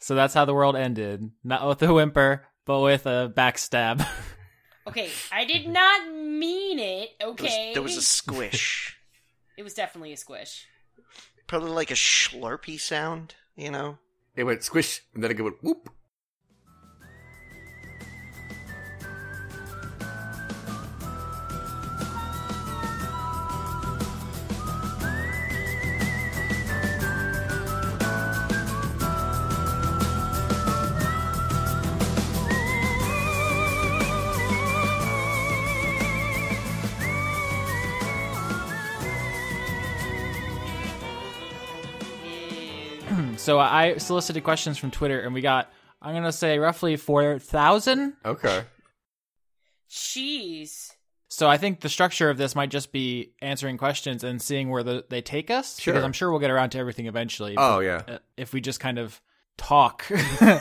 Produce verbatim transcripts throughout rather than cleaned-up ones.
So that's how the world ended. Not with a whimper, but with a backstab. Okay, I did not mean it, okay? There was, there was a squish. It was definitely a squish. Probably like a slurpy sound, you know? It went squish, and then it went whoop. So I solicited questions from Twitter, and we got, I'm going to say, roughly four thousand. Okay. Jeez. So I think the structure of this might just be answering questions and seeing where the, they take us. Sure. Because I'm sure we'll get around to everything eventually. Oh, yeah. If we just kind of talk, uh,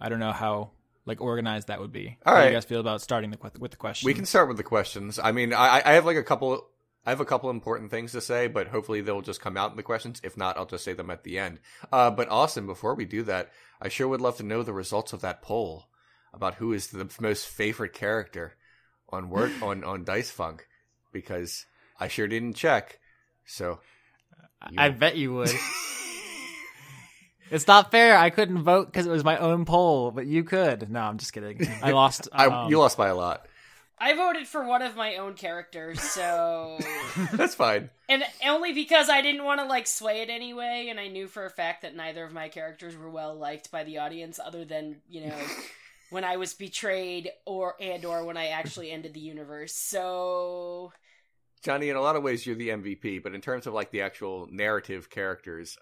I don't know how like organized that would be. All how right. How do you guys feel about starting the, with the questions? We can start with the questions. I mean, I, I have like a couple... I have a couple important things to say, but hopefully they'll just come out in the questions. If not, I'll just say them at the end. Uh, but Austin, before we do that, I sure would love to know the results of that poll about who is the most favorite character on work on, on Dice Funk, because I sure didn't check. So you... I bet you would. It's not fair. I couldn't vote because it was my own poll, but you could. No, I'm just kidding. I lost. Um... I, you lost by a lot. I voted for one of my own characters, so... That's fine. And only because I didn't want to, like, sway it anyway, and I knew for a fact that neither of my characters were well-liked by the audience, other than, you know, when I was betrayed, or and or when I actually ended the universe, so... Johnny, in a lot of ways, you're the M V P, but in terms of, like, the actual narrative characters...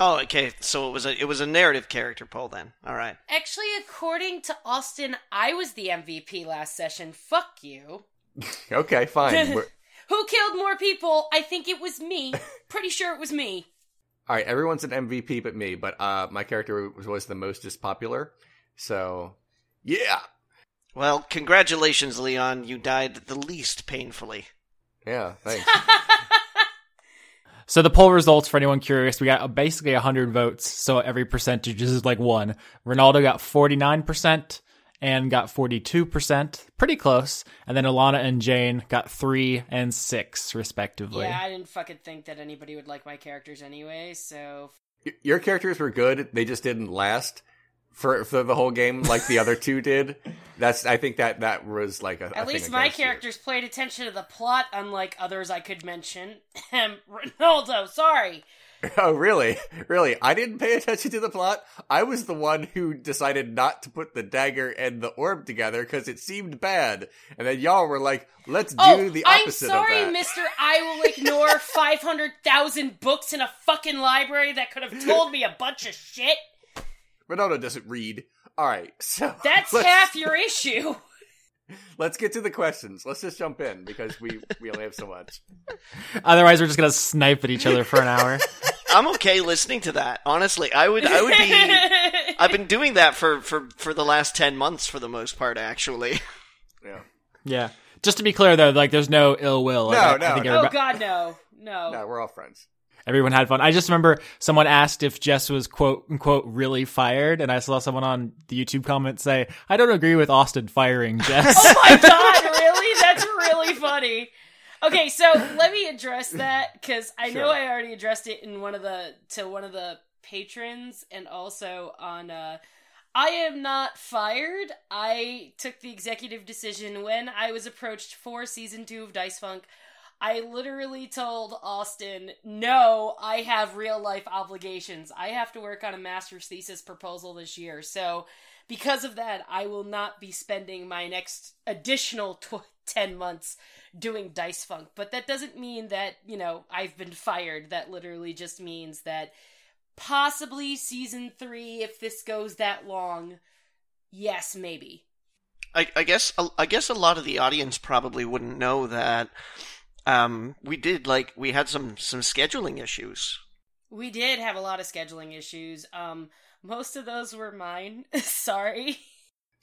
Oh, okay. So it was a it was a narrative character poll then. All right. Actually, according to Austin, I was the M V P last session. Fuck you. Okay, fine. Who killed more people? I think it was me. Pretty sure it was me. All right, everyone's an M V P but me, but uh, my character was, was the most popular. So, yeah. Well, congratulations, Leon. You died the least painfully. Yeah, thanks. So the poll results, for anyone curious, we got basically one hundred votes, so every percentage is like one. Ronaldo got forty-nine percent, Anne got forty-two percent, pretty close, and then Alana and Jane got three and six, respectively. Yeah, I didn't fucking think that anybody would like my characters anyway, so... Your characters were good, they just didn't last for, for the whole game like the other two did. That's I think that, that was like a At a least my characters you. Paid attention to the plot, unlike others I could mention. Ronaldo, sorry. Oh, really? Really? I didn't pay attention to the plot? I was the one who decided not to put the dagger and the orb together because it seemed bad. And then y'all were like, let's oh, do the opposite I'm sorry, of that. Mister I will ignore five hundred thousand books in a fucking library that could have told me a bunch of shit. Ronaldo doesn't read. All right, so... That's half your issue. Let's get to the questions. Let's just jump in, because we, we only have so much. Otherwise, we're just going to snipe at each other for an hour. I'm okay listening to that. Honestly, I would I would be... I've been doing that for, for, for the last ten months, for the most part, actually. Yeah. Yeah. Just to be clear, though, like, there's no ill will. No, I, no, I think no. Everybody... Oh, God, no. No. No, we're all friends. Everyone had fun. I just remember someone asked if Jess was quote unquote really fired, and I saw someone on the YouTube comment say, "I don't agree with Austin firing Jess." Oh my god, really? That's really funny. Okay, so let me address that because I sure. know I already addressed it in one of the to one of the patrons, and also on. Uh, I am not fired. I took the executive decision when I was approached for season two of Dice Funk. I literally told Austin, no, I have real life obligations. I have to work on a master's thesis proposal this year. So because of that, I will not be spending my next additional tw- ten months doing Dice Funk. But that doesn't mean that, you know, I've been fired. That literally just means that possibly season three, if this goes that long, yes, maybe. I, I guess I guess a lot of the audience probably wouldn't know that. Um, we did, like, we had some, some scheduling issues. We did have a lot of scheduling issues. Um, most of those were mine. Sorry.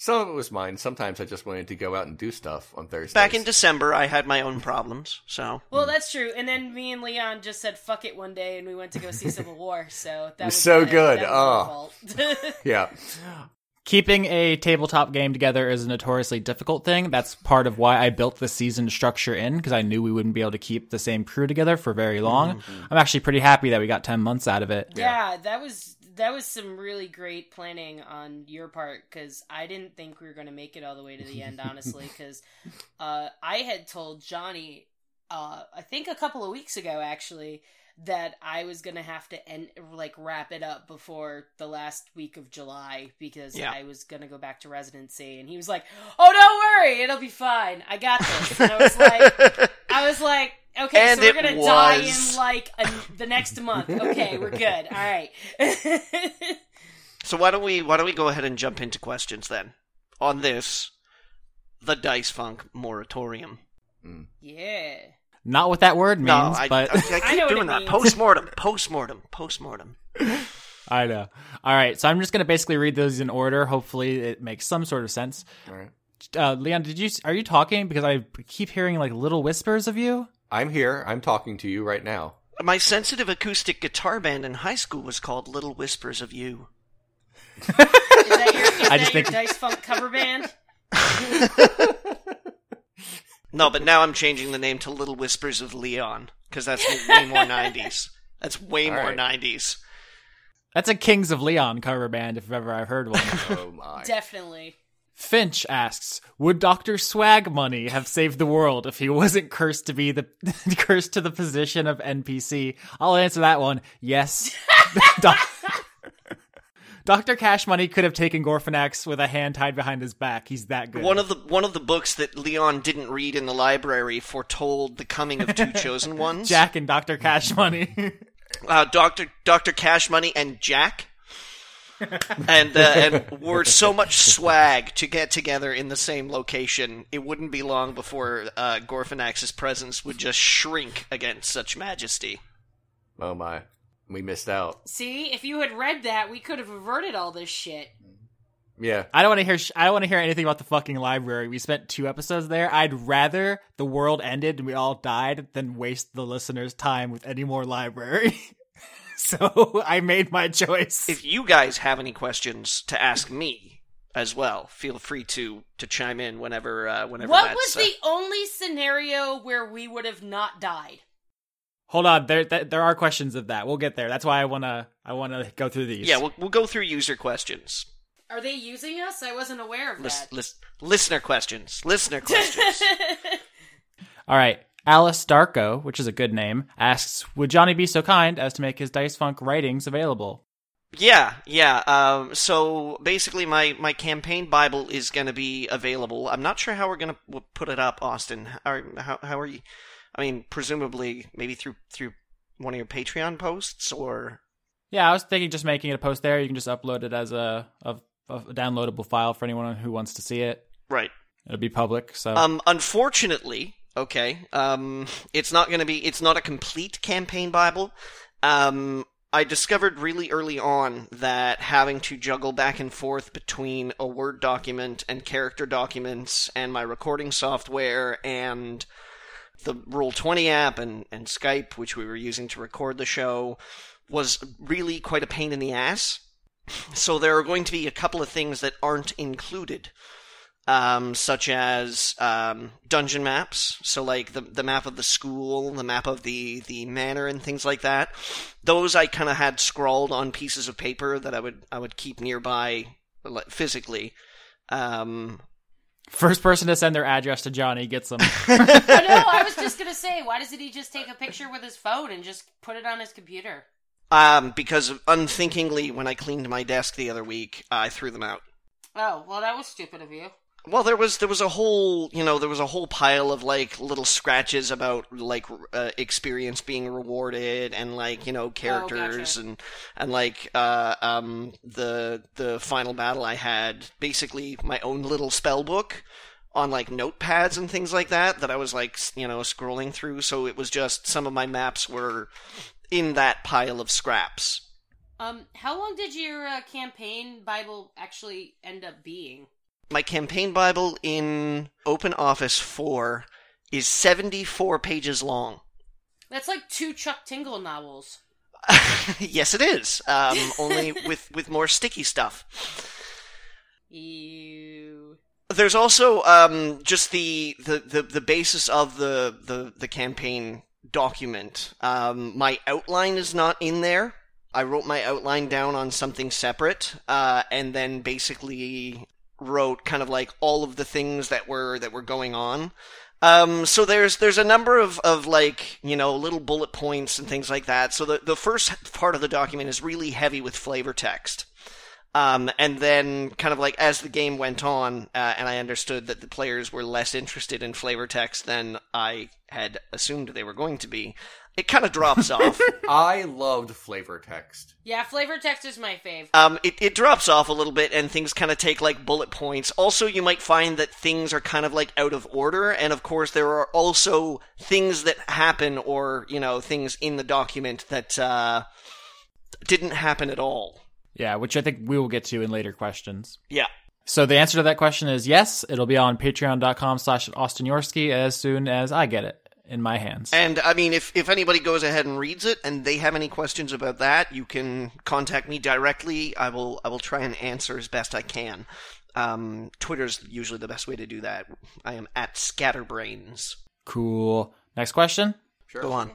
Some of it was mine. Sometimes I just wanted to go out and do stuff on Thursdays. Back in December, I had my own problems, so... Well, that's true. And then me and Leon just said fuck it one day, and we went to go see Civil War, so... that was so good. Oh. Yeah. Keeping a tabletop game together is a notoriously difficult thing. That's part of why I built the season structure in, because I knew we wouldn't be able to keep the same crew together for very long. Mm-hmm. I'm actually pretty happy that we got ten months out of it. Yeah, yeah. that was... That was some really great planning on your part, because I didn't think we were going to make it all the way to the end, honestly, because uh, I had told Johnny, uh, I think a couple of weeks ago, actually, that I was going to have to end, like wrap it up before the last week of July, because yeah. I was going to go back to residency. And he was like, oh, don't worry, it'll be fine. I got this. And I was like, I was like, okay, and so we're going to die in, like, a, the next month. Okay, we're good. All right. So why don't we why don't we go ahead and jump into questions, then, on this, the Dice Funk Moratorium. Mm. Yeah. Not what that word means, no, I, but... I, I keep I know doing that. Means. Postmortem, postmortem, postmortem. I know. All right, so I'm just going to basically read those in order. Hopefully it makes some sort of sense. All right. Uh, Leon, did you are you talking? Because I keep hearing, like, little whispers of you. I'm here. I'm talking to you right now. My sensitive acoustic guitar band in high school was called Little Whispers of You. Is that your, is I that just your think... Dice Funk cover band? No, but now I'm changing the name to Little Whispers of Leon, because that's way more nineties. That's way All more right. nineties. That's a Kings of Leon cover band, if ever I've heard one. Oh, my. Definitely. Finch asks, would Doctor Swag Money have saved the world if he wasn't cursed to be the cursed to the position of N P C? I'll answer that one. Yes. Do- Doctor Cash Money could have taken Gorfanax with a hand tied behind his back. He's that good. One of the one of the books that Leon didn't read in the library foretold the coming of two chosen ones. Jack and Doctor Cash Money. uh, Doctor Doctor Cash Money and Jack. and, uh, and were so much swag to get together in the same location, it wouldn't be long before uh, Gorfanax's presence would just shrink against such majesty. Oh my. We missed out. See, if you had read that, we could have averted all this shit. Yeah. I don't want to hear sh- I don't want to hear anything about the fucking library. We spent two episodes there. I'd rather the world ended and we all died than waste the listeners' time with any more library. So I made my choice. If you guys have any questions to ask me as well, feel free to, to chime in whenever uh, whenever. What was the uh... only scenario where we would have not died? Hold on, there th- there are questions of that. We'll get there. That's why I wanna I wanna go through these. Yeah, we'll we'll go through user questions. Are they using us? I wasn't aware of Lis- that. Lis- listener questions. Listener questions. All right. Alice Darko, which is a good name, asks, would Johnny be so kind as to make his Dice Funk writings available? Yeah, yeah. Um, so basically my, my campaign Bible is going to be available. I'm not sure how we're going to put it up, Austin. How, how, how are you? I mean, presumably maybe through through one of your Patreon posts or... Yeah, I was thinking just making it a post there. You can just upload it as a, a, a downloadable file for anyone who wants to see it. Right. It'll be public, so... Um, unfortunately... Okay, um, it's not going to be, it's not a complete campaign Bible. Um, I discovered really early on that having to juggle back and forth between a Word document and character documents and my recording software and the Roll twenty app and, and Skype, which we were using to record the show, was really quite a pain in the ass. So there are going to be a couple of things that aren't included. Um, such as um, dungeon maps, so like the the map of the school, the map of the, the manor, and things like that. Those I kind of had scrawled on pieces of paper that I would I would keep nearby physically. Um, First person to send their address to Johnny gets them. I know. I was just gonna say, why doesn't he just take a picture with his phone and just put it on his computer? Um, because unthinkingly, when I cleaned my desk the other week, I threw them out. Oh well, that was stupid of you. Well, there was there was a whole, you know, there was a whole pile of, like, little scratches about, like, uh, experience being rewarded and, like, you know, characters. Oh, gotcha. and, and like, uh, um, the the final battle I had, basically my own little spell book on, like, notepads and things like that that I was, like, you know, scrolling through. So it was just some of my maps were in that pile of scraps. Um, how long did your uh, campaign Bible actually end up being? My campaign Bible in Open Office four is seventy-four pages long. That's like two Chuck Tingle novels. Yes, it is. Um, only with, with more sticky stuff. Ew. There's also um, just the, the, the, the basis of the, the, the campaign document. Um, my outline is not in there. I wrote my outline down on something separate, uh, and then basically wrote kind of like all of the things that were that were going on. Um, so there's there's a number of, of like, you know, little bullet points and things like that. So the, the first part of the document is really heavy with flavor text. Um, and then kind of like as the game went on, uh, and I understood that the players were less interested in flavor text than I had assumed they were going to be, it kind of drops off. I loved flavor text. Yeah, flavor text is my fave. Um, it, it drops off a little bit and things kind of take like bullet points. Also, you might find that things are kind of like out of order. And of course, there are also things that happen or, you know, things in the document that uh, didn't happen at all. Yeah, which I think we will get to in later questions. Yeah. So the answer to that question is yes, it'll be on patreon.com slash Austin Yorsky as soon as I get it in my hands. And, I mean, if, if anybody goes ahead and reads it and they have any questions about that, you can contact me directly. I will I will try and answer as best I can. Um, Twitter's usually the best way to do that. I am at Scatterbrains. Cool. Next question? Sure. Go on.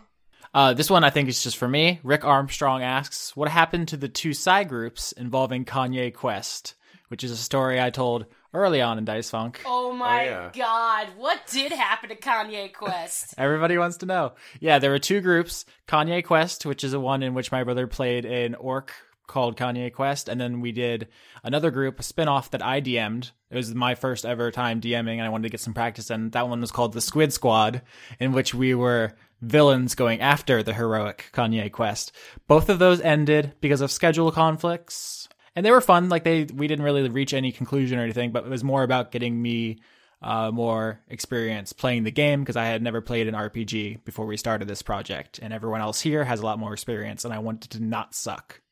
Uh, this one I think is just for me. Rick Armstrong asks, what happened to the two side groups involving Kanye Quest? Which is a story I told early on in Dice Funk. Oh my oh, yeah. God. What did happen to Kanye Quest? Everybody wants to know. Yeah, there were two groups. Kanye Quest, which is the one in which my brother played an orc called Kanye Quest. And then we did another group, a spinoff that I D M'd. It was my first ever time DMing and I wanted to get some practice. And that one was called the Squid Squad, in which we were villains going after the heroic Kanye Quest. Both of those ended because of schedule conflicts, and they were fun. Like they, we didn't really reach any conclusion or anything, but it was more about getting me uh, more experience playing the game because I had never played an R P G before we started this project, and everyone else here has a lot more experience, and I wanted to not suck.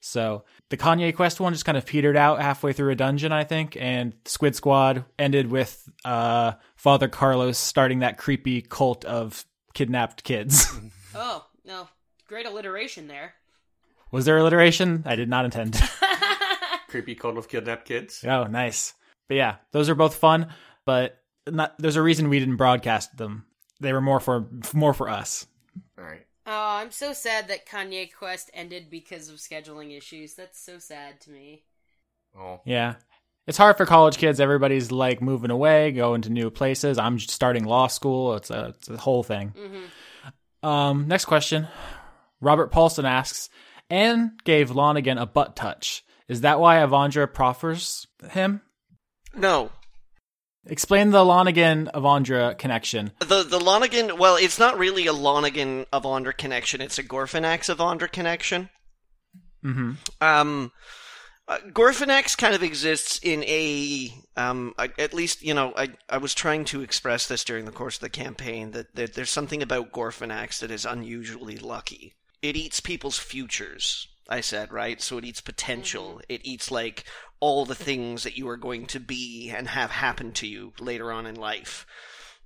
So the Kanye Quest one just kind of petered out halfway through a dungeon, I think, and Squid Squad ended with uh, Father Carlos starting that creepy cult of kidnapped kids. Oh, no. Great alliteration there. Was there alliteration? I did not intend. Creepy cult of kidnapped kids. Oh, nice. But yeah, those are both fun, but not, there's a reason we didn't broadcast them. They were more for more for us. All right. Oh, I'm so sad that Kanye Quest ended because of scheduling issues. That's so sad to me. Oh. Yeah. It's hard for college kids. Everybody's like moving away, going to new places. I'm starting law school. It's a, it's a whole thing. Mm-hmm. Um, next question. Robert Paulson asks, Anne gave Lonigan a butt touch. Is that why Avandra proffers him? No. Explain the Lonigan-Avandra connection. The the Lonigan, well, it's not really a Lonigan-Avandra connection. It's a Gorfanax-Avandra connection. Mm-hmm. Um... Uh, Gorfanax kind of exists in a, um, I, at least, you know, I, I was trying to express this during the course of the campaign, that, that there's something about Gorfanax that is unusually lucky. It eats people's futures, I said, right? So it eats potential. It eats, like, all the things that you are going to be and have happen to you later on in life.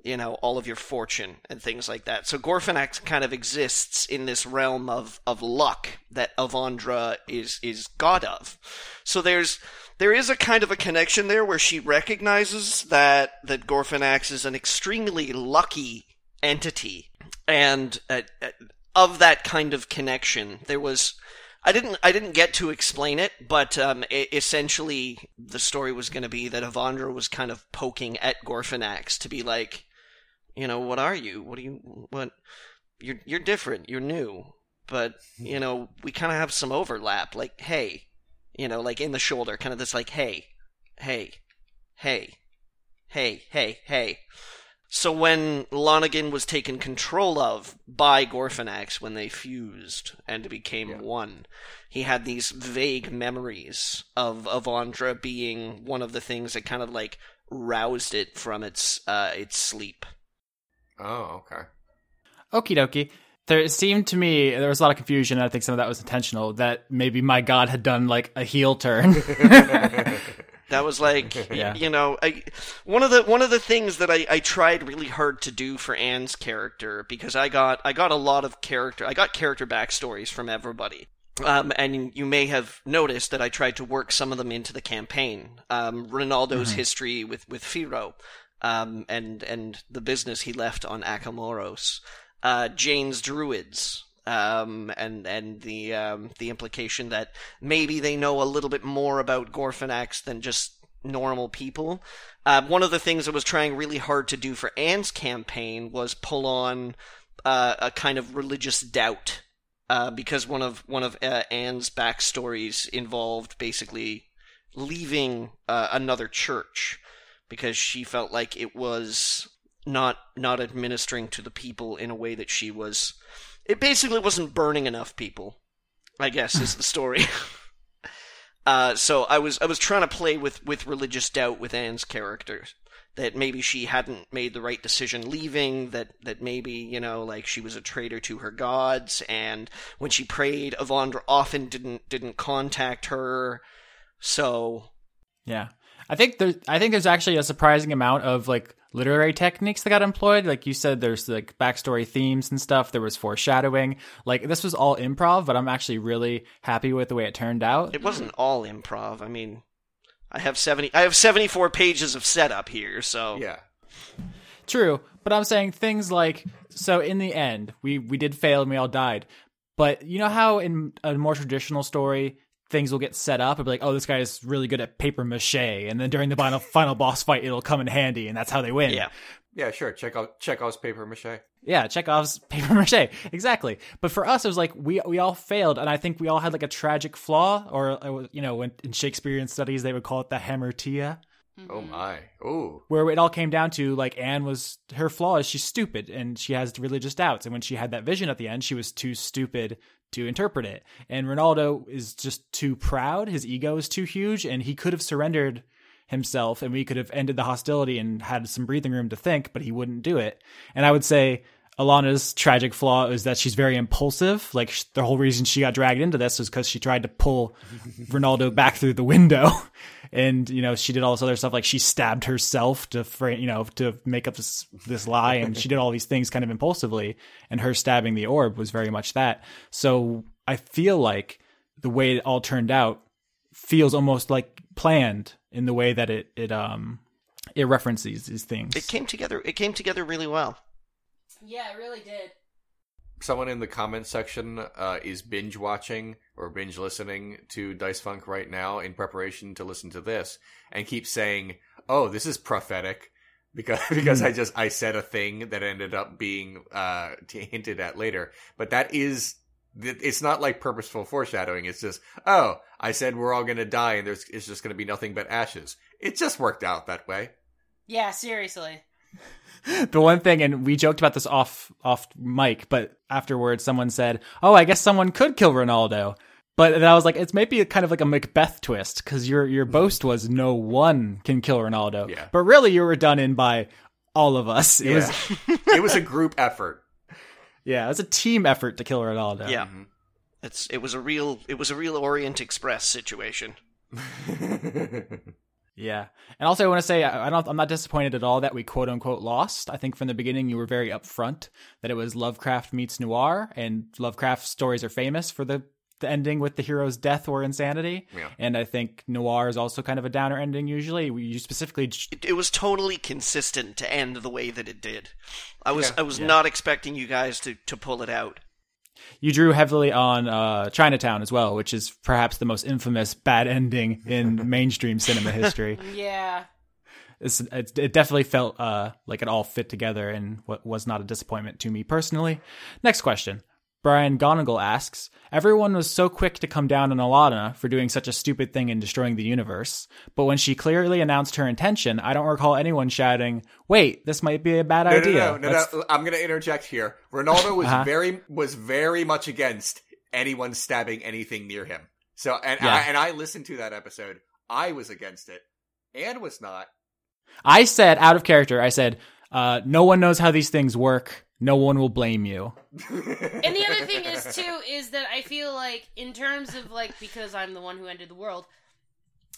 You know, all of your fortune and things like that. So Gorfanax kind of exists in this realm of, of luck that Avandra is, is god of. So there's there is a kind of a connection there where she recognizes that, that Gorfanax is an extremely lucky entity. And uh, of that kind of connection, there was... I didn't I didn't get to explain it, but um, it, essentially the story was going to be that Avandra was kind of poking at Gorfanax to be like... You know, what are you? What do you, what, you're, you're different. You're new, but you know, we kind of have some overlap. Like, hey, you know, like in the shoulder, kind of this like, hey, hey, hey, hey, hey, hey. So when Lonigan was taken control of by Gorfanax, when they fused and became yeah. one, he had these vague memories of Avandra being one of the things that kind of like roused it from its, uh, its sleep. Oh, okay. Okie dokie. There it seemed to me, there was a lot of confusion, and I think some of that was intentional, that maybe my god had done, like, a heel turn. That was like, yeah. you know, I, one of the one of the things that I, I tried really hard to do for Anne's character, because I got I got a lot of character, I got character backstories from everybody. Um, and you may have noticed that I tried to work some of them into the campaign. Um, Ronaldo's mm-hmm. history with, with Firo, um, and and the business he left on Akamoros. Uh, Jane's druids, um, and and the um, the implication that maybe they know a little bit more about Gorfanax than just normal people. Uh, one of the things I was trying really hard to do for Anne's campaign was pull on uh, a kind of religious doubt. Uh, because one of one of uh, Anne's backstories involved basically leaving uh, another church because she felt like it was not not administering to the people in a way that she was. It basically wasn't burning enough people, I guess, is the story. uh, so I was I was trying to play with, with religious doubt with Anne's character, that maybe she hadn't made the right decision leaving, that, that maybe, you know, like she was a traitor to her gods, and when she prayed, Avandra often didn't didn't contact her. So yeah. I think there's I think there's actually a surprising amount of like literary techniques that got employed. Like you said, there's like backstory themes and stuff. There was foreshadowing. Like this was all improv, but I'm actually really happy with the way it turned out. It wasn't all improv. I mean, I have seventy. I have seventy-four pages of setup here, so yeah, true. But I'm saying things like, so in the end, we we did fail and we all died. But you know how in a more traditional story, things will get set up and be like, oh, this guy is really good at paper mache, and then during the final final boss fight, it'll come in handy, and that's how they win. Yeah, yeah, sure. Chekhov, Chekhov's paper mache. Yeah, Chekhov's paper mache. Exactly. But for us, it was like we we all failed, and I think we all had like a tragic flaw, or, you know, in Shakespearean studies, they would call it the hamartia. Oh, my. Oh. Where it all came down to, like, Anne was, her flaw is she's stupid, and she has religious doubts. And when she had that vision at the end, she was too stupid to interpret it. And Ronaldo is just too proud. His ego is too huge, and he could have surrendered himself, and we could have ended the hostility and had some breathing room to think, but he wouldn't do it. And I would say Alana's tragic flaw is that she's very impulsive. Like, the whole reason she got dragged into this was because she tried to pull Ronaldo back through the window, and, you know, she did all this other stuff. Like, she stabbed herself to, you know, to make up this, this lie, and she did all these things kind of impulsively, and her stabbing the orb was very much that. So I feel like the way it all turned out feels almost like planned in the way that it it um it references these things. It came together. It came together really well. Yeah, it really did. Someone in the comment section uh, is binge watching or binge listening to Dice Funk right now in preparation to listen to this, and keeps saying, "Oh, this is prophetic," because because I just I said a thing that ended up being uh, hinted at later. But that is. It's not like purposeful foreshadowing. It's just, oh, I said we're all going to die, and there's it's just going to be nothing but ashes. It just worked out that way. Yeah, seriously. The one thing, and we joked about this off off mic, but afterwards someone said, oh, I guess someone could kill Ronaldo. But then I was like, it's maybe kind of like a Macbeth twist, because your, your boast was no one can kill Ronaldo. Yeah. But really, you were done in by all of us. It, yeah. was... it was a group effort. Yeah, it was a team effort to kill Ronaldo. Yeah, mm-hmm. it's it was a real it was a real Orient Express situation. Yeah, and also I want to say I don't I'm not disappointed at all that we quote unquote lost. I think from the beginning you were very upfront that it was Lovecraft meets noir, and Lovecraft stories are famous for the, the ending with the hero's death or insanity. Yeah. And I think noir is also kind of a downer ending usually. You specifically j- it was totally consistent to end the way that it did. I was yeah. I was yeah. not expecting you guys to, to pull it out. You drew heavily on uh, Chinatown as well, which is perhaps the most infamous bad ending in mainstream cinema history. Yeah. It's, it, it definitely felt uh, like it all fit together, and what was not a disappointment to me personally. Next question. Brian Gonigal asks, everyone was so quick to come down on Alana for doing such a stupid thing and destroying the universe, but when she clearly announced her intention, I don't recall anyone shouting, wait, this might be a bad no, idea. No, no, no, no, I'm going to interject here. Ronaldo was uh-huh. very was very much against anyone stabbing anything near him. So, and, yeah. I, and I listened to that episode. I was against it. Anne was not. I said, out of character, I said, uh, no one knows how these things work. No one will blame you. And the other thing is, too, is that I feel like in terms of, like, because I'm the one who ended the world,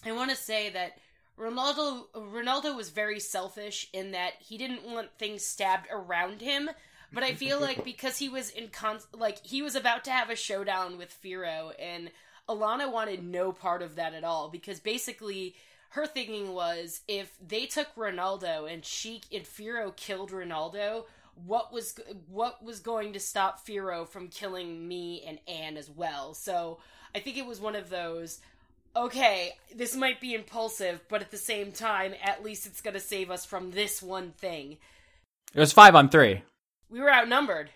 I want to say that Ronaldo Ronaldo was very selfish in that he didn't want things stabbed around him, but I feel like because he was in con- like he was about to have a showdown with Firo, and Alana wanted no part of that at all, because basically her thinking was, if they took Ronaldo and she and Firo killed Ronaldo, what was what was going to stop Firo from killing me and Anne as well? So I think it was one of those, okay, this might be impulsive, but at the same time, at least it's going to save us from this one thing. It was five on three. We were outnumbered.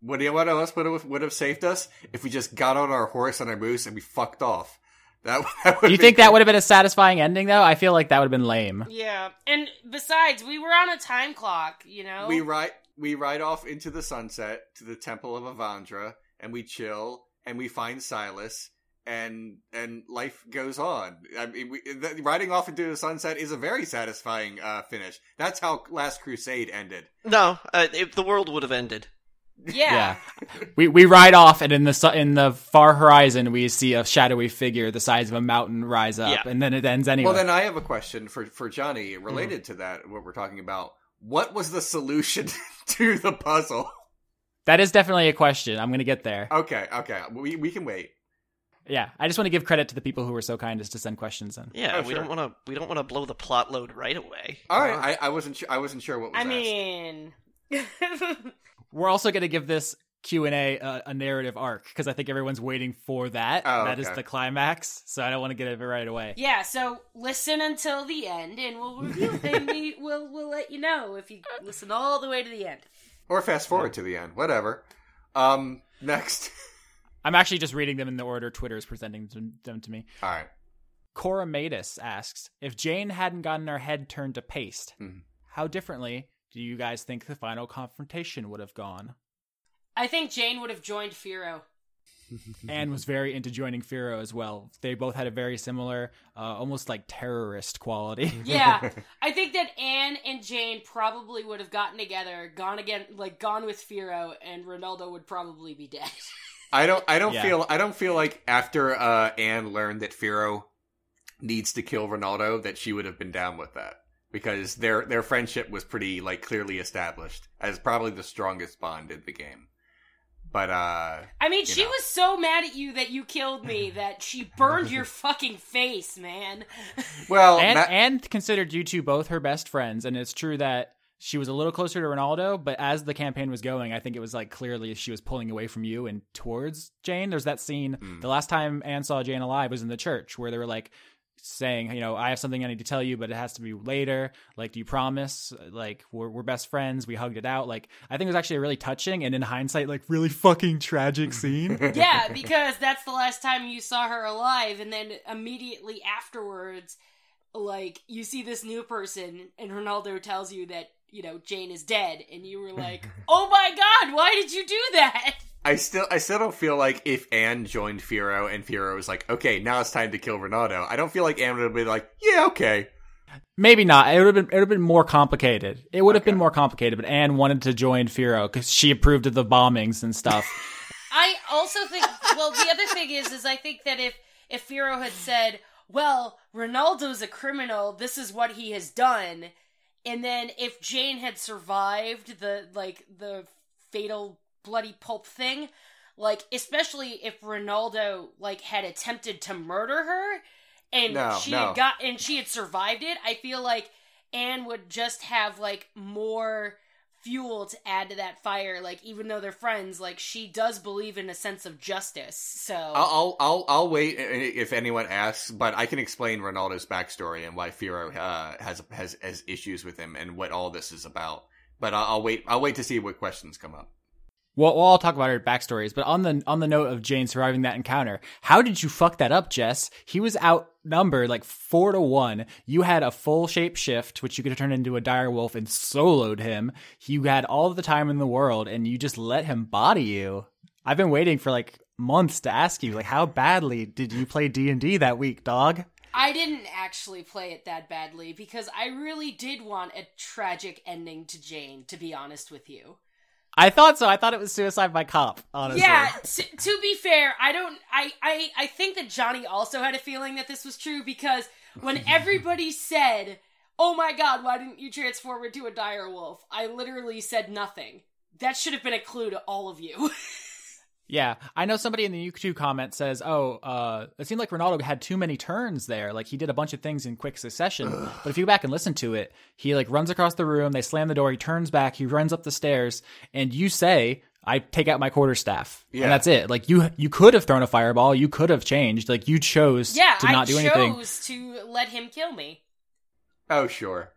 What do you what else would have, would have saved us? If we just got on our horse and our moose and we fucked off. That, that do you think that would have been a satisfying ending, though? I feel like that would have been lame. Yeah, and besides, we were on a time clock, you know? We ride, we ride off into the sunset to the Temple of Avandra, and we chill, and we find Silas, and and life goes on. I mean, we, the, riding off into the sunset is a very satisfying uh, finish. That's how Last Crusade ended. No, uh, it, the world would have ended. Yeah. yeah. We we ride off, and in the su- in the far horizon, we see a shadowy figure the size of a mountain rise up, yeah. and then it ends anyway. Well, then I have a question for, for Johnny related mm. to that, what we're talking about. What was the solution to the puzzle? That is definitely a question. I'm going to get there. Okay, okay. We we can wait. Yeah, I just want to give credit to the people who were so kind as to send questions in. Yeah, oh, we sure. don't want to we don't want to blow the plot load right away. All right, uh, I, I wasn't sure, I wasn't sure what was I asked. mean. We're also going to give this Q and A uh, a narrative arc, because I think everyone's waiting for that. Oh, that okay. is the climax, so I don't want to get it right away. Yeah, so listen until the end, and we'll review, and we, we'll we'll let you know if you listen all the way to the end, or fast forward yeah. to the end, whatever. Um, next, I'm actually just reading them in the order Twitter is presenting them to me. All right. Cora Matus asks, if Jane hadn't gotten her head turned to paste, mm-hmm. how differently do you guys think the final confrontation would have gone? I think Jane would have joined Firo. Anne was very into joining Firo as well. They both had a very similar, uh, almost like terrorist quality. Yeah, I think that Anne and Jane probably would have gotten together, gone again, like gone with Firo, and Ronaldo would probably be dead. I don't. I don't yeah. feel. I don't feel like after uh, Anne learned that Firo needs to kill Ronaldo, that she would have been down with that, because their their friendship was pretty like clearly established as probably the strongest bond in the game. But, uh... I mean, she know. was so mad at you that you killed me that she burned your fucking face, man. Well, and, that... and considered you two both her best friends, and it's true that she was a little closer to Ronaldo, but as the campaign was going, I think it was, like, clearly she was pulling away from you and towards Jane. There's that scene, mm. the last time Anne saw Jane alive was in the church, where they were, like, saying, you know, I have something I need to tell you, but it has to be later. Like, do you promise? Like, we're we're best friends. We hugged it out. Like, I think it was actually a really touching and in hindsight, like, really fucking tragic scene. Yeah, because that's the last time you saw her alive, and then immediately afterwards, like, you see this new person, and Ronaldo tells you that, you know, Jane is dead, and you were like, oh my god, why did you do that? I still I still don't feel like if Anne joined Firo and Firo was like, okay, now it's time to kill Ronaldo, I don't feel like Anne would have been like, yeah, okay. Maybe not. It would have been, it would have been more complicated. It would have okay. been more complicated, but Anne wanted to join Firo because she approved of the bombings and stuff. I also think, well, the other thing is, is I think that if, if Firo had said, well, Ronaldo's a criminal, this is what he has done, and then if Jane had survived the, like, the fatal bloody pulp thing, like, especially if Ronaldo, like, had attempted to murder her, and no, she no. had got and she had survived it, I feel like Anne would just have, like, more fuel to add to that fire. Like, even though they're friends, like, she does believe in a sense of justice. So I'll I'll I'll wait if anyone asks, but I can explain Ronaldo's backstory and why Firo uh, has has has issues with him and what all this is about. But I'll, I'll wait. I'll wait to see what questions come up. Well, we'll all talk about her backstories, but on the on the note of Jane surviving that encounter, how did you fuck that up, Jess? He was outnumbered like four to one. You had a full shape shift, which you could turn into a dire wolf and soloed him. You had all the time in the world, and you just let him body you. I've been waiting for like months to ask you, like, how badly did you play D and D that week, dog? I didn't actually play it that badly because I really did want a tragic ending to Jane, to be honest with you. I thought so. I thought it was Suicide by Cop, honestly. Yeah, to, to be fair, I don't... I, I, I think that Johnny also had a feeling that this was true, because when everybody said, oh my god, why didn't you transform into a dire wolf? I literally said nothing. That should have been a clue to all of you. Yeah, I know somebody in the YouTube comment says, oh, uh, it seemed like Ronaldo had too many turns there. Like, he did a bunch of things in quick succession. But if you go back and listen to it, he, like, runs across the room, they slam the door, he turns back, he runs up the stairs, and you say, I take out my quarterstaff. Yeah. And that's it. Like, you you could have thrown a fireball, you could have changed. Like, you chose yeah, to not I do anything. Yeah, I chose to let him kill me. Oh, sure.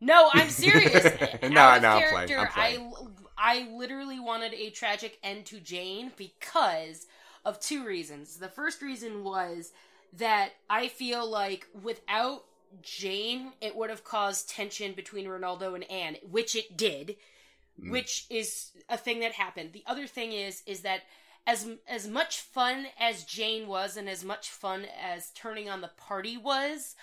No, I'm serious. no, out of no, I'm playing. I'm playing. I, I literally wanted a tragic end to Jane because of two reasons. The first reason was that I feel like without Jane, it would have caused tension between Ronaldo and Anne, which it did, mm. which is a thing that happened. The other thing is, is that as as much fun as Jane was and as much fun as turning on the party was,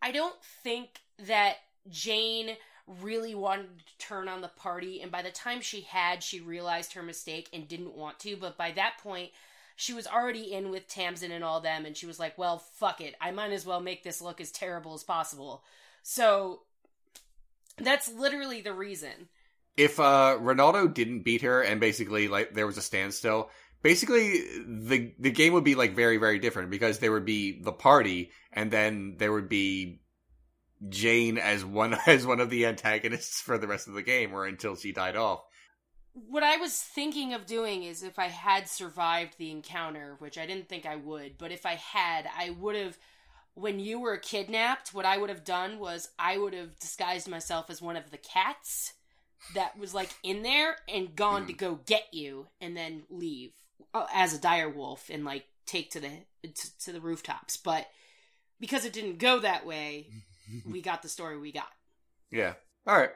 I don't think that Jane really wanted to turn on the party, and by the time she had, she realized her mistake and didn't want to, but by that point, she was already in with Tamsin and all them, and she was like, well, fuck it, I might as well make this look as terrible as possible. So, that's literally the reason. If uh, Ronaldo didn't beat her, and basically, like, there was a standstill, basically, the the game would be, like, very, very different, because there would be the party, and then there would be Jane as one as one of the antagonists for the rest of the game, or until she died off. What I was thinking of doing is, if I had survived the encounter, which I didn't think I would, but if I had, I would have, when you were kidnapped, what I would have done was I would have disguised myself as one of the cats that was, like, in there and gone mm. to go get you, and then leave as a dire wolf and, like, take to the to, to the rooftops. But because it didn't go that way, we got the story we got. Yeah. All right.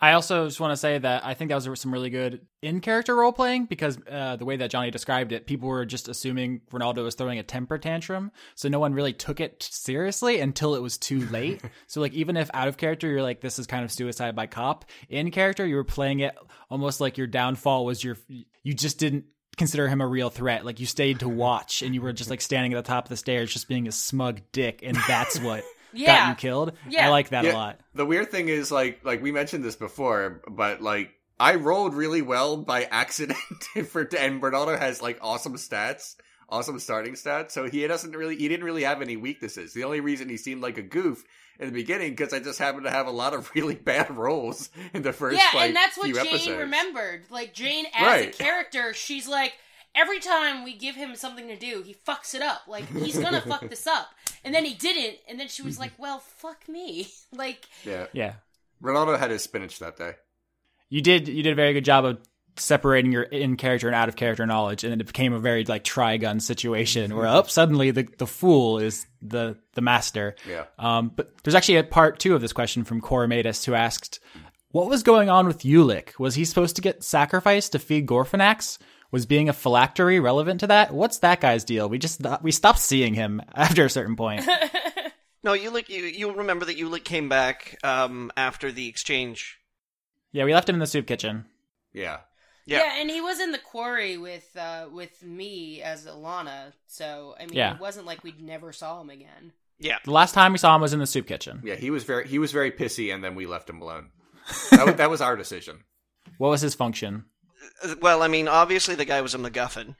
I also just want to say that I think that was some really good in-character role-playing, because uh, the way that Johnny described it, people were just assuming Ronaldo was throwing a temper tantrum, so no one really took it seriously until it was too late. So, like, even if out of character, you're like, this is kind of Suicide by Cop, in character, you were playing it almost like your downfall was your... You just didn't consider him a real threat. Like, you stayed to watch, and you were just, like, standing at the top of the stairs just being a smug dick, and that's what... Yeah. Got you killed. Yeah. I like that yeah. a lot. The weird thing is, like, like we mentioned this before, but, like, I rolled really well by accident, for, and Bernardo has, like, awesome stats, awesome starting stats. So he doesn't really, he didn't really have any weaknesses. The only reason he seemed like a goof in the beginning, because I just happened to have a lot of really bad rolls in the first. Yeah, like, and that's what Jane episodes. remembered. Like, Jane as right. a character, she's like, every time we give him something to do, he fucks it up. Like, he's gonna fuck this up. And then he didn't, and then she was like, well, fuck me. Like, yeah. yeah. Ronaldo had his spinach that day. You did you did a very good job of separating your in-character and out-of-character knowledge, and it became a very, like, Trigun situation, where, oh, suddenly the, the fool is the, the master. Yeah. Um, but there's actually a part two of this question from Coromatus, who asked, what was going on with Ulick? Was he supposed to get sacrificed to feed Gorfanax? Was being a phylactery relevant to that? What's that guy's deal? We just th- we stopped seeing him after a certain point. No, Ulick, you you remember that Ulick came back um, after the exchange. Yeah, we left him in the soup kitchen. Yeah, yeah, yeah and he was in the quarry with uh, with me as Alana. So I mean, yeah. It wasn't like we never saw him again. Yeah, the last time we saw him was in the soup kitchen. Yeah, he was very he was very pissy, and then we left him alone. that, was, that was our decision. What was his function? Well, I mean, obviously the guy was a MacGuffin,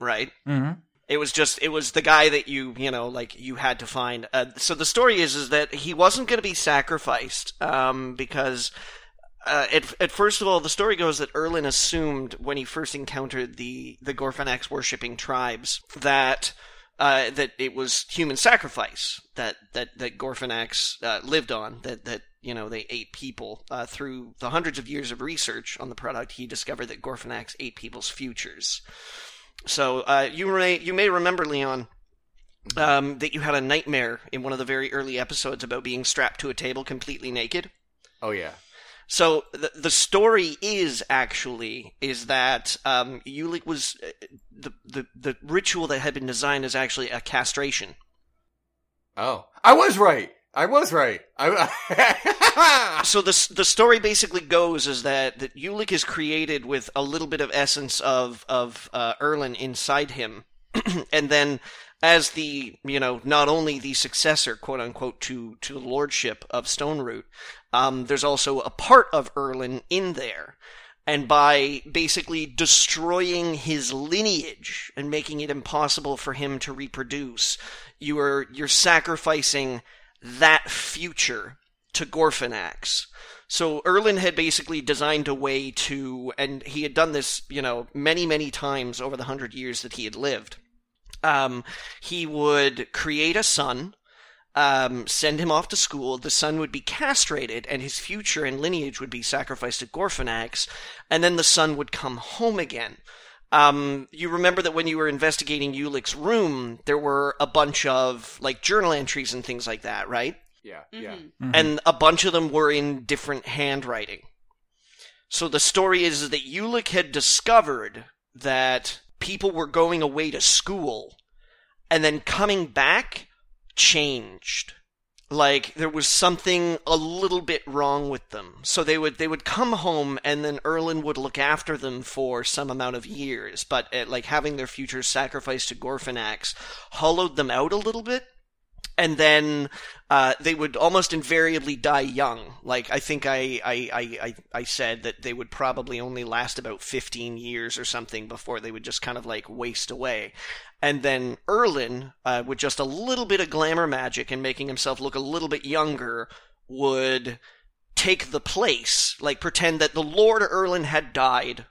right? Mm-hmm. It was just, it was the guy that you, you know, like, you had to find. Uh, so the story is, is that he wasn't going to be sacrificed, um, because, uh, at, at first of all, the story goes that Erlen assumed when he first encountered the, the Gorfanax worshipping tribes that, uh, that it was human sacrifice that, that, that Gorfanax, uh, lived on, that, that, you know, they ate people. Uh, through the hundreds of years of research on the product, he discovered that Gorfanax ate people's futures. So uh, you may you may remember, Leon, um, that you had a nightmare in one of the very early episodes about being strapped to a table completely naked. Oh, yeah. So the the story is actually is that um, Ulick was the, the the ritual that had been designed is actually a castration. Oh, I was right. I was right. I... So the the story basically goes is that, that Ulick is created with a little bit of essence of of uh, Erlen inside him, and then as the, you know, not only the successor, quote unquote, to to the lordship of Stoneroot, um, there's also a part of Erlen in there. And by basically destroying his lineage and making it impossible for him to reproduce, you are you're sacrificing that future to Gorfanax. So Erlen had basically designed a way to, and he had done this, you know, many, many times over the hundred years that he had lived. Um, he would create a son, um, send him off to school, the son would be castrated, and his future and lineage would be sacrificed to Gorfanax, and then the son would come home again. Um, you remember that when you were investigating Ulick's room, there were a bunch of, like, journal entries and things like that, right? Yeah, mm-hmm. yeah. Mm-hmm. And a bunch of them were in different handwriting. So the story is that Ulick had discovered that people were going away to school, and then coming back changed. Like, there was something a little bit wrong with them. So they would they would come home, and then Erlen would look after them for some amount of years. But, uh, like, having their future sacrificed to Gorfanax hollowed them out a little bit. And then uh, they would almost invariably die young. Like, I think I, I, I, I said that they would probably only last about fifteen years or something before they would just kind of, like, waste away. And then Erlen, uh, with just a little bit of glamour magic and making himself look a little bit younger, would take the place. Like, pretend that the Lord Erlen had died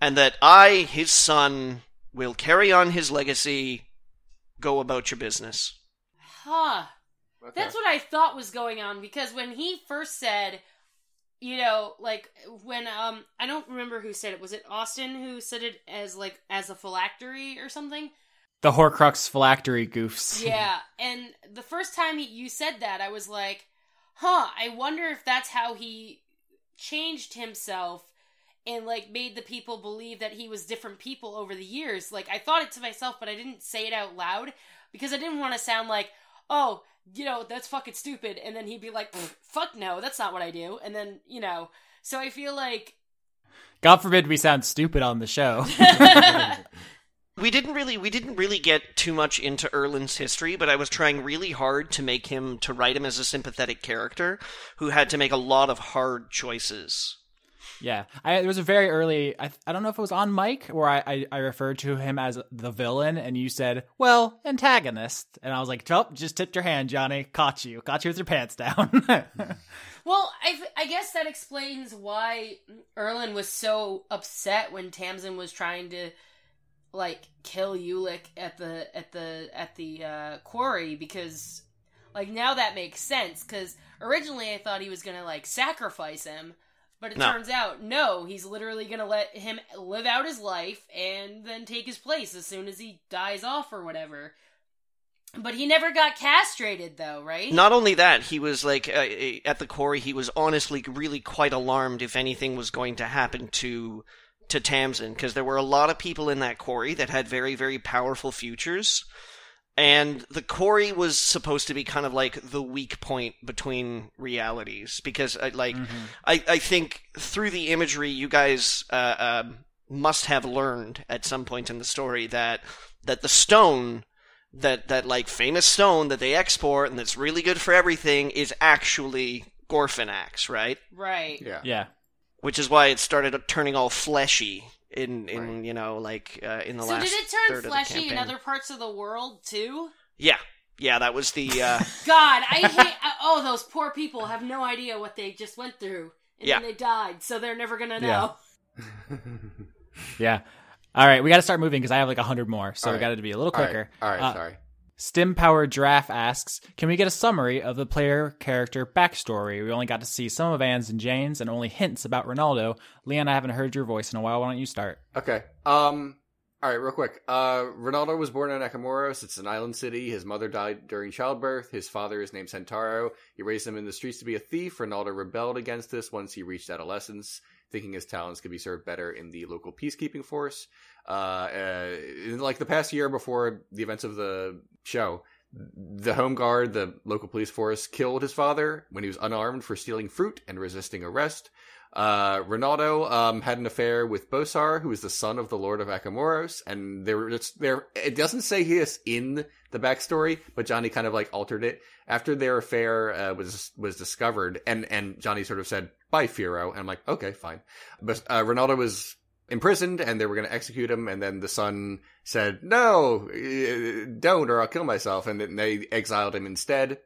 and that I, his son, will carry on his legacy. Go about your business. Huh. Okay. That's what I thought was going on, because when he first said, you know, like, when, um, I don't remember who said it. Was it Austin who said it as, like, as a phylactery or something? The Horcrux phylactery goofs. Yeah, and the first time he, you said that, I was like, huh, I wonder if that's how he changed himself and, like, made the people believe that he was different people over the years. Like, I thought it to myself, but I didn't say it out loud, because I didn't want to sound like, oh, you know, that's fucking stupid. And then he'd be like, fuck no, that's not what I do. And then, you know, so I feel like... God forbid we sound stupid on the show. We didn't really we didn't really get too much into Erlen's history, but I was trying really hard to make him, to write him as a sympathetic character who had to make a lot of hard choices. Yeah, I, it was a very early, I, I don't know if it was on mic where I, I, I referred to him as the villain, and you said, well, antagonist. And I was like, oh, just tipped your hand, Johnny. Caught you. Caught you with your pants down. Well, I, I guess that explains why Erlen was so upset when Tamsin was trying to, like, kill Ulick at the, at the, at the uh, quarry, because, like, now that makes sense, because originally I thought he was going to, like, sacrifice him. But it no. turns out, no, he's literally going to let him live out his life and then take his place as soon as he dies off or whatever. But he never got castrated, though, right? Not only that, he was, like, uh, at the quarry, he was honestly really quite alarmed if anything was going to happen to to Tamsin, because there were a lot of people in that quarry that had very, very powerful futures. And the quarry was supposed to be kind of like the weak point between realities, because, I, like, mm-hmm. I, I think through the imagery, you guys uh, uh, must have learned at some point in the story that that the stone, that, that like famous stone that they export and that's really good for everything, is actually Gorfanax, right? Right. Yeah. Yeah. Which is why it started turning all fleshy. In, in right. you know, like, uh, in the so last third of the So did it turn fleshy in other parts of the world, too? Yeah. Yeah, that was the... Uh... God, I hate... Oh, those poor people have no idea what they just went through. And yeah. then they died, so they're never gonna know. Yeah. yeah. All right, we gotta start moving, because I have, like, a hundred more, so all we right. gotta be a little quicker. All right, all right uh, sorry. Stim Power Giraffe asks, can we get a summary of the player character backstory? We only got to see some of Anne's and Jane's and only hints about Ronaldo. Leon, I haven't heard your voice in a while. Why don't you start? Okay. Um. All right, real quick. Uh, Ronaldo was born in Akamoros. It's an island city. His mother died during childbirth. His father is named Santaro. He raised him in the streets to be a thief. Ronaldo rebelled against this once he reached adolescence, thinking his talents could be served better in the local peacekeeping force. Uh, uh, in, like, the past year before the events of the show, The home guard, the local police force, killed his father when he was unarmed for stealing fruit and resisting arrest. Uh, Ronaldo um, had an affair with Bosar, who is the son of the Lord of Akamoros, and there, there. It doesn't say this in the backstory, but Johnny kind of like altered it after their affair uh, was was discovered, and and Johnny sort of said bye, Firo, and I'm like, okay, fine. But uh, Ronaldo was imprisoned, and they were going to execute him, and then the son said, "No, don't, or I'll kill myself," and then they exiled him instead.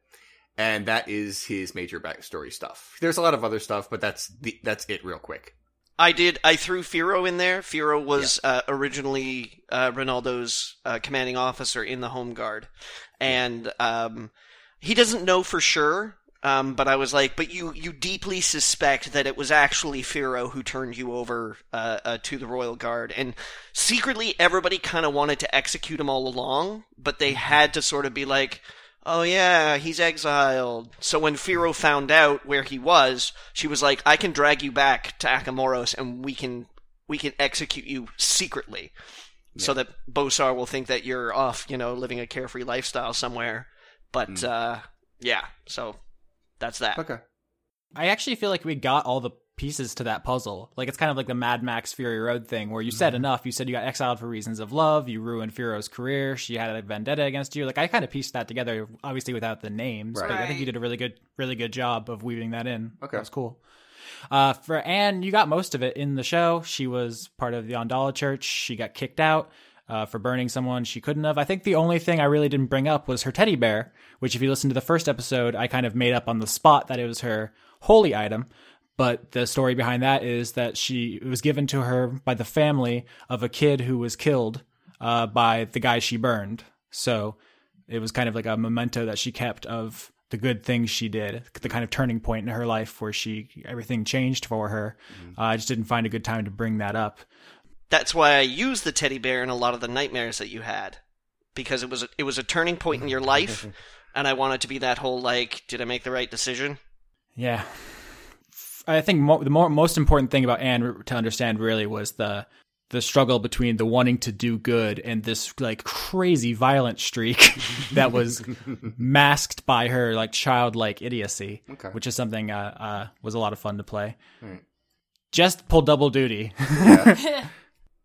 And that is his major backstory stuff. There's a lot of other stuff, but that's the, that's it real quick. I did. I threw Firo in there. Firo was yeah. uh, originally uh, Ronaldo's uh, commanding officer in the Home Guard. And um, he doesn't know for sure, um, but I was like, but you, you deeply suspect that it was actually Firo who turned you over uh, uh, to the Royal Guard. And secretly, everybody kind of wanted to execute him all along, but they had to sort of be like, oh yeah, he's exiled. So when Firo found out where he was, she was like, I can drag you back to Akamoros and we can we can execute you secretly. Yeah. So that Bosar will think that you're off, you know, living a carefree lifestyle somewhere. But mm. uh, yeah, so that's that. Okay. I actually feel like we got all the pieces to that puzzle. Like, it's kind of like the Mad Max Fury Road thing where you said enough. You said you got exiled for reasons of love, you ruined Firo's career, she had a vendetta against you. Like, I kind of pieced that together, obviously without the names, right. But I think you did a really good really good job of weaving that in. Okay, that's cool. Uh for Anne, you got most of it in the show. She was part of the Andala Church. She got kicked out Uh, for burning someone she couldn't have. I think the only thing I really didn't bring up was her teddy bear, which if you listen to the first episode, I kind of made up on the spot that it was her holy item. But the story behind that is that she it was given to her by the family of a kid who was killed uh, by the guy she burned. So it was kind of like a memento that she kept of the good things she did, the kind of turning point in her life where she everything changed for her. Mm-hmm. Uh, I just didn't find a good time to bring that up. That's why I used the teddy bear in a lot of the nightmares that you had, because it was a, it was a turning point in your life, and I wanted to be that whole, like, did I make the right decision? Yeah. I think mo- the more, most important thing about Anne to understand really was the the struggle between the wanting to do good and this, like, crazy violent streak that was masked by her, like, childlike idiocy, okay. Which is something uh, uh, was a lot of fun to play. Right. Just pull double duty. Yeah.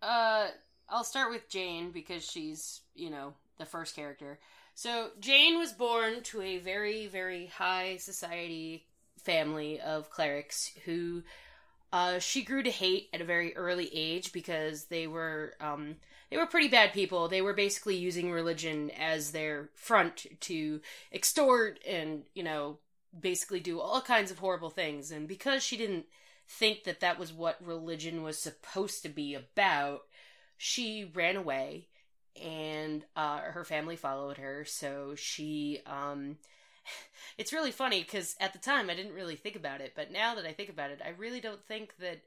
Uh, I'll start with Jane because she's, you know, the first character. So Jane was born to a very, very high society family of clerics who uh, she grew to hate at a very early age because they were um, they were pretty bad people. They were basically using religion as their front to extort and, you know, basically do all kinds of horrible things. And because she didn't think that that was what religion was supposed to be about, she ran away, and uh, her family followed her, so she, um, it's really funny, because at the time I didn't really think about it, but now that I think about it, I really don't think that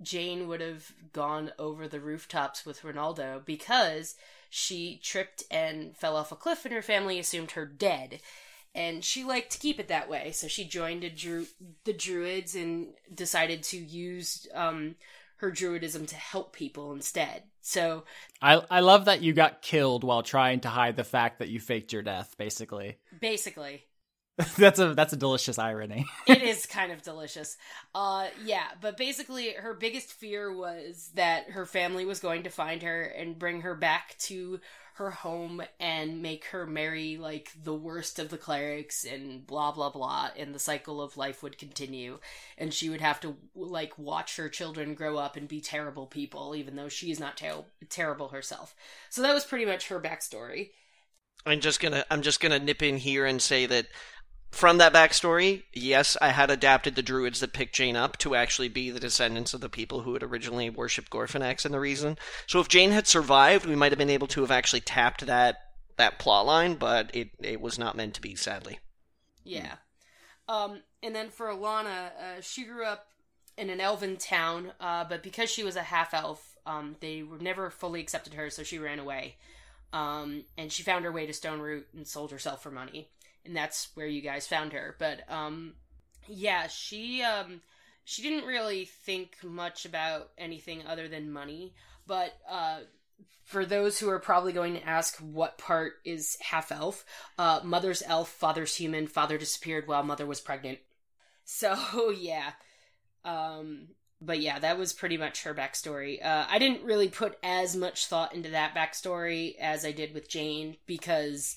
Jane would have gone over the rooftops with Ronaldo, because she tripped and fell off a cliff, and her family assumed her dead. And she liked to keep it that way, so she joined a dru- the Druids and decided to use um, her Druidism to help people instead. So I I love that you got killed while trying to hide the fact that you faked your death, basically. Basically. that's a that's a delicious irony. It is kind of delicious. Uh, yeah, but basically her biggest fear was that her family was going to find her and bring her back to her home and make her marry, like, the worst of the clerics and blah, blah, blah, and the cycle of life would continue, and she would have to, like, watch her children grow up and be terrible people, even though she's not ter- terrible herself. So that was pretty much her backstory. I'm just gonna, I'm just gonna nip in here and say that from that backstory, yes, I had adapted the druids that picked Jane up to actually be the descendants of the people who had originally worshipped Gorfanax in the reason. So if Jane had survived, we might have been able to have actually tapped that that plot line, but it, it was not meant to be, sadly. Yeah. Um, and then for Alana, uh, she grew up in an elven town, uh, but because she was a half-elf, um, they were never fully accepted her, so she ran away. Um, and she found her way to Stoneroot and sold herself for money. And that's where you guys found her. But, um, yeah, she, um, she didn't really think much about anything other than money. But, uh, for those who are probably going to ask what part is half-elf, uh, mother's elf, father's human, father disappeared while mother was pregnant. So, yeah. Um, but yeah, that was pretty much her backstory. Uh, I didn't really put as much thought into that backstory as I did with Jane, because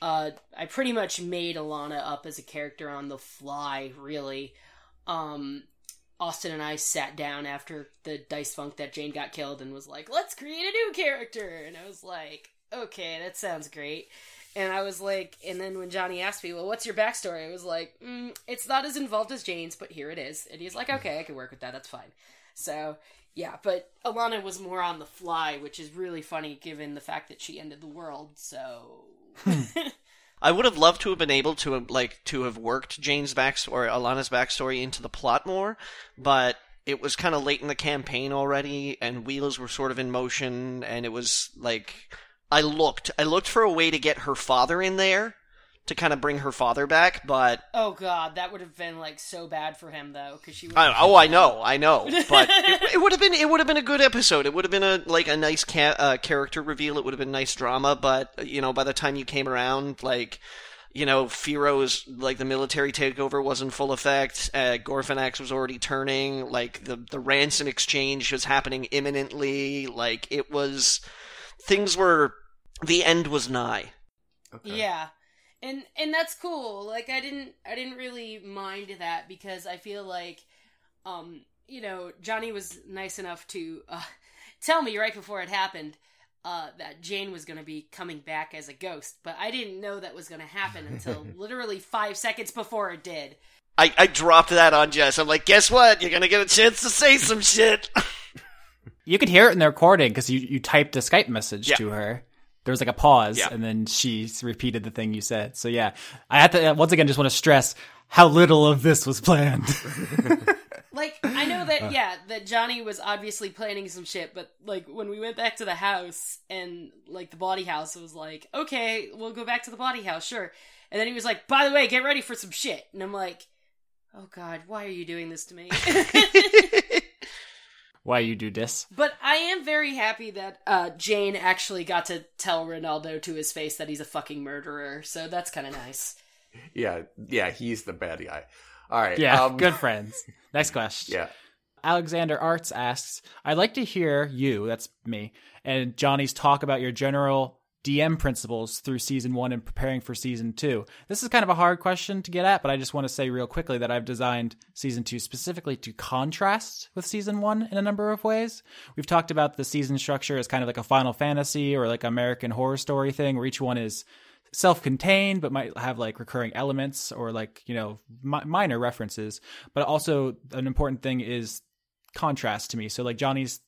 uh, I pretty much made Alana up as a character on the fly, really. Um... Austin and I sat down after the Dice Funk that Jane got killed and was like, let's create a new character. And I was like, okay, that sounds great. And I was like, and then when Johnny asked me, well, what's your backstory? I was like, mm, it's not as involved as Jane's, but here it is. And he's like, okay, I can work with that. That's fine. So yeah, but Alana was more on the fly, which is really funny given the fact that she ended the world. So I would have loved to have been able to have, like, to have worked Jane's backstory, Alana's backstory into the plot more, but it was kind of late in the campaign already, and wheels were sort of in motion, and it was, like, I looked. I looked for a way to get her father in there, to kind of bring her father back, but... Oh, God, that would have been, like, so bad for him, though, because she would have... Oh, I know, I know, but it, it would have been it would have been a good episode. It would have been, a like, a nice ca- uh, character reveal. It would have been nice drama, but, you know, by the time you came around, like, you know, Firo's, like, the military takeover was in full effect, uh, Gorfanax was already turning, like, the, the ransom exchange was happening imminently, like, it was... Things were... The end was nigh. Okay. Yeah. And and that's cool. Like I didn't I didn't really mind that because I feel like, um, you know, Johnny was nice enough to uh, tell me right before it happened uh, that Jane was going to be coming back as a ghost, but I didn't know that was going to happen until literally five seconds before it did. I, I dropped that on Jess. I'm like, guess what? You're going to get a chance to say some shit. You could hear it in the recording because you, you typed a Skype message yeah. to her. There was like a pause, yeah. and then she repeated the thing you said. So yeah, I have to, once again, just want to stress how little of this was planned. Like, I know that, yeah, that Johnny was obviously planning some shit, but like, when we went back to the house, and like, the body house, it was like, okay, we'll go back to the body house, sure. And then he was like, by the way, get ready for some shit. And I'm like, oh God, why are you doing this to me? Why you do this? But I am very happy that uh, Jane actually got to tell Ronaldo to his face that he's a fucking murderer. So that's kind of nice. yeah, yeah, he's the bad guy. All right. Yeah, um... good friends. Next question. Yeah. Alexander Arts asks, I'd like to hear you, that's me, and Johnny's talk about your general D M principles through season one and preparing for season two. This is kind of a hard question to get at, but I just want to say real quickly that I've designed season two specifically to contrast with season one in a number of ways. We've talked about the season structure as kind of like a Final Fantasy or like American Horror Story thing where each one is self-contained but might have like recurring elements or like, you know, mi- minor references. But also an important thing is contrast to me. So like Johnny's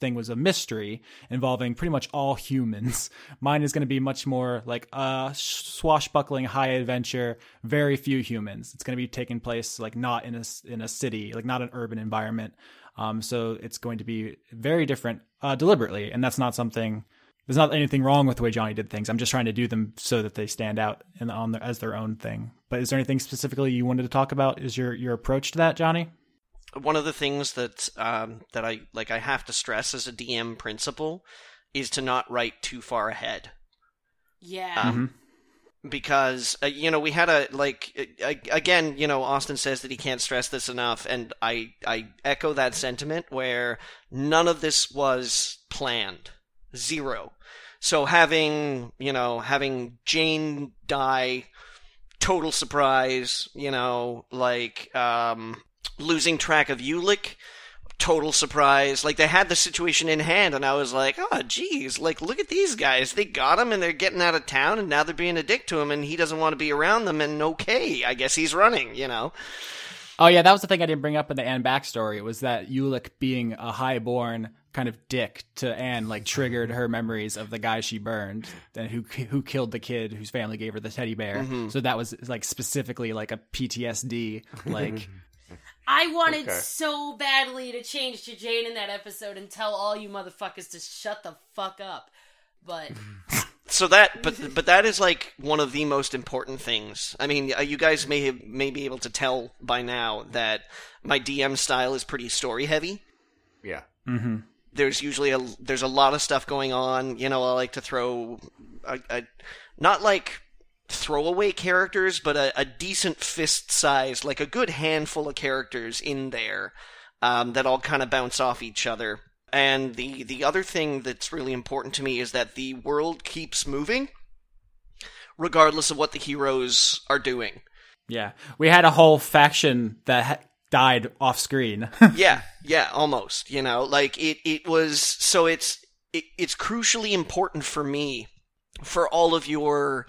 thing was a mystery involving pretty much all humans. Mine is going to be much more like a swashbuckling high adventure, very few humans. It's going to be taking place like not in a in a city, like not an urban environment. Um, so it's going to be very different uh, deliberately, and that's not something. There's not anything wrong with the way Johnny did things. I'm just trying to do them so that they stand out and on their, as their own thing. But is there anything specifically you wanted to talk about? Is your your approach to that, Johnny? One of the things that um, that I like I have to stress as a D M principle is to not write too far ahead. Yeah. Um, mm-hmm. Because uh, you know we had a like uh, again you know Austin says that he can't stress this enough, and I I echo that sentiment where none of this was planned, zero. So having you know having Jane die, total surprise. You know like. Um, Losing track of Ulick, total surprise. Like, they had the situation in hand, and I was like, oh, geez, like, look at these guys. They got him, and they're getting out of town, and now they're being a dick to him, and he doesn't want to be around them, and okay, I guess he's running, you know? Oh, yeah, that was the thing I didn't bring up in the Anne backstory, was that Ulick being a highborn kind of dick to Anne, like, triggered her memories of the guy she burned, and who who killed the kid whose family gave her the teddy bear. Mm-hmm. So that was, like, specifically, like, a P T S D, like... I wanted okay. so badly to change to Jane in that episode and tell all you motherfuckers to shut the fuck up, but... so that, but but that is like one of the most important things. I mean, you guys may have, may be able to tell by now that my D M style is pretty story heavy. Yeah. Mm-hmm. there's usually a there's a lot of stuff going on. You know, I like to throw a, a not like throwaway characters, but a, a decent fist size, like a good handful of characters in there um, that all kind of bounce off each other. And the, the other thing that's really important to me is that the world keeps moving, regardless of what the heroes are doing. Yeah, we had a whole faction that ha- died off screen. yeah, yeah, almost. You know, like it, it was. So it's it, it's crucially important for me, for all of your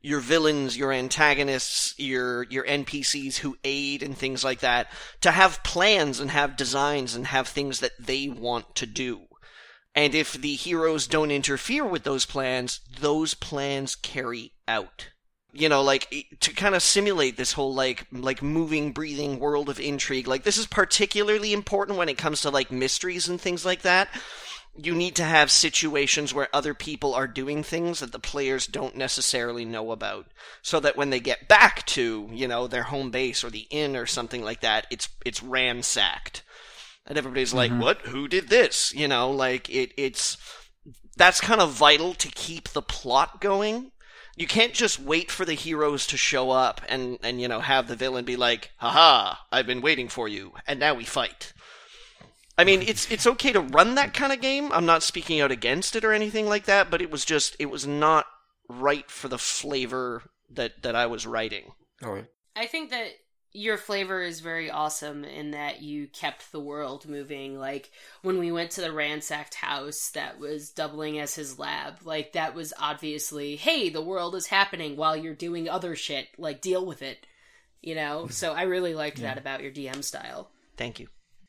your villains, your antagonists, your your N P Cs who aid and things like that, to have plans and have designs and have things that they want to do. And if the heroes don't interfere with those plans, those plans carry out. You know, like, to kind of simulate this whole, like, like moving, breathing world of intrigue. Like, this is particularly important when it comes to, like, mysteries and things like that. You need to have situations where other people are doing things that the players don't necessarily know about, so that when they get back to, you know, their home base or the inn or something like that, it's it's ransacked. And everybody's mm-hmm. like, what? Who did this? You know, like, it it's... That's kind of vital to keep the plot going. You can't just wait for the heroes to show up and, and, you know, have the villain be like, haha, I've been waiting for you, and now we fight. I mean, it's it's okay to run that kind of game. I'm not speaking out against it or anything like that, but it was just, it was not right for the flavor that, that I was writing. All right. I think that your flavor is very awesome in that you kept the world moving. Like, when we went to the ransacked house that was doubling as his lab, like, that was obviously, hey, the world is happening while you're doing other shit. Like, deal with it, you know? So I really liked yeah. that about your D M style. Thank you.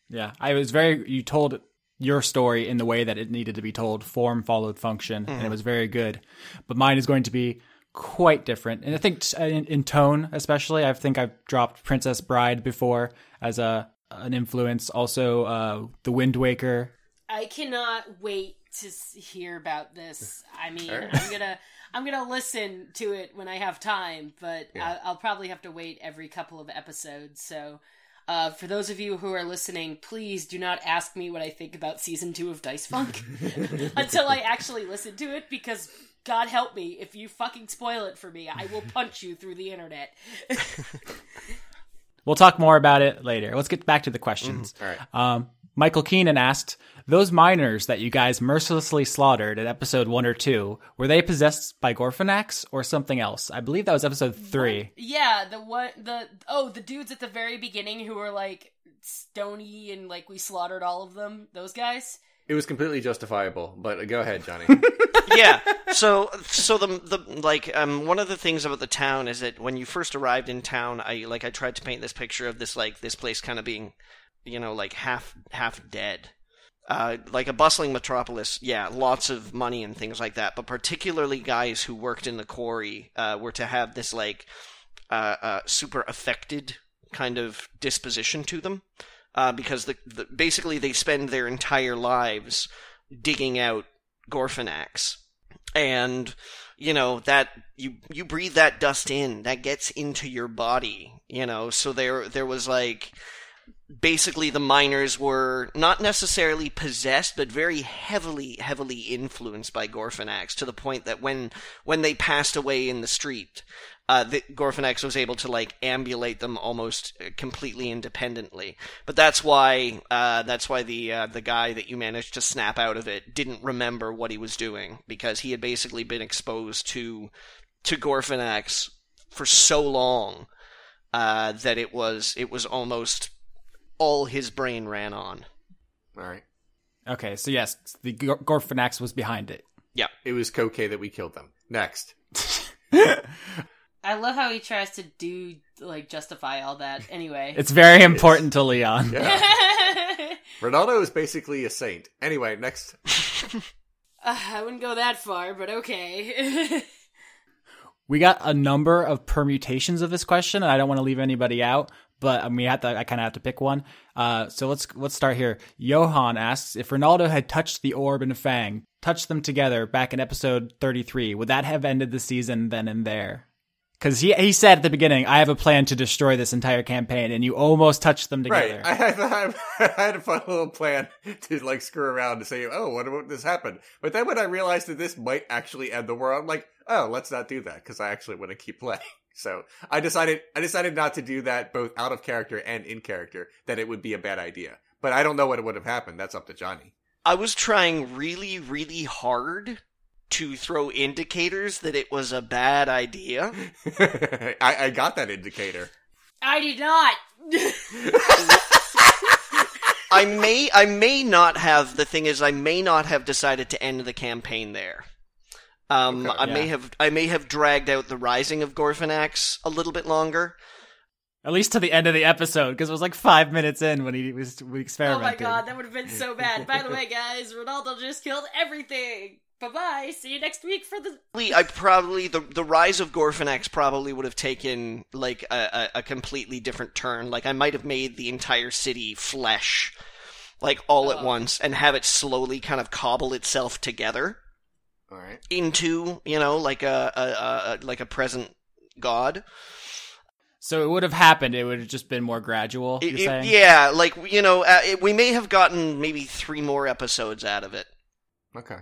Yeah, I was very, you told your story in the way that it needed to be told, form followed function, mm-hmm. and it was very good. But mine is going to be quite different. And I think in, in tone, especially, I think I've dropped Princess Bride before as a an influence. Also, uh, The Wind Waker. I cannot wait to hear about this. I mean, sure. I'm going to... I'm going to listen to it when I have time, but yeah. I'll, I'll probably have to wait every couple of episodes, so... Uh, for those of you who are listening, please do not ask me what I think about season two of Dice Funk until I actually listen to it, because God help me, if you fucking spoil it for me, I will punch you through the internet. We'll talk more about it later. Let's get back to the questions. Mm, all right. Um, Michael Keenan asked, those miners that you guys mercilessly slaughtered in episode one or two, were they possessed by Gorfanax or something else? I believe that was episode three. What? Yeah, the one, the oh, the dudes at the very beginning who were like stony and like we slaughtered all of them. Those guys. It was completely justifiable, but go ahead, Johnny. yeah. So, so the the like um one of the things about the town is that when you first arrived in town, I like I tried to paint this picture of this like this place kind of being, you know, like half half dead. Uh, like a bustling metropolis, yeah, lots of money and things like that, but particularly guys who worked in the quarry uh, were to have this, like, uh, uh, super affected kind of disposition to them, uh, because the, the basically they spend their entire lives digging out Gorfanax. And, you know, that you you breathe that dust in, that gets into your body, you know, so there there was, like... Basically, the miners were not necessarily possessed, but very heavily, heavily influenced by Gorfanax, to the point that when when they passed away in the street, uh, the, Gorfanax was able to, like, ambulate them almost completely independently. But that's why uh, that's why the uh, the guy that you managed to snap out of it didn't remember what he was doing, because he had basically been exposed to to Gorfanax for so long uh, that it was it was almost... all his brain ran on. All right. Okay, so yes, the Gorfanax was behind it. Yeah. It was Kokei that we killed them. Next. I love how he tries to do, like, justify all that. Anyway. It's very important it's... to Leon. Yeah. Ronaldo is basically a saint. Anyway, next. uh, I wouldn't go that far, but okay. We got a number of permutations of this question, and I don't want to leave anybody out. But I mean, I, I kind of have to pick one. Uh, so let's let's start here. Johan asks, if Ronaldo had touched the orb and Fang, touched them together back in episode thirty-three, would that have ended the season then and there? Because he, he said at the beginning, I have a plan to destroy this entire campaign, and you almost touched them together. Right. I, I, I had a fun little plan to, like, screw around to say, oh, what about this happened? But then when I realized that this might actually end the world, I'm like, oh, let's not do that, because I actually want to keep playing. So I decided I decided not to do that, both out of character and in character, that it would be a bad idea. But I don't know what would have happened. That's up to Johnny. I was trying really, really hard to throw indicators that it was a bad idea. I, I got that indicator. I did not. I may, I may not have, the thing is, I may not have decided to end the campaign there. Um, okay, I yeah. may have, I may have dragged out the rising of Gorfanax a little bit longer. At least to the end of the episode, because it was like five minutes in when he was experimenting. Oh my god, that would have been so bad. By the way, guys, Ronaldo just killed everything. Bye-bye, see you next week for the... I probably, the, the rise of Gorfanax probably would have taken, like, a, a, a completely different turn. Like, I might have made the entire city flesh, like, all oh. at once, and have it slowly kind of cobble itself together. All right. Into, you know, like a, a, a like a present god. So it would have happened. It would have just been more gradual, it, you're it, saying? Yeah, like, you know, uh, it, we may have gotten maybe three more episodes out of it. Okay.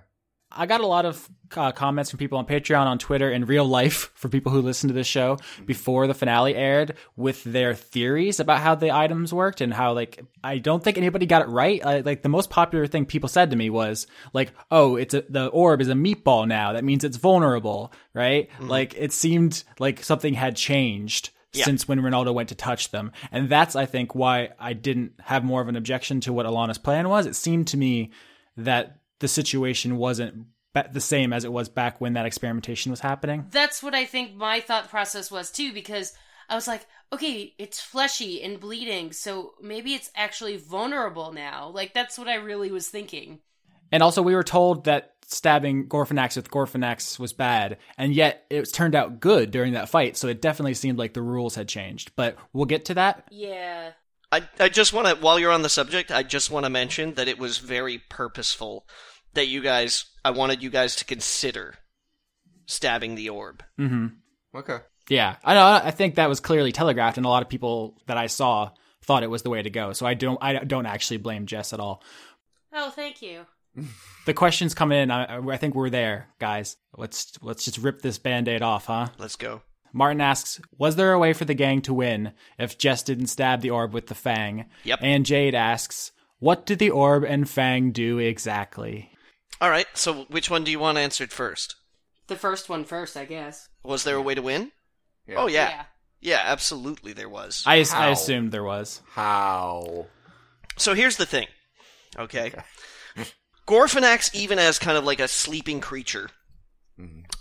I got a lot of uh, comments from people on Patreon, on Twitter, in real life, from people who listened to this show before the finale aired, with their theories about how the items worked and how, like, I don't think anybody got it right. I, like, the most popular thing people said to me was, like, oh, it's a, the orb is a meatball now. That means it's vulnerable, right? Mm-hmm. Like, it seemed like something had changed. Yeah. Since when Ronaldo went to touch them. And that's, I think, why I didn't have more of an objection to what Alana's plan was. It seemed to me that the situation wasn't the same as it was back when that experimentation was happening. That's what I think my thought process was, too, because I was like, okay, it's fleshy and bleeding, so maybe it's actually vulnerable now. Like, that's what I really was thinking. And also, we were told that stabbing Gorfanax with Gorfanax was bad, and yet it turned out good during that fight, so it definitely seemed like the rules had changed. But we'll get to that. Yeah. I, I just want to, while you're on the subject, I just want to mention that it was very purposeful that you guys, I wanted you guys to consider stabbing the orb. Mm-hmm. Okay. Yeah. I know. I think that was clearly telegraphed, and a lot of people that I saw thought it was the way to go, so I don't, I don't actually blame Jess at all. Oh, thank you. The questions come in. I, I think we're there, guys. Let's let's just rip this Band-Aid off, huh? Let's go. Martin asks, was there a way for the gang to win if Jess didn't stab the orb with the fang? Yep. And Jade asks, what did the orb and fang do exactly? All right, so which one do you want answered first? The first one first, I guess. Was there a way to win? Yeah. Oh, yeah. yeah. Yeah, absolutely there was. I, I assumed there was. How? So here's the thing, okay? okay. Gorfanax, even as kind of like a sleeping creature,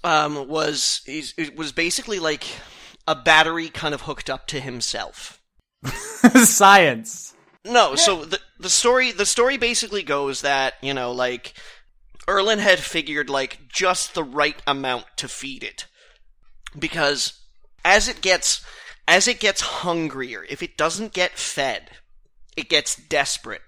um, was it was basically like a battery kind of hooked up to himself. Science. No, so the the story the story basically goes that, you know, like, Erlen had figured, like, just the right amount to feed it, because as it gets as it gets hungrier, if it doesn't get fed, it gets desperate.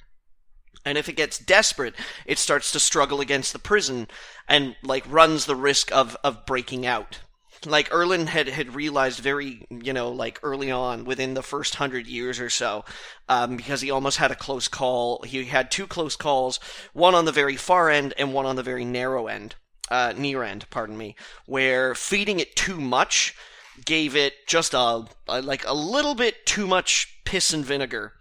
And if it gets desperate, it starts to struggle against the prison and, like, runs the risk of, of breaking out. Like, Erlen had, had realized very, you know, like, early on, within the first hundred years or so, um, because he almost had a close call. He had two close calls, one on the very far end and one on the very narrow end, uh, near end, pardon me, where feeding it too much gave it just a, a like, a little bit too much piss and vinegar,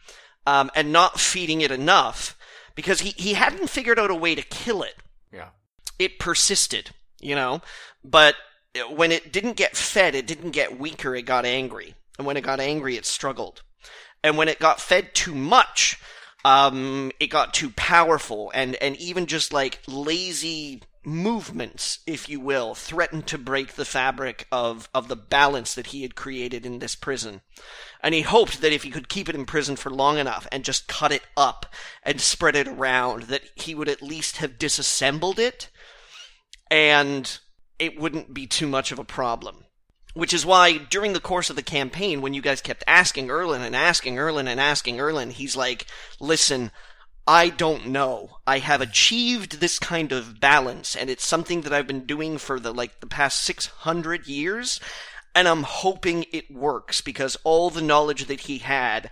um, and not feeding it enough. Because he, he hadn't figured out a way to kill it. Yeah. It persisted, you know? But when it didn't get fed, it didn't get weaker, it got angry. And when it got angry, it struggled. And when it got fed too much, um, it got too powerful. And, and even just, like, lazy movements, if you will, threatened to break the fabric of, of the balance that he had created in this prison. And he hoped that if he could keep it in prison for long enough and just cut it up and spread it around, that he would at least have disassembled it and it wouldn't be too much of a problem. Which is why during the course of the campaign, when you guys kept asking Erlen and asking Erlen and asking Erlen, he's like, listen, I don't know. I have achieved this kind of balance, and it's something that I've been doing for the like the past six hundred years, and I'm hoping it works, because all the knowledge that he had,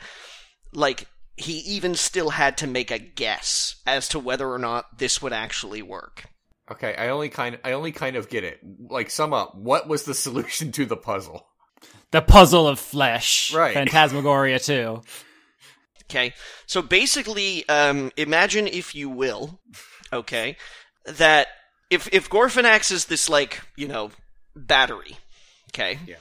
like, he even still had to make a guess as to whether or not this would actually work. Okay, I only kind of, I only kind of get it. Like, sum up, what was the solution to the puzzle? The puzzle of flesh. Right. Phantasmagoria two. Okay, so basically, um, imagine, if you will, okay, that if if Gorfanax is this, like, you know, battery, okay? Yeah.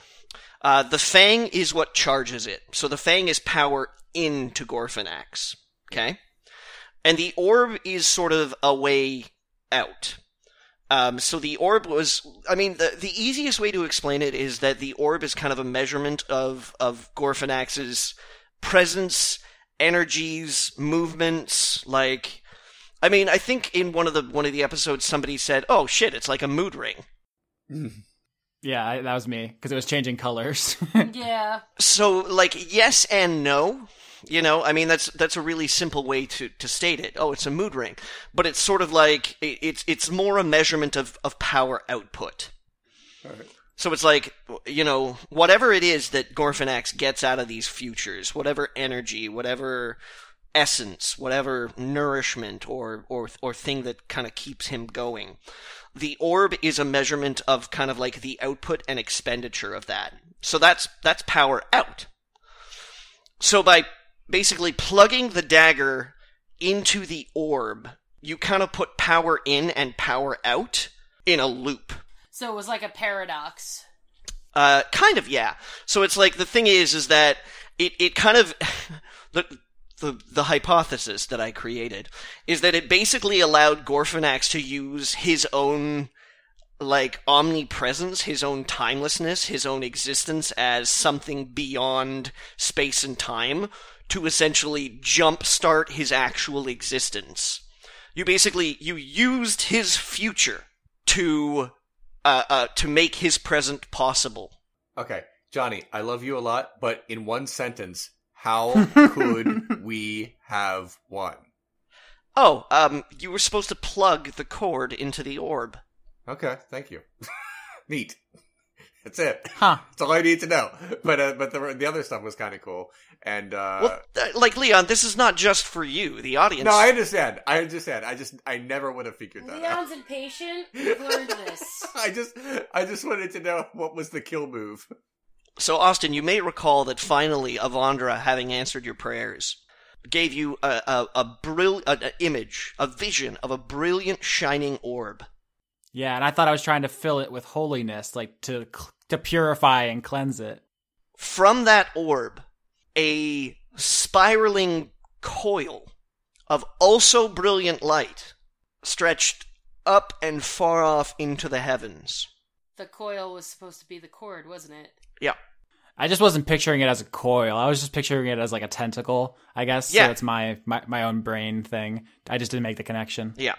Uh, the Fang is what charges it. So the Fang is power into Gorfanax, okay? And the orb is sort of a way out. Um, so the orb was, I mean, the, the easiest way to explain it is that the orb is kind of a measurement of, of Gorfanax's presence, energies, movements, like, I mean, I think in one of the, one of the episodes somebody said, oh shit, it's like a mood ring. Mm. Yeah, I, that was me, because it was changing colors. Yeah. So, like, yes and no. You know, I mean, that's that's a really simple way to, to state it. Oh, it's a mood ring. But it's sort of like, it, it's it's more a measurement of, of power output. All right. So it's like, you know, whatever it is that Gorfanax gets out of these futures, whatever energy, whatever essence, whatever nourishment or, or, or thing that kind of keeps him going, the orb is a measurement of kind of like the output and expenditure of that. So that's that's power out. So by basically plugging the dagger into the orb, you kind of put power in and power out in a loop. So it was like a paradox. Uh, kind of, yeah. So it's like, the thing is, is that it, it kind of... the the the hypothesis that I created is that it basically allowed Gorfanax to use his own, like, omnipresence, his own timelessness, his own existence as something beyond space and time to essentially jumpstart his actual existence. You basically, you used his future to, uh, uh, to make his present possible. Okay, Johnny, I love you a lot, but in one sentence, how could we have won? Oh, um, you were supposed to plug the cord into the orb. Okay, thank you. Neat. That's it. Huh. That's all I need to know. But uh, but the the other stuff was kind of cool. And uh, well, th- like Leon, this is not just for you, the audience. No, I understand. I understand. I just I never would have figured that out. Leon's impatient. We've learned this. I just I just wanted to know what was the kill move. So, Austin, you may recall that finally Avandra, having answered your prayers, gave you a a, a brill- an image, a vision of a brilliant shining orb. Yeah, and I thought I was trying to fill it with holiness, like to to purify and cleanse it. From that orb, a spiraling coil of also brilliant light stretched up and far off into the heavens. The coil was supposed to be the cord, wasn't it? Yeah. I just wasn't picturing it as a coil. I was just picturing it as like a tentacle, I guess. Yeah. So it's my, my, my own brain thing. I just didn't make the connection. Yeah.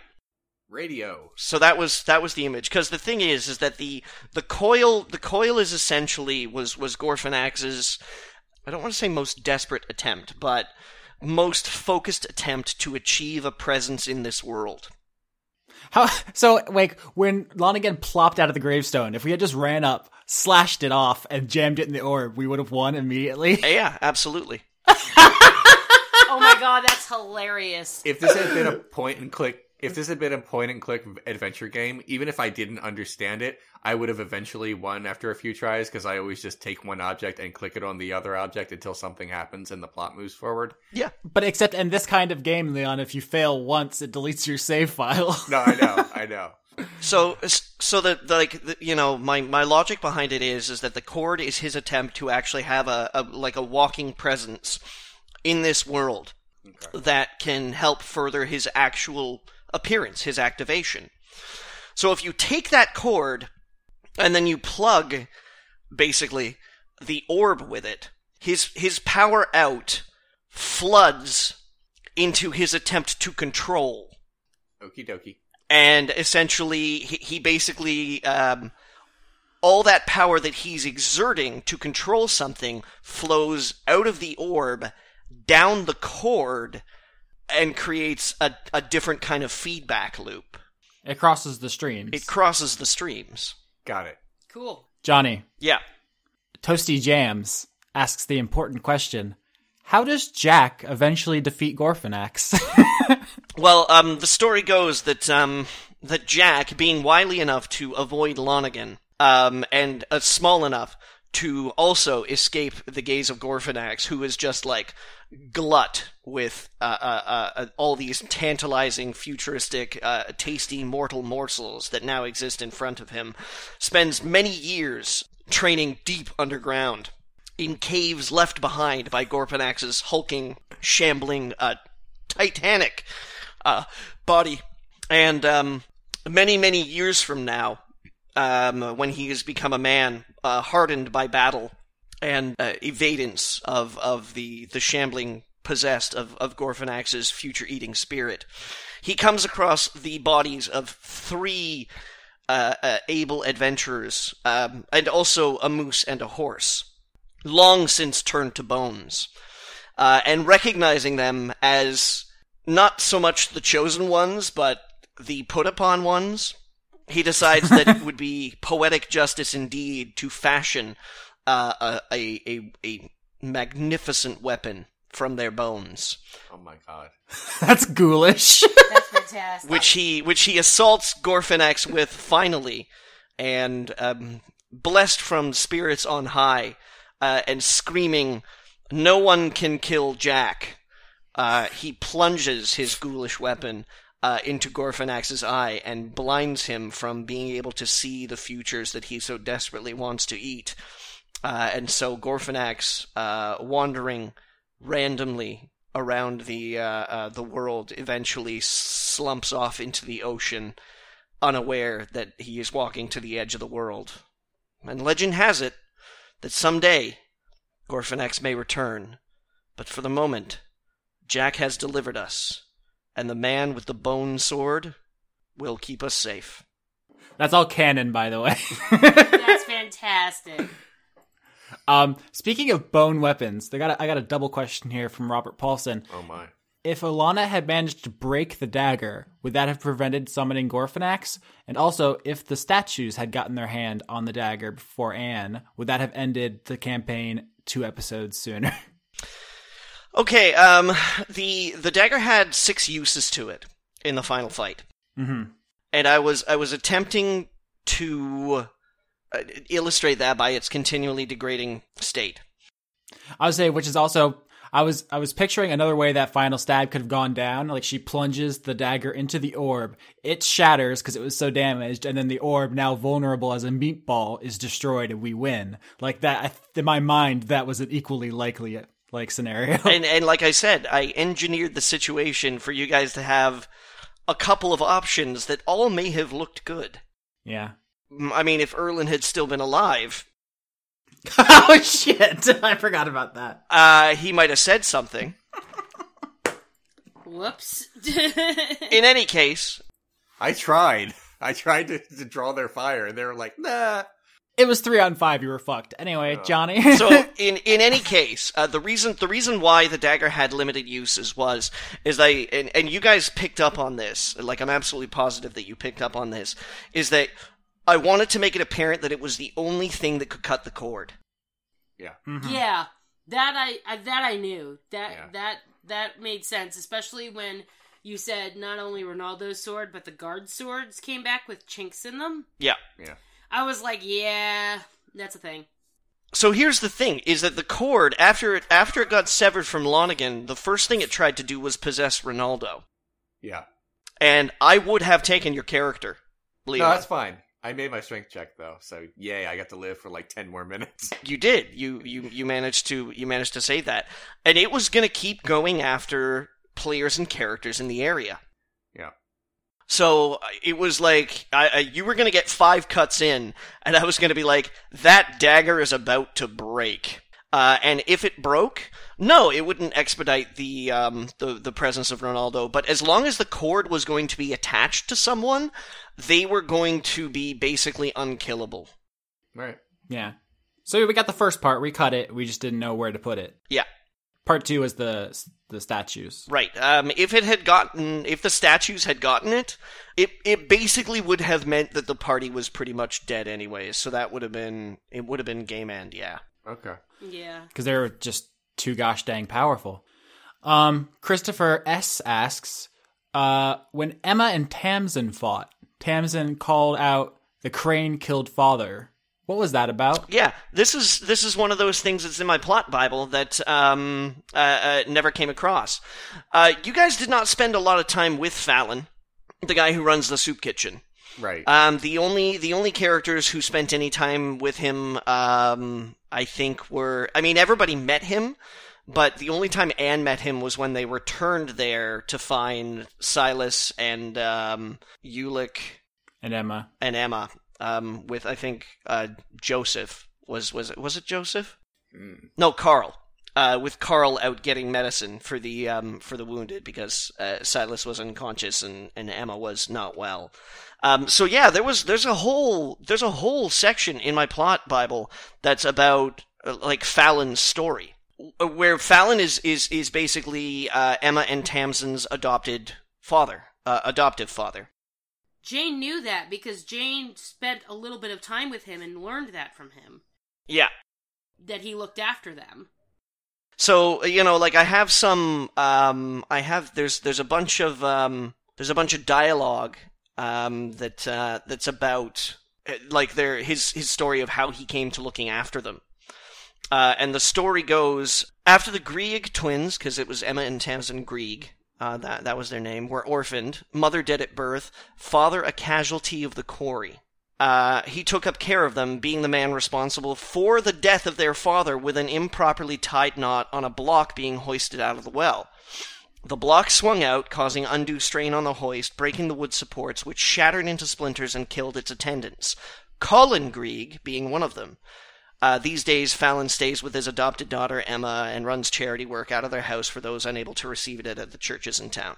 Radio. So that was that was the image. Because the thing is, is that the the coil the coil is essentially was was Gorfanax's, I don't want to say most desperate attempt, but most focused attempt to achieve a presence in this world. How so? Like when Lonigan plopped out of the gravestone, if we had just ran up, slashed it off, and jammed it in the orb, we would have won immediately. Yeah, absolutely. Oh my god, that's hilarious! If this had been a point and click, if this had been a point and click adventure game, even if I didn't understand it, I would have eventually won after a few tries because I always just take one object and click it on the other object until something happens and the plot moves forward. Yeah, but except in this kind of game, Leon, if you fail once, it deletes your save file. No, I know, I know. So, so that like the, you know, my, my logic behind it is is that the cord is his attempt to actually have a, a like a walking presence in this world okay. that can help further his actual appearance, his activation. So, if you take that cord and then you plug basically the orb with it, his his power out floods into his attempt to control. Okie dokie. And essentially, he, he basically, um, all that power that he's exerting to control something flows out of the orb, down the cord, and creates a, a different kind of feedback loop. It crosses the streams. It crosses the streams. Got it. Cool. Johnny. Yeah. Toasty Jams asks the important question, how does Jack eventually defeat Gorfanax? Well, um, the story goes that um, that Jack, being wily enough to avoid Lonigan, um, and uh, small enough to also escape the gaze of Gorfanax, who is just like glut with uh, uh, uh, all these tantalizing, futuristic, uh, tasty mortal morsels that now exist in front of him, spends many years training deep underground in caves left behind by Gorfanax's hulking, shambling, uh, titanic uh, body. And um, many, many years from now, um, when he has become a man, uh, hardened by battle and uh, evadance of, of the, the shambling possessed of, of Gorfanax's future-eating spirit, he comes across the bodies of three uh, uh, able adventurers, um, and also a moose and a horse, long since turned to bones, uh, and recognizing them as not so much the chosen ones, but the put-upon ones, he decides that it would be poetic justice indeed to fashion uh, a, a, a magnificent weapon from their bones. Oh my god. That's ghoulish. That's fantastic. Which he, which he assaults Gorfanax with, finally, and um, blessed from spirits on high, Uh, and screaming, "No one can kill Jack!" Uh, he plunges his ghoulish weapon uh, into Gorfanax's eye and blinds him from being able to see the futures that he so desperately wants to eat. Uh, and so Gorfanax, uh, wandering randomly around the uh, uh, the world, eventually slumps off into the ocean, unaware that he is walking to the edge of the world. And legend has it that someday Gorfanax may return, but for the moment, Jack has delivered us, and the man with the bone sword will keep us safe. That's all canon, by the way. That's fantastic. Um, speaking of bone weapons, they got a, I got a double question here from Robert Paulson. Oh my. If Alana had managed to break the dagger, would that have prevented summoning Gorfanax? And also, if the statues had gotten their hand on the dagger before Anne, would that have ended the campaign two episodes sooner? Okay, um, the the dagger had six uses to it in the final fight. Mm-hmm. And I was I was attempting to illustrate that by its continually degrading state. I would say, which is also... I was I was picturing another way that final stab could have gone down. Like, she plunges the dagger into the orb. It shatters because it was so damaged, and then the orb, now vulnerable as a meatball, is destroyed and we win. Like, that, in my mind, that was an equally likely, like, scenario. And, and like I said, I engineered the situation for you guys to have a couple of options that all may have looked good. Yeah. I mean, if Erlen had still been alive... Oh, shit. I forgot about that. Uh, he might have said something. Whoops. In any case. I tried. I tried to, to draw their fire, and they were like, nah. It was three on five. You were fucked. Anyway, uh. Johnny. So, in, in any case, uh, the reason the reason why the dagger had limited uses was, is I, and, and you guys picked up on this, like, I'm absolutely positive that you picked up on this, is that I wanted to make it apparent that it was the only thing that could cut the cord. Yeah. Mm-hmm. Yeah. That I, I that I knew. That yeah. that that made sense, especially when you said not only Ronaldo's sword, but the guard swords came back with chinks in them. Yeah. Yeah. I was like, yeah, that's a thing. So here's the thing, is that the cord, after it after it got severed from Lonigan, the first thing it tried to do was possess Ronaldo. Yeah. And I would have taken your character, Leo. No, that's fine. I made my strength check though, so yay! I got to live for like ten more minutes. You did. You you you managed to you managed to say that, and it was going to keep going after players and characters in the area. Yeah. So it was like I, I you were going to get five cuts in, and I was going to be like, that dagger is about to break. Uh, and if it broke, no, it wouldn't expedite the um the the presence of Ronaldo. But as long as the cord was going to be attached to someone, they were going to be basically unkillable. Right. Yeah. So we got the first part. We cut it. We just didn't know where to put it. Yeah. Part two is the the statues. Right. Um, if it had gotten, if the statues had gotten it, it, it basically would have meant that the party was pretty much dead anyways. So that would have been, it would have been game end, yeah. Okay. Yeah. Because they're just too gosh dang powerful. Um, Christopher S. asks, uh, when Emma and Tamsin fought, Tamsin called out, "The crane killed father." What was that about? Yeah, this is this is one of those things that's in my plot Bible that um, uh, uh, never came across. Uh, you guys did not spend a lot of time with Fallon, the guy who runs the soup kitchen. Right. Um, the only the only characters who spent any time with him, um, I think, were... I mean, everybody met him, but the only time Anne met him was when they returned there to find Silas and um, Ulick... And Emma. And Emma. Um, with, I think, uh, Joseph. Was was it, was it Joseph? Mm. No, Carl. Uh, with Carl out getting medicine for the um, for the wounded because uh, Silas was unconscious and, and Emma was not well. Um, so yeah, there was there's a whole there's a whole section in my plot Bible that's about uh, like Fallon's story, where Fallon is is is basically uh, Emma and Tamsin's adopted father, uh, adoptive father. Jane knew that because Jane spent a little bit of time with him and learned that from him. Yeah. That he looked after them. So, you know, like I have some, um, I have, there's, there's a bunch of, um, there's a bunch of dialogue, um, that, uh, that's about, like their, his, his story of how he came to looking after them. Uh, and the story goes, after the Grieg twins, because it was Emma and Tamsin Grieg, Uh, that that was their name, were orphaned, mother dead at birth, father a casualty of the quarry. Uh, he took up care of them, being the man responsible for the death of their father with an improperly tied knot on a block being hoisted out of the well. The block swung out, causing undue strain on the hoist, breaking the wood supports, which shattered into splinters and killed its attendants, Colin Grieg being one of them. Uh, these days, Fallon stays with his adopted daughter, Emma, and runs charity work out of their house for those unable to receive it at the churches in town.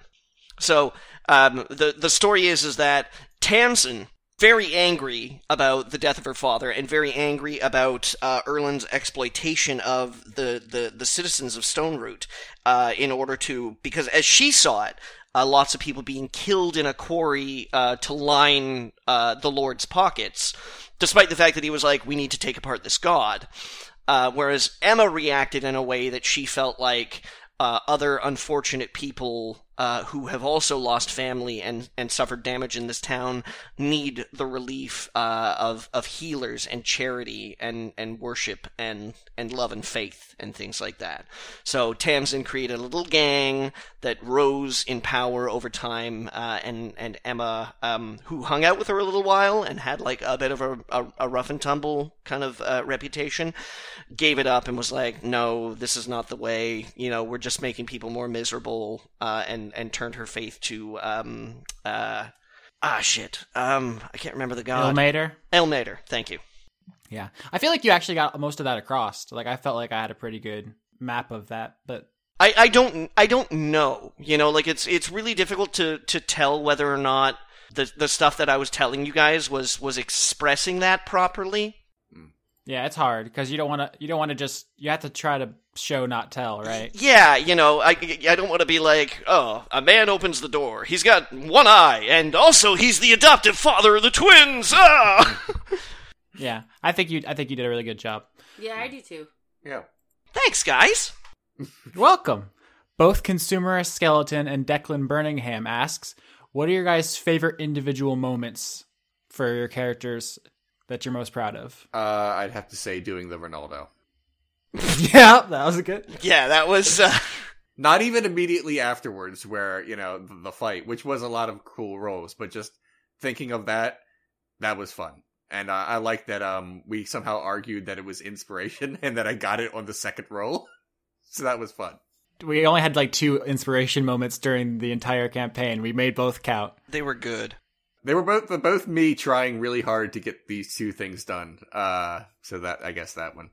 So, um, the the story is, is that Tamsin, very angry about the death of her father, and very angry about uh, Erlen's exploitation of the, the, the citizens of Stoneroot, uh, in order to... Because as she saw it, uh, lots of people being killed in a quarry uh, to line uh, the Lord's pockets... Despite the fact that he was like, we need to take apart this god. Uh, whereas Emma reacted in a way that she felt like uh, other unfortunate people uh, who have also lost family and, and suffered damage in this town need the relief uh, of, of healers and charity and, and worship and, and love and faith and things like that. So Tamsin created a little gang that rose in power over time, uh, and, and Emma, um, who hung out with her a little while and had like a bit of a, a, a rough and tumble kind of uh, reputation, gave it up and was like, no, this is not the way, you know, we're just making people more miserable, uh, and, and turned her faith to, um, uh, ah, shit, um, I can't remember the god. Elmater? Elmater, thank you. Yeah. I feel like you actually got most of that across. Like, I felt like I had a pretty good map of that, but... I, I don't I don't know, you know, like it's it's really difficult to, to tell whether or not the the stuff that I was telling you guys was, was expressing that properly. Yeah, it's hard because you don't want to you don't want to just you have to try to show not tell, right? Yeah, you know, I, I don't want to be like, oh, a man opens the door, he's got one eye, and also he's the adoptive father of the twins. Ah! Yeah, I think you I think you did a really good job. Yeah, I do too. Yeah, thanks, guys. Welcome. Both Consumerist Skeleton and Declan Birmingham asks, what are your guys' favorite individual moments for your characters that you're most proud of? Uh, I'd have to say doing the Ronaldo. Yeah, that was good. Yeah, that was... Uh... Not even immediately afterwards where, you know, the fight, which was a lot of cool roles, but just thinking of that, that was fun. And uh, I like that um, we somehow argued that it was inspiration and that I got it on the second roll. So that was fun. We only had like two inspiration moments during the entire campaign. We made both count. They were good. They were both both me trying really hard to get these two things done. Uh, so that I guess that one.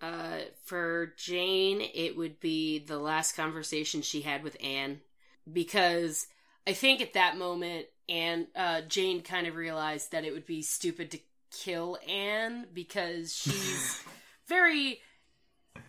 Uh, for Jane, it would be the last conversation she had with Anne, because I think at that moment, Anne, uh, Jane kind of realized that it would be stupid to kill Anne because she's very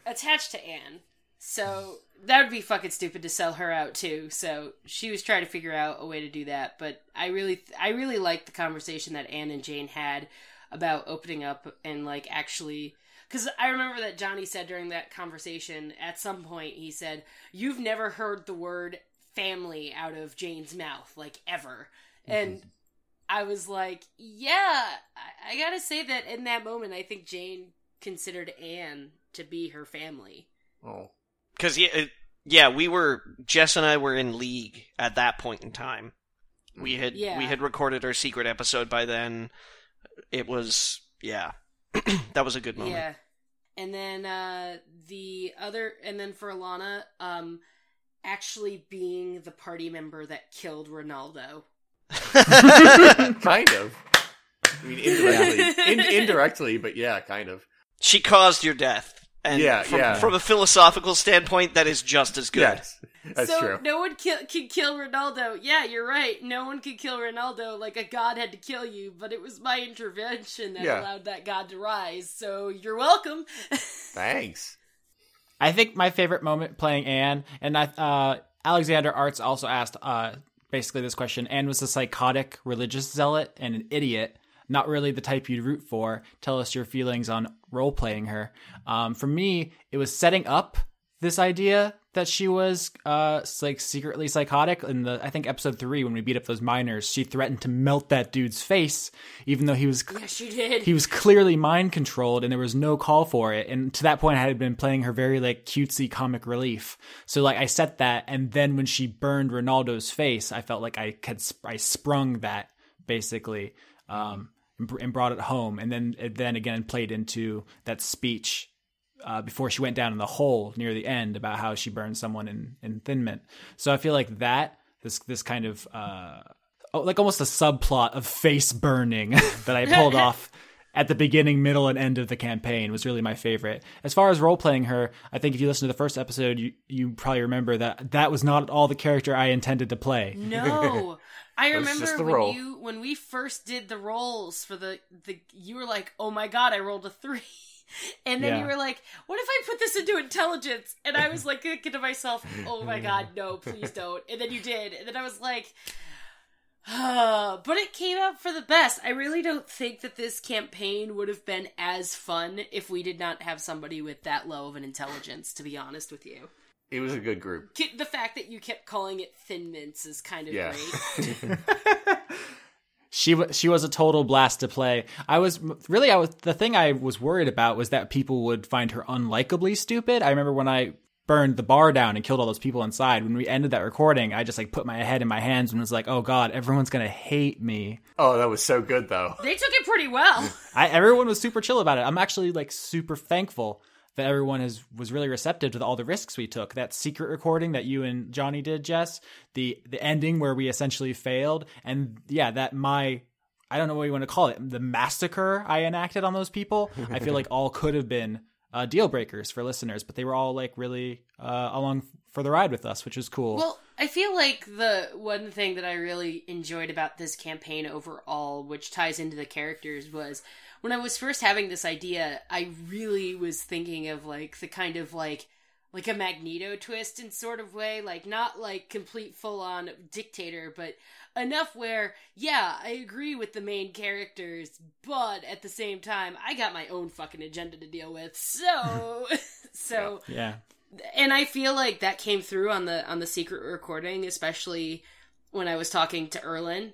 attached to Anne. So that would be fucking stupid to sell her out too. So she was trying to figure out a way to do that. But I really, th- I really liked the conversation that Anne and Jane had about opening up and like actually Because I remember that Johnny said during that conversation, at some point, he said, you've never heard the word family out of Jane's mouth, like, ever. Mm-hmm. And I was like, yeah, I, I gotta say that in that moment, I think Jane considered Anne to be her family. Oh. Because, yeah, yeah, we were, Jess and I were in league at that point in time. We had yeah. we had recorded our secret episode by then. It was, yeah, that was a good moment. Yeah. And then uh, the other, and then for Alana, um, actually being the party member that killed Ronaldo. Kind of. I mean, indirectly. In- indirectly, but yeah, kind of. She caused your death. And yeah, from, yeah. from a philosophical standpoint, that is just as good. Yes, that's so true. No one ki- could kill Ronaldo. Yeah, you're right. No one could kill Ronaldo. Like, a god had to kill you, but it was my intervention that yeah. allowed that god to rise. So you're welcome. Thanks. I think my favorite moment playing Anne, and I, uh, Alexander Arts also asked uh, basically this question. Anne was a psychotic religious zealot and an idiot. Not really the type you'd root for. Tell us your feelings on role-playing her. Um, for me, it was setting up this idea that she was uh, like secretly psychotic. In the I think episode three, when we beat up those miners, she threatened to melt that dude's face, even though he was yeah, she did. He was clearly mind controlled, and there was no call for it. And to that point, I had been playing her very like cutesy comic relief. So like I set that, and then when she burned Ronaldo's face, I felt like I had sp- I sprung that basically. Um, and brought it home, and then then again played into that speech uh, before she went down in the hole near the end about how she burned someone in, in Thin Mint. So I feel like that, this this kind of, uh, oh, like almost a subplot of face burning that I pulled off at the beginning, middle, and end of the campaign was really my favorite. As far as role-playing her, I think if you listen to the first episode, you, you probably remember that that was not at all the character I intended to play. No. I remember when role. you when we first did the rolls for the, the you were like, oh my god, I rolled a three. And then yeah. you were like, what if I put this into intelligence? And I was like thinking to myself, oh my god, no, please don't. And then you did. And then I was like, uh, but it came out for the best. I really don't think that this campaign would have been as fun if we did not have somebody with that low of an intelligence, to be honest with you. It was a good group. The fact that you kept calling it Thin Mints is kind of yeah. great. She was she was a total blast to play. I was really I was the thing I was worried about was that people would find her unlikably stupid. I remember when I burned the bar down and killed all those people inside. When we ended that recording, I just like put my head in my hands and was like, "Oh God, everyone's gonna hate me." Oh, that was so good though. They took it pretty well. I, everyone was super chill about it. I'm actually like super thankful that everyone has was really receptive to the, all the risks we took. That secret recording that you and Johnny did, Jess, the the ending where we essentially failed, and yeah, that my, I don't know what you want to call it, the massacre I enacted on those people, I feel like all could have been uh, deal breakers for listeners, but they were all like really uh, along for the ride with us, which was cool. Well, I feel like the one thing that I really enjoyed about this campaign overall, which ties into the characters, was when I was first having this idea, I really was thinking of, like, the kind of, like, like a Magneto twist in sort of way. Like, not, like, complete full-on dictator, but enough where, yeah, I agree with the main characters, but at the same time, I got my own fucking agenda to deal with. So, so... Yeah. And I feel like that came through on the on the secret recording, especially when I was talking to Erlen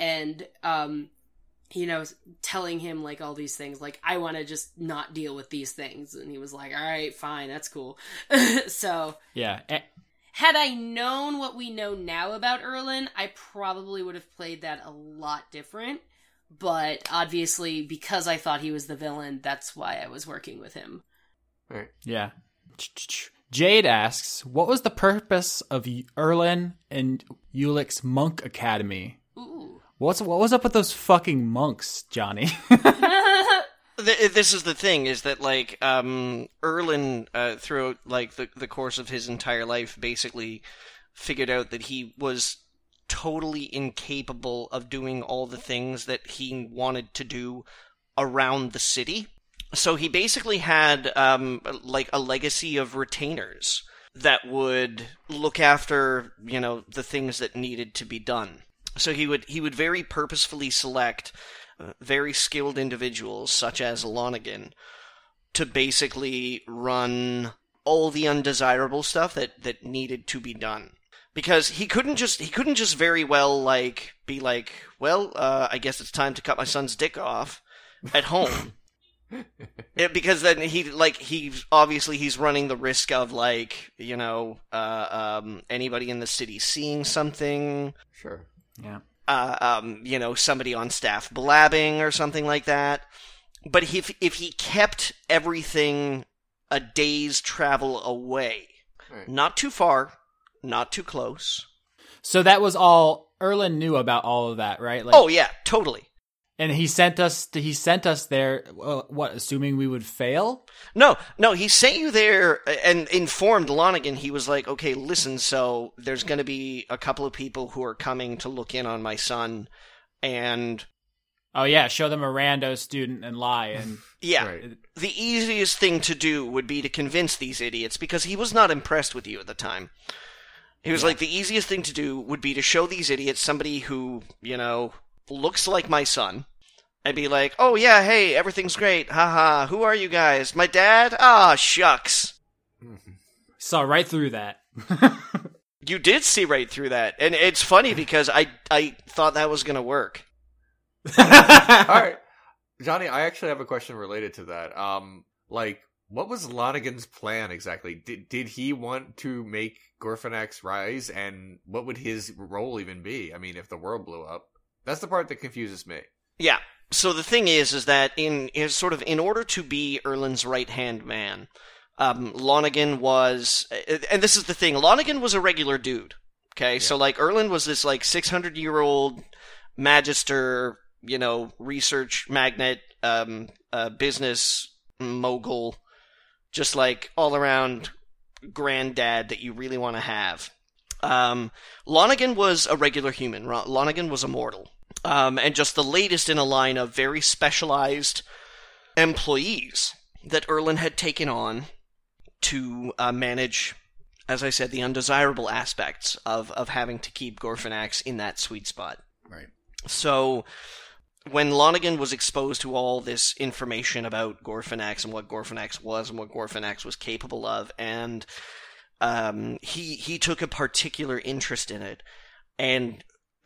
and... um. you know, telling him, like, all these things, like, I want to just not deal with these things. And he was like, all right, fine, that's cool. So, yeah. Eh. Had I known what we know now about Erlen, I probably would have played that a lot different. But obviously, because I thought he was the villain, that's why I was working with him. All right. Yeah. Jade asks, what was the purpose of Erlen and Ulick's Monk Academy? Ooh. What's what was up with those fucking monks, Johnny? This is the thing, is that, like, um, Erlen, uh, throughout, like, the, the course of his entire life, basically figured out that he was totally incapable of doing all the things that he wanted to do around the city. So he basically had, um, like, a legacy of retainers that would look after, you know, the things that needed to be done. So he would he would very purposefully select uh, very skilled individuals, such as Lonigan, to basically run all the undesirable stuff that, that needed to be done. Because he couldn't just he couldn't just very well like be like, well, uh, I guess it's time to cut my son's dick off at home. It, because then he like he obviously he's running the risk of like you know uh, um, anybody in the city seeing something. Sure. Yeah. Uh, um, you know, somebody on staff blabbing or something like that. But he, if if he kept everything a day's travel away, right. Not too far. Not too close. So that was all Erlen knew about all of that, right? Like, oh yeah, totally. And he sent us. He sent us there. What, assuming we would fail? No, no. He sent you there and informed Lonigan. He was like, "Okay, listen. So there's going to be a couple of people who are coming to look in on my son, and oh yeah, show them a rando student and lie and yeah." Right. The easiest thing to do would be to convince these idiots because he was not impressed with you at the time. He was yeah. like, the easiest thing to do would be to show these idiots somebody who, you know, looks like my son, and be like, oh yeah, hey, everything's great, haha, who are you guys? My dad? Ah, oh, shucks. Mm-hmm. Saw right through that. You did see right through that, and it's funny because I, I thought that was going to work. All right. Johnny, I actually have a question related to that. Um, like... What was Lonigan's plan exactly? Did did he want to make Gorfanax rise, and what would his role even be? I mean, if the world blew up, that's the part that confuses me. Yeah. So the thing is, is that in is sort of in order to be Erlen's right hand man, um, Lonigan was, and this is the thing, Lonigan was a regular dude. Okay, yeah. So like Erlen was this like six hundred year old magister, you know, research magnate, um, uh, business mogul. Just like all-around granddad that you really want to have. Um, Lonigan was a regular human. Lonigan was a mortal. Um, and just the latest in a line of very specialized employees that Erlen had taken on to uh, manage, as I said, the undesirable aspects of, of having to keep Gorfanax in that sweet spot. Right. So... when Lonigan was exposed to all this information about Gorfanax and what Gorfanax was and what Gorfanax was capable of, and um, he he took a particular interest in it and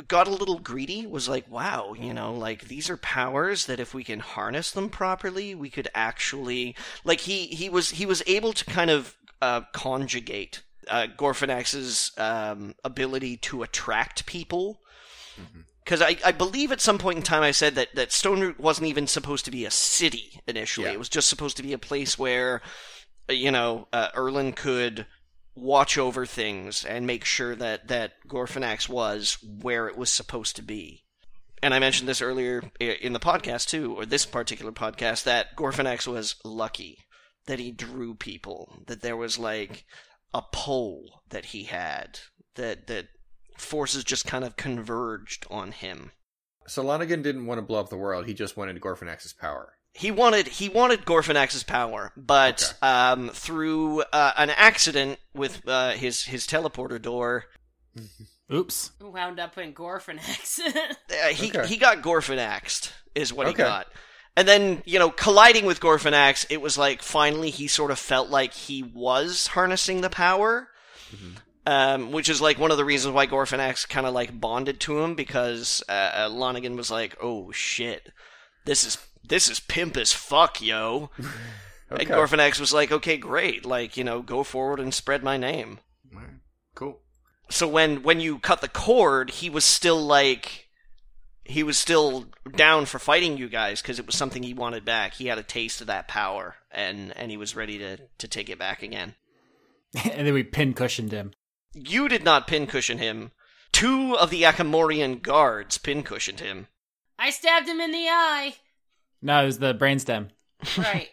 got a little greedy, was like, wow, you know, like, these are powers that if we can harness them properly, we could actually... Like, he, he, was, he was able to kind of uh, conjugate uh, Gorfanax's um, ability to attract people. Mm-hmm. Because I, I believe at some point in time I said that, that Stoneroot wasn't even supposed to be a city initially. Yeah. It was just supposed to be a place where, you know, uh, Erlen could watch over things and make sure that, that Gorfanax was where it was supposed to be. And I mentioned this earlier in the podcast, too, or this particular podcast, that Gorfanax was lucky, that he drew people, that there was, like, a pole that he had, that... that forces just kind of converged on him. So Lonigan didn't want to blow up the world, he just wanted Gorfanax's power. He wanted he wanted Gorfanax's power, but okay. um, through uh, an accident with uh, his, his teleporter door... Oops. Wound up in Gorfanax. uh, he, okay. he got Gorfanaxed, is what okay. he got. And then, you know, colliding with Gorfanax, it was like, finally he sort of felt like he was harnessing the power. Mm-hmm. Um, which is, like, one of the reasons why Gorfanax kind of, like, bonded to him, because uh, Lonigan was like, oh, shit, this is this is pimp as fuck, yo. Okay. And Gorfanax was like, okay, great, like, you know, go forward and spread my name. Right. Cool. So when, when you cut the cord, he was still, like, he was still down for fighting you guys, because it was something he wanted back. He had a taste of that power, and, and he was ready to, to take it back again. And then we pincushioned him. You did not pincushion him. Two of the Akamorian guards pincushioned him. I stabbed him in the eye. No, it was the brainstem. Right.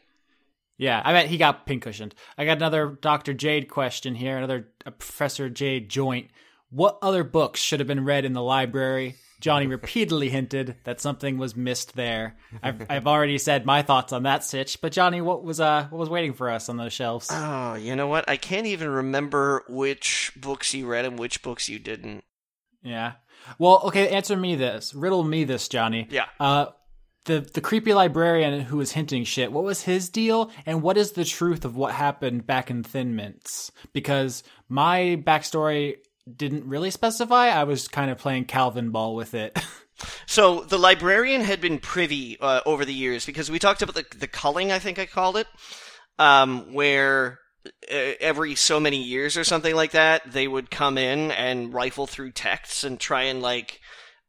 Yeah, I mean, he got pincushioned. I got another Doctor Jade question here, another Professor Jade joint. What other books should have been read in the library? Johnny repeatedly hinted that something was missed there. I've, I've already said my thoughts on that sitch, but Johnny, what was uh, what was waiting for us on those shelves? Oh, you know what? I can't even remember which books you read and which books you didn't. Yeah. Well, okay, answer me this. Riddle me this, Johnny. Yeah. Uh, the the creepy librarian who was hinting shit, what was his deal? And what is the truth of what happened back in Thin Mints? Because my backstory didn't really specify. I was kind of playing Calvin ball with it. So the librarian had been privy uh, over the years, because we talked about the, the culling, I think I called it, um, where every so many years or something like that, they would come in and rifle through texts and try and like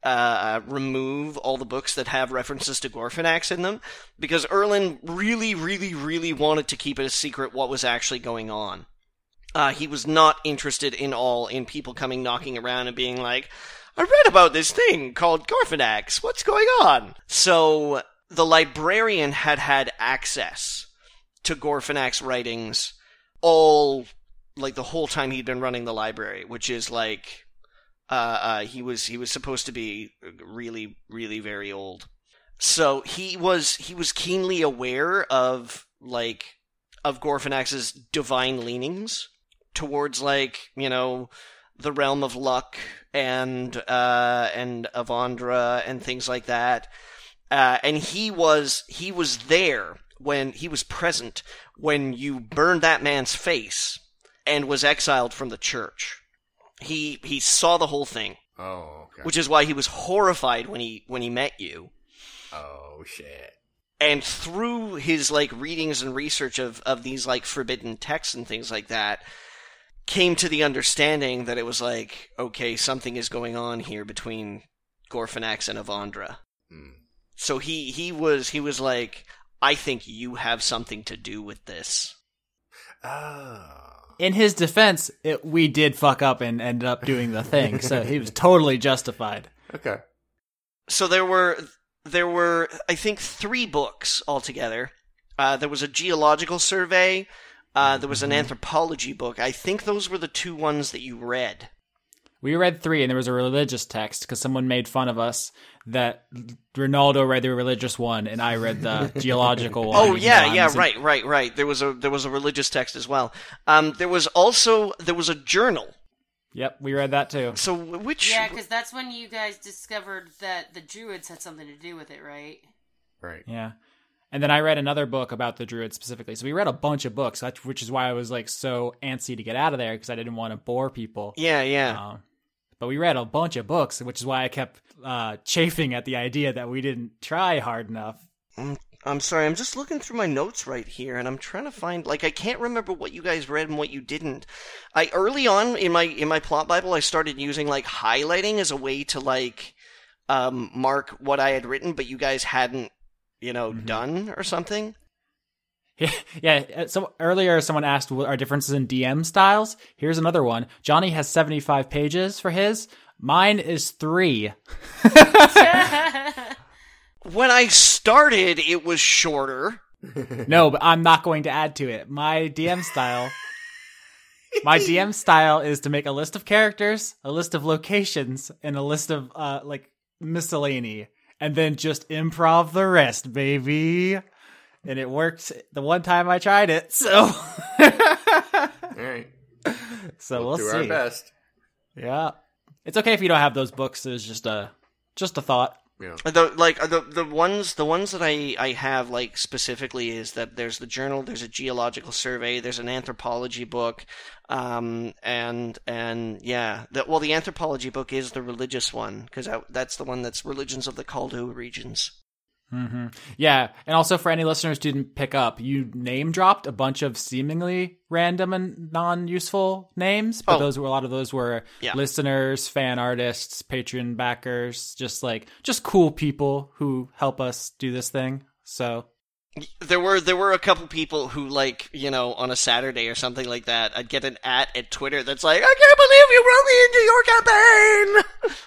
uh, remove all the books that have references to Gorfanax in them, because Erlen really, really, really wanted to keep it a secret what was actually going on. Uh, he was not interested in all in people coming knocking around and being like, I read about this thing called Gorfanax. What's going on? So the librarian had had access to Gorfanax writings all, like, the whole time he'd been running the library, which is, like, uh, uh, he was he was supposed to be really, really very old. So he was he was keenly aware of, like, of Gorfanax's divine leanings towards, like, you know, the realm of luck and uh, and Avandra and things like that, uh, and he was he was there when he was present when you burned that man's face and was exiled from the church. He he saw the whole thing. Oh, okay. Which is why he was horrified when he when he met you. Oh shit. And through his like readings and research of of these like forbidden texts and things like that, came to the understanding that it was like, okay, something is going on here between Gorfanax and Avandra. Mm. So he, he was he was like, I think you have something to do with this. Oh. In his defense, it, we did fuck up and end up doing the thing, so he was totally justified. Okay. So there were there were I think three books altogether. Uh, there was a geological survey. Uh, there was an anthropology book. I think those were the two ones that you read. We read three, and there was a religious text, because someone made fun of us that Ronaldo read the religious one, and I read the geological one. Oh, yeah, yeah, right, right, right. There was a there was a religious text as well. Um, there was also, there was a journal. Yep, we read that too. So which... Yeah, because that's when you guys discovered that the Druids had something to do with it, right? Right. Yeah. And then I read another book about the Druids specifically. So we read a bunch of books, which is why I was like so antsy to get out of there, because I didn't want to bore people. Yeah, yeah. Um, but we read a bunch of books, which is why I kept uh, chafing at the idea that we didn't try hard enough. I'm, I'm sorry, I'm just looking through my notes right here, and I'm trying to find, like, I can't remember what you guys read and what you didn't. I early on in my in my plot Bible, I started using like highlighting as a way to like um, mark what I had written, but you guys hadn't. You know, mm-hmm. done or something? Yeah, yeah. So earlier someone asked what are differences in D M styles. Here's another one. Johnny has seventy-five pages for his. Mine is three. When I started, it was shorter. No, but I'm not going to add to it. My D M style... My D M style is to make a list of characters, a list of locations, and a list of, uh, like, miscellany. And then just improv the rest, baby. And it worked the one time I tried it, so. All right. So we'll, we'll do see. our best. Yeah. It's okay if you don't have those books. It's just a, just a thought. Yeah. The, like, the the ones the ones that I, I have, like, specifically is that there's the journal, there's a geological survey, there's an anthropology book, um, and, and yeah. The, well, the anthropology book is the religious one, because that's the one that's Religions of the Kaldu Regions. Mm-hmm. Yeah, and also for any listeners who didn't pick up, you name-dropped a bunch of seemingly random and non-useful names, but oh. those were a lot of those were yeah. listeners, fan artists, Patreon backers, just like just cool people who help us do this thing. So there were there were a couple people who, like, you know, on a Saturday or something like that, I'd get an at at Twitter that's like, I can't believe you wrote me into your campaign!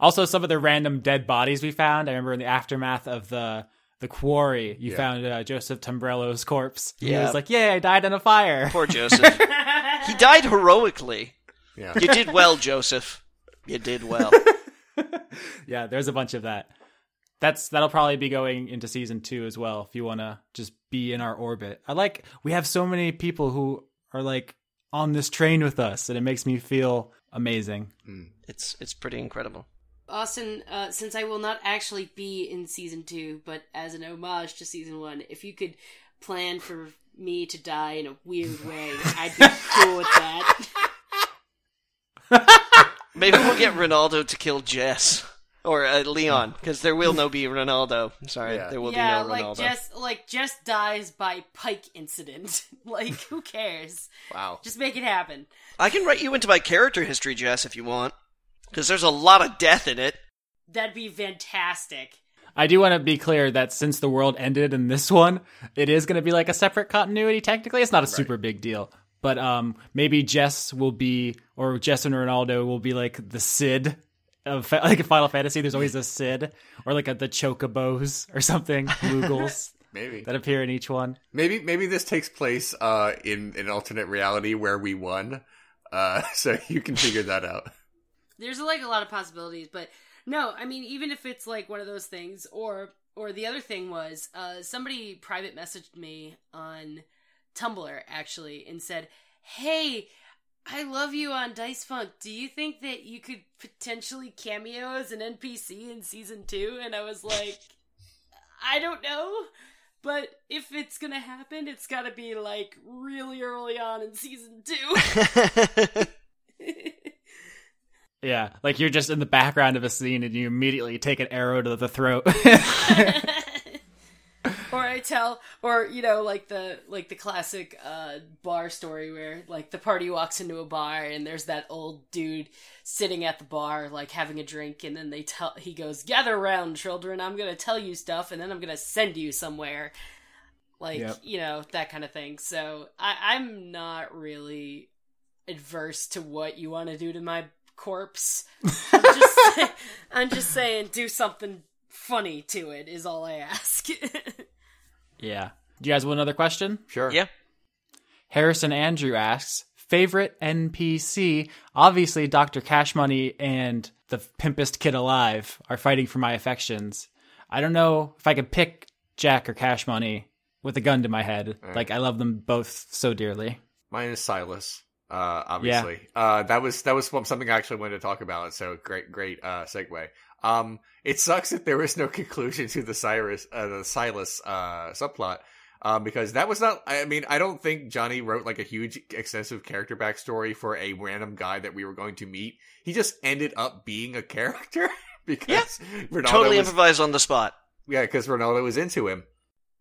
Also, some of the random dead bodies we found. I remember in the aftermath of the the quarry, you yeah. found uh, Joseph Tombrello's corpse. Yeah. He was like, "Yay, I died in a fire." Poor Joseph. He died heroically. Yeah. You did well, Joseph. You did well. Yeah, there's a bunch of that. That's that'll probably be going into season two as well. If you want to just be in our orbit, I like we have so many people who are like on this train with us, and it makes me feel amazing. Mm. It's it's pretty incredible. Austin, uh, since I will not actually be in season two, but as an homage to season one, if you could plan for me to die in a weird way, I'd be cool with that. Maybe we'll get Ronaldo to kill Jess. Or uh, Leon, because there will no be Ronaldo. Sorry, yeah. there will yeah, be no Ronaldo. Yeah, like Jess, like Jess dies by Pike incident. Like, who cares? Wow. Just make it happen. I can write you into my character history, Jess, if you want. Because there's a lot of death in it. That'd be fantastic. I do want to be clear that since the world ended in this one, it is going to be like a separate continuity, technically. It's not a right. super big deal. But um, maybe Jess will be, or Jess and Ronaldo will be like the Cid of, like in Final Fantasy, there's always a Cid, or like a, the Chocobos or something, Moogles. Maybe. That appear in each one. Maybe maybe this takes place uh, in, in an alternate reality where we won, uh, so you can figure that out. There's like a lot of possibilities, but no, I mean, even if it's like one of those things, or or the other thing was, uh, somebody private messaged me on Tumblr, actually, and said, hey, I love you on Dice Funk. Do you think that you could potentially cameo as an N P C in season two? And I was like, I don't know, but if it's gonna happen, it's gotta be like really early on in season two. Yeah, like you're just in the background of a scene and you immediately take an arrow to the throat. Or I tell, or, you know, like the like the classic uh, bar story where, like, the party walks into a bar and there's that old dude sitting at the bar, like, having a drink, and then they tell he goes, gather around, children, I'm gonna tell you stuff, and then I'm gonna send you somewhere. Like, yep. You know, that kind of thing. So I, I'm not really adverse to what you want to do to my corpse. I'm just, say, I'm just saying, do something funny to it is all I ask. Yeah. Do you guys want another question? Sure. Yeah. Harrison Andrew asks, favorite N P C? Obviously, Doctor Cash Money and the pimpest kid alive are fighting for my affections. I don't know if I could pick Jack or Cash Money with a gun to my head. Right. Like, I love them both so dearly. Mine is Silas, uh, obviously. Yeah. Uh, that was that was something I actually wanted to talk about, so great, great uh, segue. Um, it sucks that there was no conclusion to the Cyrus, uh, the Silas, uh, subplot, um, because that was not, I mean, I don't think Johnny wrote like a huge extensive character backstory for a random guy that we were going to meet. He just ended up being a character because yeah. Ronaldo totally was, improvised on the spot. Yeah. Cause Ronaldo was into him.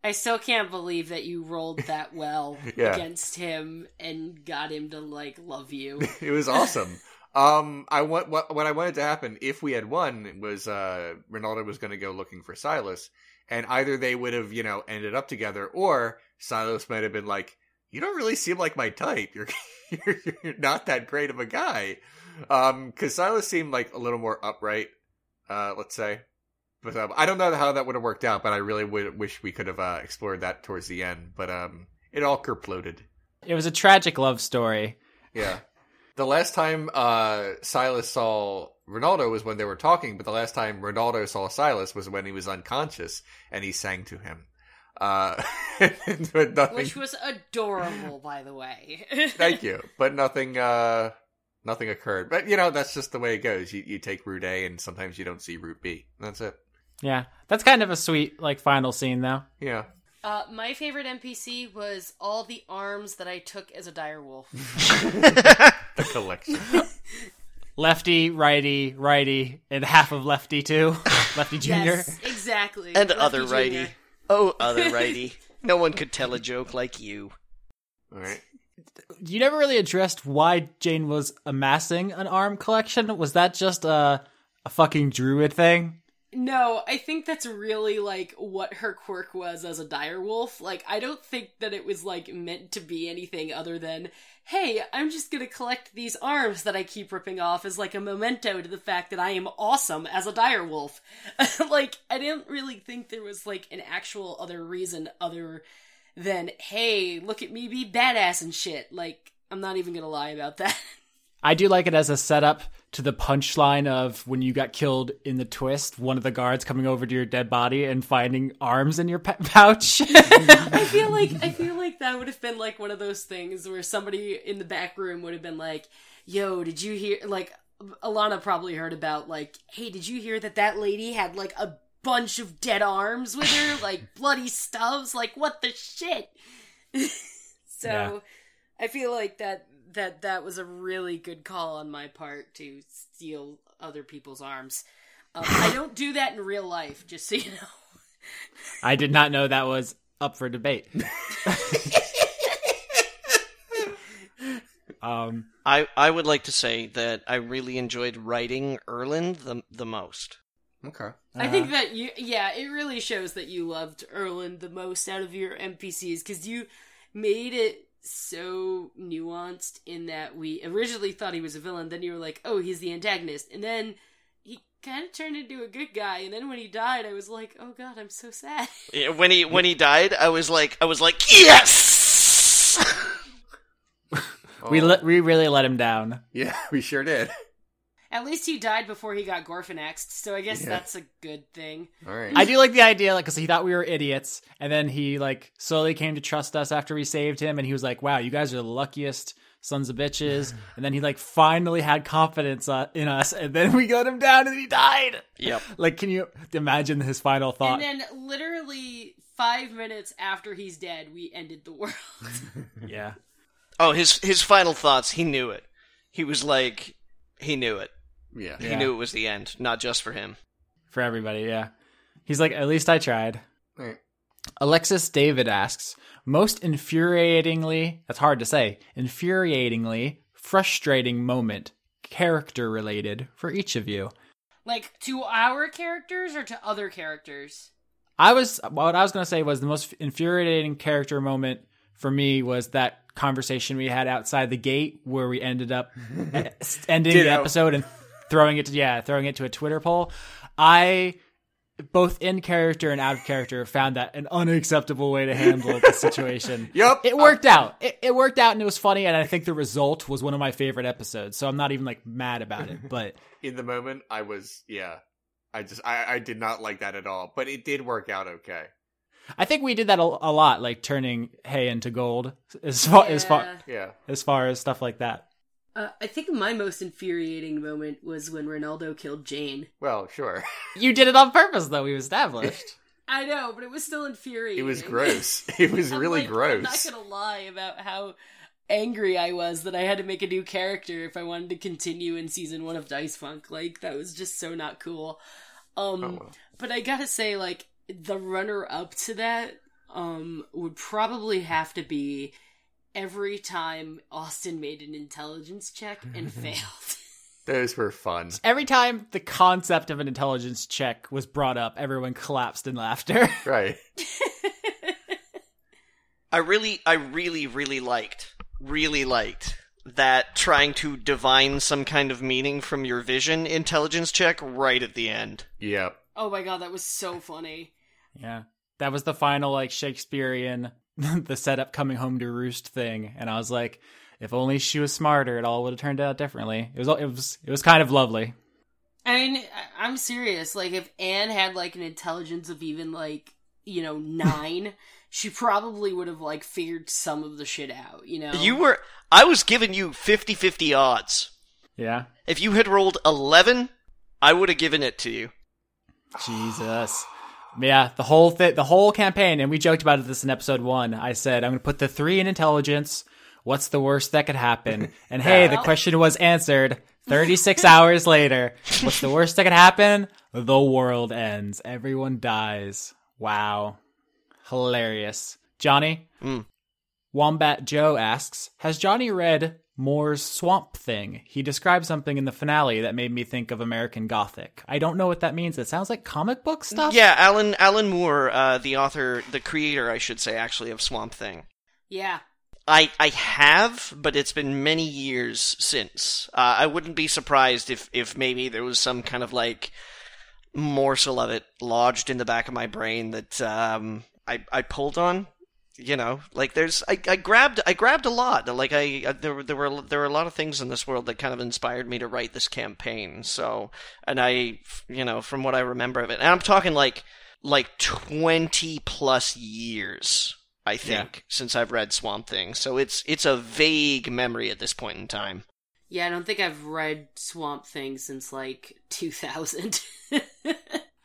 I still can't believe that you rolled that well yeah. against him and got him to like, love you. It was awesome. Um, I want what what I wanted to happen if we had won was uh, Ronaldo was going to go looking for Silas, and either they would have you know ended up together, or Silas might have been like, "You don't really seem like my type. You're you're, you're not that great of a guy," because um, Silas seemed like a little more upright, uh, let's say. But um, I don't know how that would have worked out. But I really would wish we could have uh, explored that towards the end. But um, it all kerploded. It was a tragic love story. Yeah. The last time uh, Silas saw Ronaldo was when they were talking, but the last time Ronaldo saw Silas was when he was unconscious, and he sang to him. Uh, which was adorable, by the way. Thank you. But nothing uh, nothing occurred. But, you know, that's just the way it goes. You, you take Route A, and sometimes you don't see Route B. That's it. Yeah. That's kind of a sweet, like, final scene, though. Yeah. Uh, my favorite N P C was all the arms that I took as a dire wolf. The collection. Lefty, righty, righty, and half of lefty too. Lefty Junior. Yes, exactly. And lefty other righty. Junior Oh, other righty. No one could tell a joke like you. All right. You never really addressed why Jane was amassing an arm collection. Was that just a, a fucking druid thing? No, I think that's really, like, what her quirk was as a direwolf. Like, I don't think that it was, like, meant to be anything other than, hey, I'm just gonna collect these arms that I keep ripping off as, like, a memento to the fact that I am awesome as a direwolf. Like, I didn't really think there was, like, an actual other reason other than, hey, look at me be badass and shit. Like, I'm not even gonna lie about that. I do like it as a setup to the punchline of when you got killed in the twist, one of the guards coming over to your dead body and finding arms in your pe- pouch. I feel like I feel like that would have been like one of those things where somebody in the back room would have been like, yo, did you hear, like, Alana probably heard about, like, hey, did you hear that that lady had, like, a bunch of dead arms with her? Like, bloody stubs? Like, what the shit? So, yeah. I feel like that, that that was a really good call on my part to steal other people's arms. Um, I don't do that in real life, just so you know. I did not know that was up for debate. um, I I would like to say that I really enjoyed writing Erlen the the most. Okay, uh, I think that you yeah, it really shows that you loved Erlen the most out of your N P Cs because you made it so nuanced in that we originally thought he was a villain, then you were like, oh, he's the antagonist, and then he kind of turned into a good guy, and then when he died, I was like, oh god, I'm so sad. Yeah, when he when he died, I was like, I was like, yes. we oh. le- we really let him down. Yeah, we sure did. At least he died before he got Gorfanaxed, so I guess yeah. that's a good thing. All right. I do like the idea, like, because he thought we were idiots, and then he, like, slowly came to trust us after we saved him, and he was like, wow, you guys are the luckiest sons of bitches. And then he, like, finally had confidence uh, in us, and then we let him down, and he died. Yep. Like, can you imagine his final thought? And then literally five minutes after he's dead, we ended the world. Yeah. Oh, his his final thoughts, he knew it. He was like, he knew it. Yeah. He yeah. knew it was the end, not just for him. For everybody, yeah. He's like, at least I tried. Right. Alexis David asks, most infuriatingly, that's hard to say, infuriatingly frustrating moment, character related, for each of you. Like, to our characters or to other characters? I was, what I was going to say was the most infuriating character moment for me was that conversation we had outside the gate where we ended up ending Ditto. the episode and... Throwing it to, yeah, throwing it to a Twitter poll. I, both in character and out of character, found that an unacceptable way to handle the situation. Yep. It worked uh, out. It, it worked out and it was funny, and I think the result was one of my favorite episodes, so I'm not even, like, mad about it, but... In the moment, I was, yeah, I just, I, I did not like that at all, but it did work out okay. I think we did that a, a lot, like, turning hay into gold, as far, yeah. as far, yeah. as far as stuff like that. Uh, I think my most infuriating moment was when Ronaldo killed Jane. Well, sure. You did it on purpose, though, we established. I know, but it was still infuriating. It was gross. It was I'm really like, gross. I'm not going to lie about how angry I was that I had to make a new character if I wanted to continue in season one of Dice Funk. Like, that was just so not cool. Um, oh, well. But I gotta say, like, the runner-up to that um, would probably have to be... every time Austin made an intelligence check and failed. Those were fun. Every time the concept of an intelligence check was brought up, everyone collapsed in laughter. Right. I really, I really, really liked, really liked that trying to divine some kind of meaning from your vision intelligence check right at the end. Yep. Oh my god, that was so funny. Yeah. That was the final, like, Shakespearean... the setup coming home to roost thing, and I was like, if only she was smarter, it all would have turned out differently. It was, it was, it was kind of lovely. I mean, I'm serious. Like, if Anne had like an intelligence of even like, you know, nine, she probably would have like figured some of the shit out. You know, you were, I was giving you fifty-fifty odds. Yeah. If you had rolled eleven, I would have given it to you. Jesus. Yeah, the whole thi- the whole campaign, and we joked about this in episode one. I said, I'm going to put the three in intelligence. What's the worst that could happen? And hey, the question was answered thirty-six hours later. What's the worst that could happen? The world ends. Everyone dies. Wow. Hilarious. Johnny? Mm. Wombat Joe asks, has Johnny read Moore's Swamp Thing? He described something in the finale that made me think of American Gothic. I don't know what that means. It sounds like comic book stuff. Yeah, Alan Alan Moore, uh, the author, the creator, I should say, actually, of Swamp Thing. Yeah. I I have, but it's been many years since. Uh, I wouldn't be surprised if, if maybe there was some kind of, like, morsel of it lodged in the back of my brain that um, I, I pulled on. You know, like there's, I, I grabbed, I grabbed a lot. Like I, I, there were, there were, there were a lot of things in this world that kind of inspired me to write this campaign. So, and I, you know, from what I remember of it, and I'm talking like, like twenty plus years, I think, yeah. since I've read Swamp Thing. So it's, it's a vague memory at this point in time. Yeah, I don't think I've read Swamp Thing since, like, two thousand.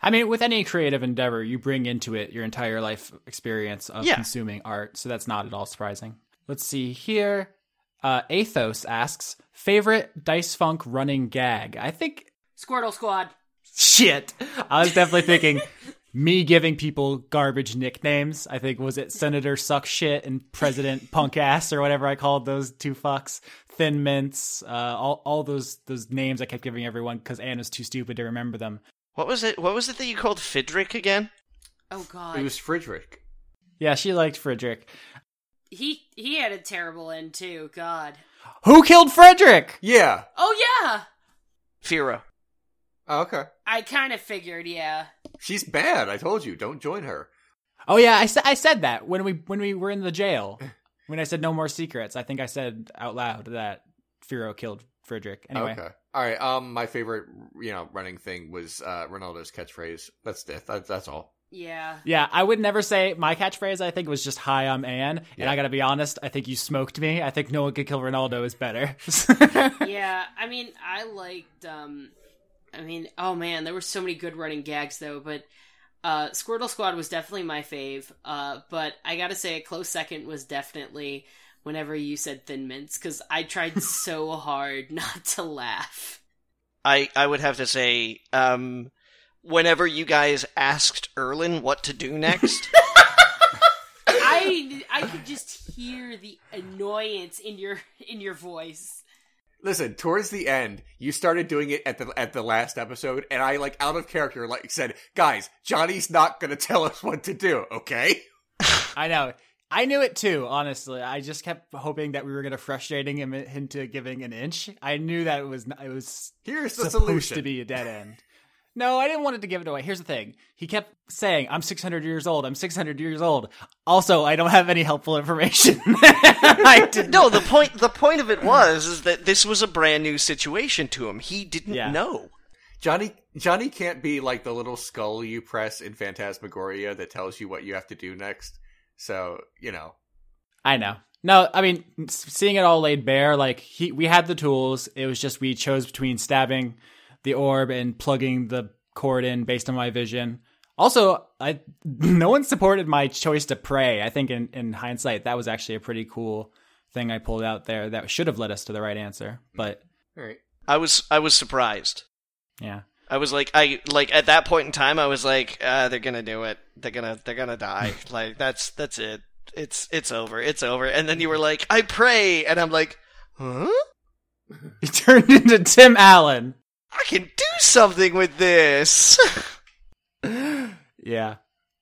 I mean, with any creative endeavor, you bring into it your entire life experience of yeah. consuming art, so that's not at all surprising. Let's see here. Uh, Athos asks, favorite Dice Funk running gag? I think... Squirtle Squad. Shit. I was definitely thinking... Me giving people garbage nicknames, I think, was it Senator Suck Shit and President Punk Ass or whatever I called those two fucks, Thin Mints, uh, all all those those names I kept giving everyone because Anne was too stupid to remember them. What was it? What was it that you called Fidrick again? Oh God, it was Frederick. Yeah, she liked Frederick. He he had a terrible end too. God, who killed Frederick? Yeah. Oh yeah. Firo. Oh, okay. I kind of figured, yeah. She's bad. I told you, don't join her. Oh yeah, I, sa- I said that when we when we were in the jail. When I said no more secrets, I think I said out loud that Firo killed Frederick. Anyway. Okay. All right. Um, my favorite, you know, running thing was uh, Ronaldo's catchphrase. That's it. That's, that's all. Yeah. Yeah, I would never say my catchphrase. I think was just "Hi, I'm Anne," yeah. and I gotta be honest. I think you smoked me. I think no one could kill Ronaldo is better. Yeah, I mean, I liked. Um... I mean, oh man, there were so many good running gags though, but uh, Squirtle Squad was definitely my fave, uh, but I gotta say a close second was definitely whenever you said Thin Mints, because I tried so hard not to laugh. I, I would have to say, um, whenever you guys asked Erlen what to do next... I I could just hear the annoyance in your in your voice. Listen, towards the end, you started doing it at the at the last episode, and I, like, out of character, like, said, guys, Johnny's not gonna tell us what to do, okay? I know. I knew it too, honestly. I just kept hoping that we were gonna frustrating him into giving an inch. I knew that it was not, it was Here's the supposed solution. To be a dead end. No, I didn't want it to give it away. Here's the thing. He kept saying, I'm six hundred years old. I'm six hundred years old. Also, I don't have any helpful information. I didn't. No, the point the point of it was is that this was a brand new situation to him. He didn't yeah. know. Johnny Johnny can't be like the little skull you press in Phantasmagoria that tells you what you have to do next. So, you know. I know. No, I mean, seeing it all laid bare, like, he we had the tools. It was just we chose between stabbing the orb and plugging the cord in based on my vision. Also, I no one supported my choice to pray. I think in, in hindsight, that was actually a pretty cool thing I pulled out there that should have led us to the right answer. But all right. I was I was surprised. Yeah, I was like I like at that point in time, I was like, uh, they're gonna do it. They're gonna they're gonna die. Like that's that's it. It's it's over. It's over. And then you were like, I pray, and I'm like, huh? You turned into Tim Allen. I can do something with this. Yeah.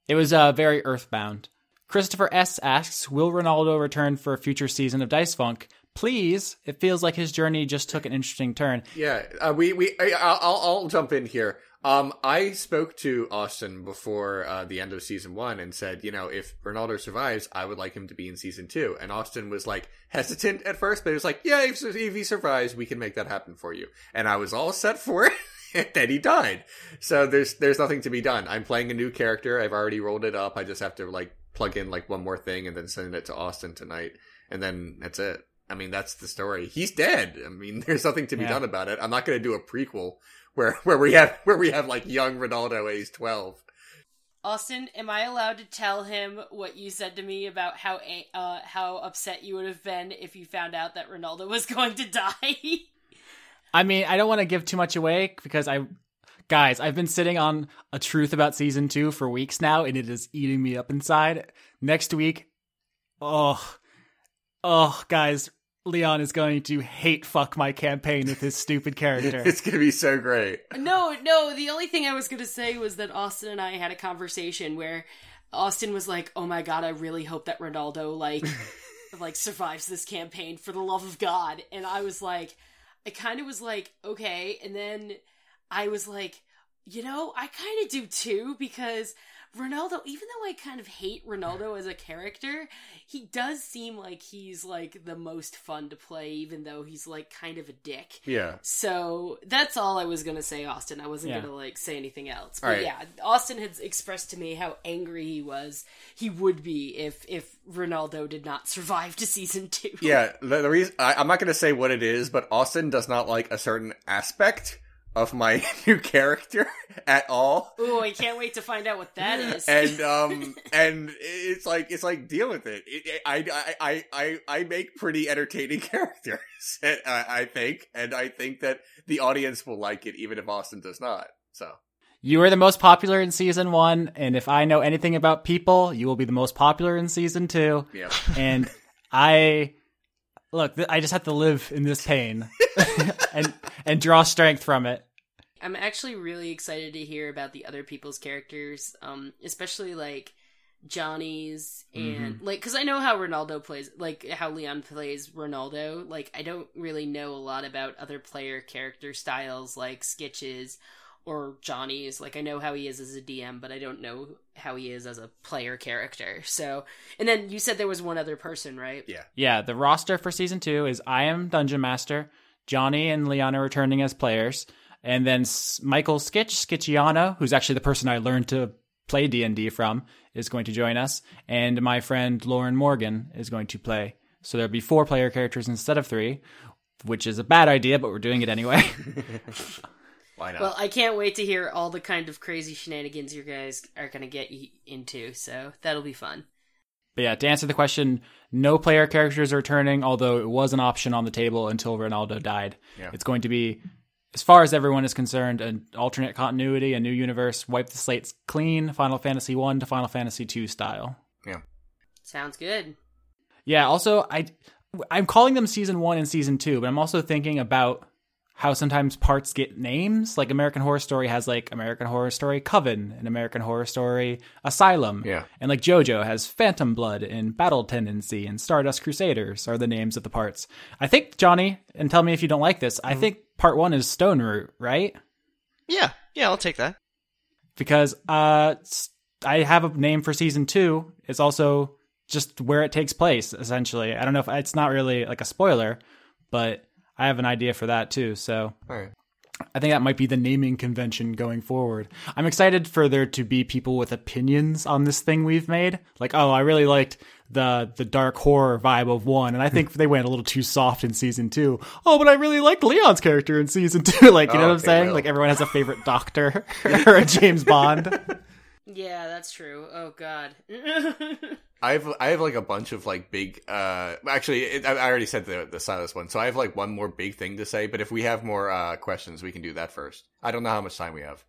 It was uh, very earthbound. Christopher S. asks, will Ronaldo return for a future season of Dice Funk? Please. It feels like his journey just took an interesting turn. Yeah. Uh, we we I, I'll, I'll jump in here. Um, I spoke to Austin before uh, the end of season one and said, you know, if Ronaldo survives, I would like him to be in season two. And Austin was like hesitant at first, but he was like, yeah, if, if he survives, we can make that happen for you. And I was all set for it. And then he died. So there's, there's nothing to be done. I'm playing a new character. I've already rolled it up. I just have to like plug in like one more thing and then send it to Austin tonight. And then that's it. I mean, that's the story. He's dead. I mean, there's nothing to be yeah. done about it. I'm not going to do a prequel. Where where we have where we have like young Ronaldo age twelve. Austin, am I allowed to tell him what you said to me about how uh, how upset you would have been if you found out that Ronaldo was going to die? I mean, I don't want to give too much away because I, guys, I've been sitting on a truth about season two for weeks now, and it is eating me up inside. Next week, oh, oh, guys. Leon is going to hate fuck my campaign with his stupid character. It's going to be so great. No, no, the only thing I was going to say was that Austin and I had a conversation where Austin was like, oh my God, I really hope that Ronaldo like, like survives this campaign for the love of God. And I was like, I kind of was like, okay. And then I was like, you know, I kind of do too because Ronaldo, even though I kind of hate Ronaldo as a character, he does seem like he's, like, the most fun to play, even though he's, like, kind of a dick. Yeah. So that's all I was going to say, Austin. I wasn't yeah. going to, like, say anything else. But right. yeah, Austin had expressed to me how angry he was, he would be if, if Ronaldo did not survive to season two. Yeah, the, the reason, I, I'm not going to say what it is, but Austin does not like a certain aspect of my new character at all. Ooh, I can't wait to find out what that is. And um, and it's like it's like deal with it. it, it I, I I I make pretty entertaining characters, and, uh, I think, and I think that the audience will like it, even if Austin does not. So you were the most popular in season one, and if I know anything about people, you will be the most popular in season two. Yeah, and I. Look, I just have to live in this pain and and draw strength from it. I'm actually really excited to hear about the other people's characters, um, especially, like, Johnny's and, mm-hmm. like, because I know how Ronaldo plays, like, how Leon plays Ronaldo. Like, I don't really know a lot about other player character styles like Skitch's or Johnny's. Like, I know how he is as a D M, but I don't know how he is as a player character. So, and then you said there was one other person, right? Yeah. Yeah, the roster for season two is I am Dungeon Master, Johnny and Leon are returning as players, and then Michael Skitch, Skitchiano, who's actually the person I learned to play D and D from, is going to join us, and my friend Lauren Morgan is going to play. So there'll be four player characters instead of three, which is a bad idea, but we're doing it anyway. Well, I can't wait to hear all the kind of crazy shenanigans you guys are going to get into, so that'll be fun. But yeah, to answer the question, no player characters are returning, although it was an option on the table until Ronaldo died. Yeah. It's going to be, as far as everyone is concerned, an alternate continuity, a new universe, wipe the slates clean, Final Fantasy one to Final Fantasy two style. Yeah. Sounds good. Yeah, also, I, I'm calling them Season one and Season two, but I'm also thinking about how sometimes parts get names, like American Horror Story has like American Horror Story Coven and American Horror Story Asylum. Yeah. And like JoJo has Phantom Blood and Battle Tendency and Stardust Crusaders are the names of the parts. I think, Johnny, and tell me if you don't like this, mm. I think part one is Stoneroot, right? Yeah. Yeah, I'll take that. Because uh, I have a name for season two. It's also just where it takes place, essentially. I don't know if it's not really like a spoiler, but I have an idea for that, too, so all right. I think that might be the naming convention going forward. I'm excited for there to be people with opinions on this thing we've made. Like, oh, I really liked the the dark horror vibe of one, and I think they went a little too soft in season two. Oh, but I really liked Leon's character in season two. Like, you oh, know what I'm saying? Will. Like, everyone has a favorite doctor or a James Bond. Yeah, that's true. Oh, God. I have, I have like a bunch of like big, uh, actually, it, I already said the, the Silas one, so I have like one more big thing to say, but if we have more uh, questions, we can do that first. I don't know how much time we have.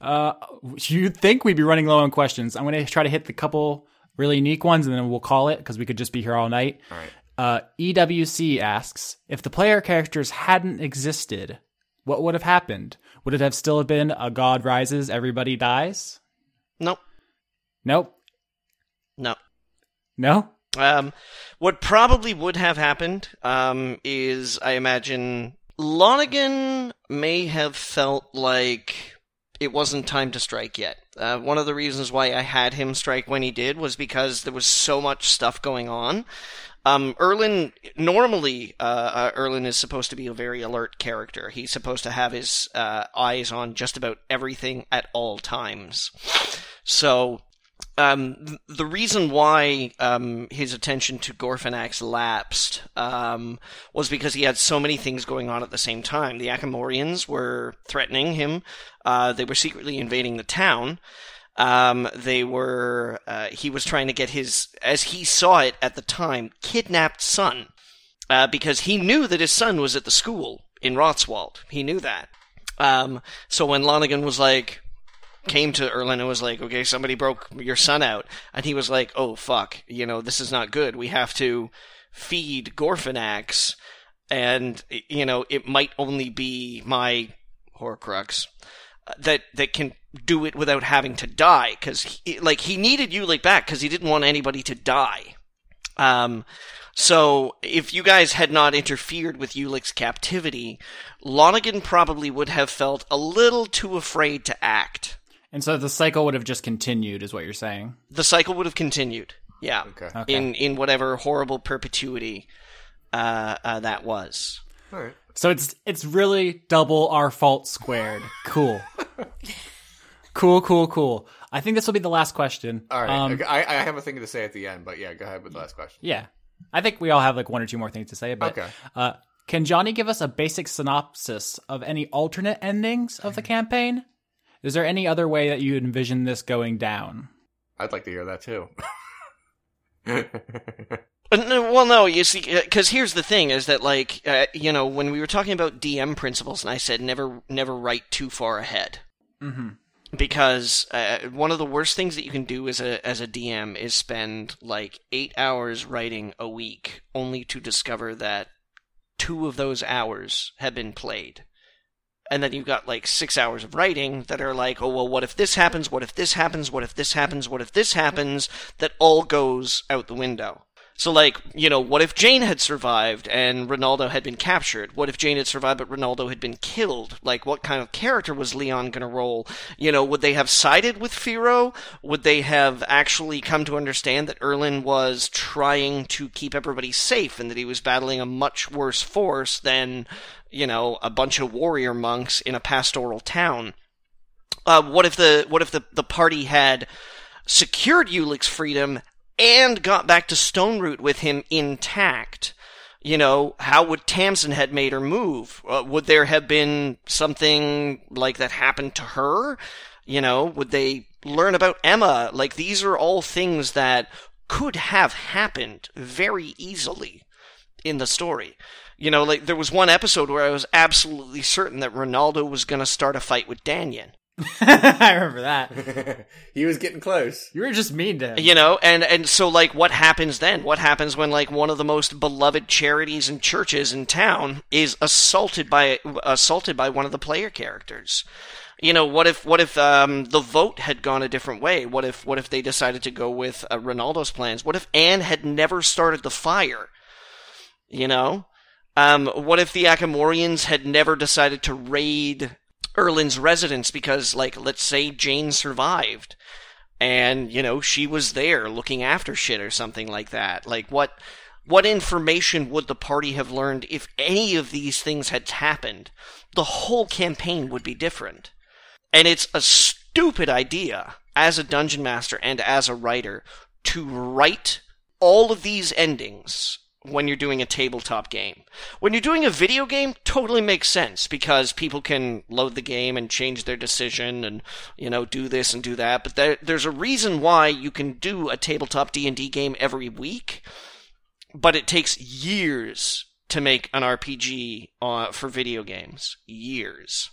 Uh, you'd think we'd be running low on questions. I'm going to try to hit the couple really unique ones and then we'll call it because we could just be here all night. All right. Uh, E W C asks, if the player characters hadn't existed, what would have happened? Would it have still been a God rises, everybody dies? Nope. Nope. No. No? Um, what probably would have happened um, is, I imagine, Lonigan may have felt like it wasn't time to strike yet. Uh, one of the reasons why I had him strike when he did was because there was so much stuff going on. Um, Erlen, normally, uh, uh, Erlen is supposed to be a very alert character. He's supposed to have his uh, eyes on just about everything at all times. So, um, the reason why um, his attention to Gorfanax lapsed um, was because he had so many things going on at the same time. The Akamorians were threatening him. Uh, they were secretly invading the town. Um, they were, uh, he was trying to get his, as he saw it at the time, kidnapped son, uh, because he knew that his son was at the school in Rotswald. He knew that. Um, so when Lonigan was like, came to Erlen and was like, okay, somebody broke your son out. And he was like, oh, fuck, you know, this is not good. We have to feed Gorfanax. And, you know, it might only be my Horcrux that, that can do it without having to die, because like he needed you like back because he didn't want anybody to die. Um, so if you guys had not interfered with Ulick's captivity, Lonigan probably would have felt a little too afraid to act. And so the cycle would have just continued, is what you're saying? The cycle would have continued, yeah. Okay. Okay. In in whatever horrible perpetuity uh, uh, that was. All right. So it's it's really double our fault squared. Cool. Cool, cool, cool. I think this will be the last question. All right. Um, I, I have a thing to say at the end, but yeah, go ahead with the last question. Yeah. I think we all have like one or two more things to say, but okay. uh, can Johnny give us a basic synopsis of any alternate endings of the campaign? Is there any other way that you envision this going down? I'd like to hear that too. Well, no, you see, because here's the thing is that, like, uh, you know, when we were talking about D M principles and I said never, never write too far ahead. Mm-hmm. Because uh, one of the worst things that you can do as a as a D M is spend like eight hours writing a week, only to discover that two of those hours have been played, and then you've got like six hours of writing that are like, oh well, what if this happens? What if this happens? What if this happens? What if this happens? That all goes out the window. So, like, you know, what if Jane had survived and Ronaldo had been captured? What if Jane had survived but Ronaldo had been killed? Like, what kind of character was Leon going to roll? You know, would they have sided with Firo? Would they have actually come to understand that Erlen was trying to keep everybody safe and that he was battling a much worse force than, you know, a bunch of warrior monks in a pastoral town? Uh, what if the what if the, the party had secured Ulick's freedom and got back to Stoneroot with him intact? You know, how would Tamsin had made her move? Uh, would there have been something like that happened to her? You know, would they learn about Emma? Like, these are all things that could have happened very easily in the story. You know, like, there was one episode where I was absolutely certain that Ronaldo was going to start a fight with Danyan. I remember that. He was getting close. You were just mean to him. You know, and, and so, like, what happens then? What happens when, like, one of the most beloved charities and churches in town is assaulted by assaulted by one of the player characters? You know, what if what if um, the vote had gone a different way? What if what if they decided to go with uh, Ronaldo's plans? What if Anne had never started the fire? You know? Um, what if the Akamorians had never decided to raid Erlen's residence because, like, let's say Jane survived and, you know, she was there looking after shit or something like that. Like, what what information would the party have learned if any of these things had happened? The whole campaign would be different. And it's a stupid idea as a dungeon master and as a writer to write all of these endings when you're doing a tabletop game. When you're doing a video game, totally makes sense because people can load the game and change their decision and, you know, do this and do that. But there, there's a reason why you can do a tabletop D and D game every week, but it takes years to make an R P G uh, for video games. Years.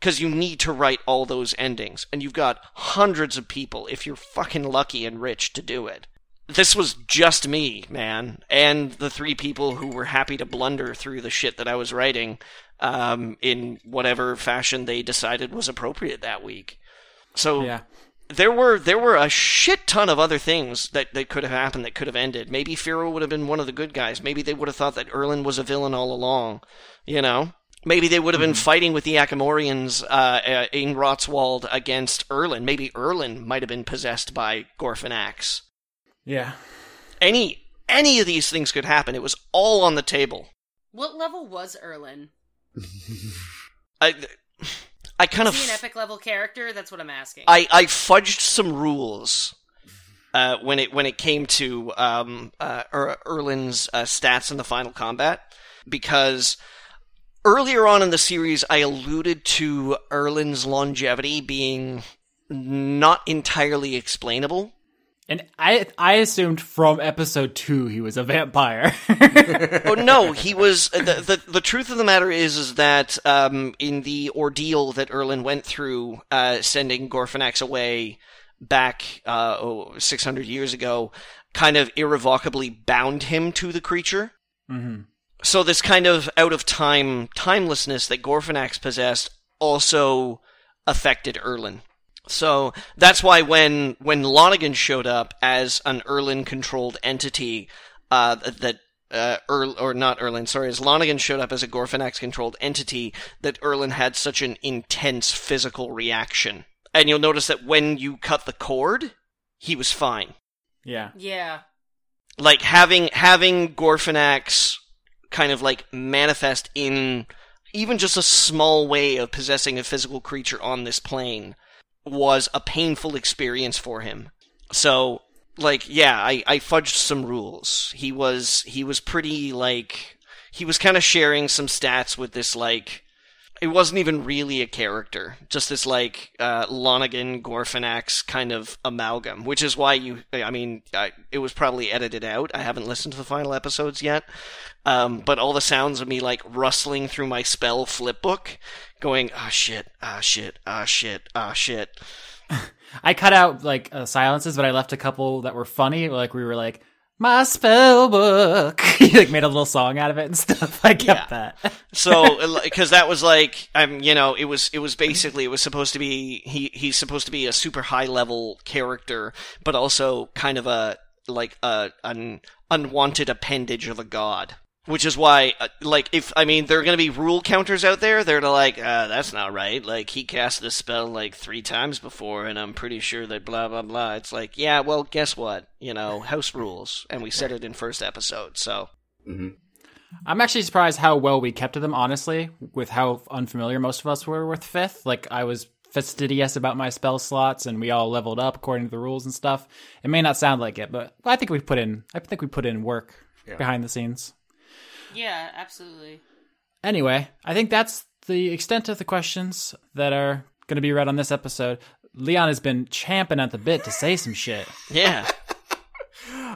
Because you need to write all those endings. And you've got hundreds of people, if you're fucking lucky and rich, to do it. This was just me, man, and the three people who were happy to blunder through the shit that I was writing um, in whatever fashion they decided was appropriate that week. So yeah. there were there were a shit ton of other things that, that could have happened, that could have ended. Maybe Firo would have been one of the good guys. Maybe they would have thought that Erlen was a villain all along, you know? Maybe they would have been mm. fighting with the Akamorians uh, in Rotswald against Erlen. Maybe Erlen might have been possessed by Gorfanax. Yeah. Any any of these things could happen. It was all on the table. What level was Erlen? I I kind of... Is he an epic level character? That's what I'm asking. I, I fudged some rules uh, when it when it came to um, uh, er, Erlen's uh, stats in the final combat. Because earlier on in the series, I alluded to Erlen's longevity being not entirely explainable. And I I assumed from episode two he was a vampire. Oh no, he was the, the the truth of the matter is is that um in the ordeal that Erlen went through, uh, sending Gorfanax away back uh oh, six hundred years ago, kind of irrevocably bound him to the creature. Mm-hmm. So this kind of out of time timelessness that Gorfanax possessed also affected Erlen. So that's why when when Lonigan showed up as an Erlen-controlled entity, uh, that uh, Erl or not Erlen, sorry, as Lonigan showed up as a Gorfanax-controlled entity, that Erlen had such an intense physical reaction And you'll notice that when you cut the cord, he was fine. Yeah. Yeah. Like, having having Gorfanax kind of, like, manifest in even just a small way of possessing a physical creature on this plane was a painful experience for him. So, like, yeah, I, I fudged some rules. He was, he was pretty, like... He was kind of sharing some stats with this, like... It wasn't even really a character. Just this, like, uh, Lonigan, Gorfanax kind of amalgam. Which is why you... I mean, I, it was probably edited out. I haven't listened to the final episodes yet. Um, but all the sounds of me, like, rustling through my spell flip book, going, ah, oh, shit, ah, oh, shit, ah, oh, shit, ah, oh, shit. I cut out, like, uh, silences, but I left a couple that were funny. Like, we were like... My spell book. He like made a little song out of it and stuff. I kept yeah. that. So, because that was like, I'm, um, you know, it was, it was basically, it was supposed to be, he, he's supposed to be a super high level character, but also kind of a, like, a, an unwanted appendage of a god. Which is why, uh, like, if, I mean, there are going to be rule counters out there. They're like, uh, that's not right. Like, he cast this spell, like, three times before, and I'm pretty sure that blah, blah, blah. It's like, yeah, well, guess what? You know, house rules. And we said it in first episode, so. Mm-hmm. I'm actually surprised how well we kept to them, honestly, with how unfamiliar most of us were with Fifth. Like, I was fastidious about my spell slots, and we all leveled up according to the rules and stuff. It may not sound like it, but I think we put in, I think we put in work yeah. behind the scenes. Yeah, absolutely. Anyway, I think that's the extent of the questions that are going to be read on this episode. Leon has been champing at the bit to say some shit. Yeah.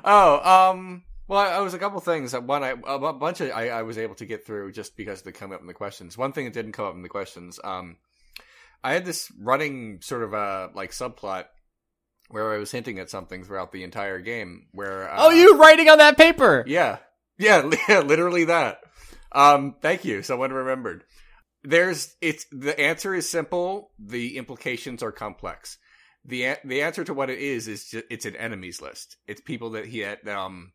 oh, um, well, I, I was a couple things. One, I, a bunch of I, I was able to get through just because they come up in the questions. One thing that didn't come up in the questions, um, I had this running sort of a like subplot where I was hinting at something throughout the entire game. Where uh, oh, you writing on that paper? Yeah. Yeah, yeah, literally that. Um, thank you. Someone remembered. There's it's the answer is simple. The implications are complex. the The answer to what it is is just, it's an enemies list. It's people that he had, um,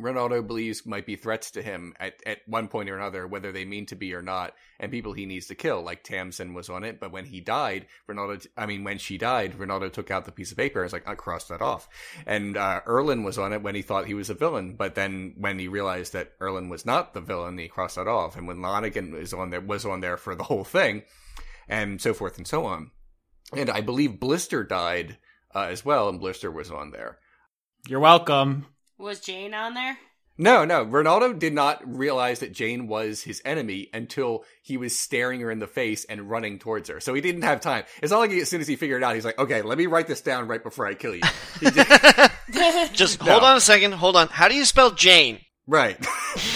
Ronaldo believes might be threats to him at at one point or another, whether they mean to be or not, and people he needs to kill. Like Tamsin was on it, but when he died, Ronaldo. I mean, when she died, Ronaldo took out the piece of paper. I was like, I crossed that off. And uh, Erlen was on it when he thought he was a villain, but then when he realized that Erlen was not the villain, he crossed that off. And when Lonigan was on there, was on there for the whole thing, and so forth and so on. And I believe Blister died uh, as well, and Blister was on there. You're welcome. Was Jane on there? No, no. Ronaldo did not realize that Jane was his enemy until he was staring her in the face and running towards her. So he didn't have time. It's not like he, as soon as he figured it out, he's like, okay, let me write this down right before I kill you. Just, just no. Hold on a second. Hold on. How do you spell Jane? Right.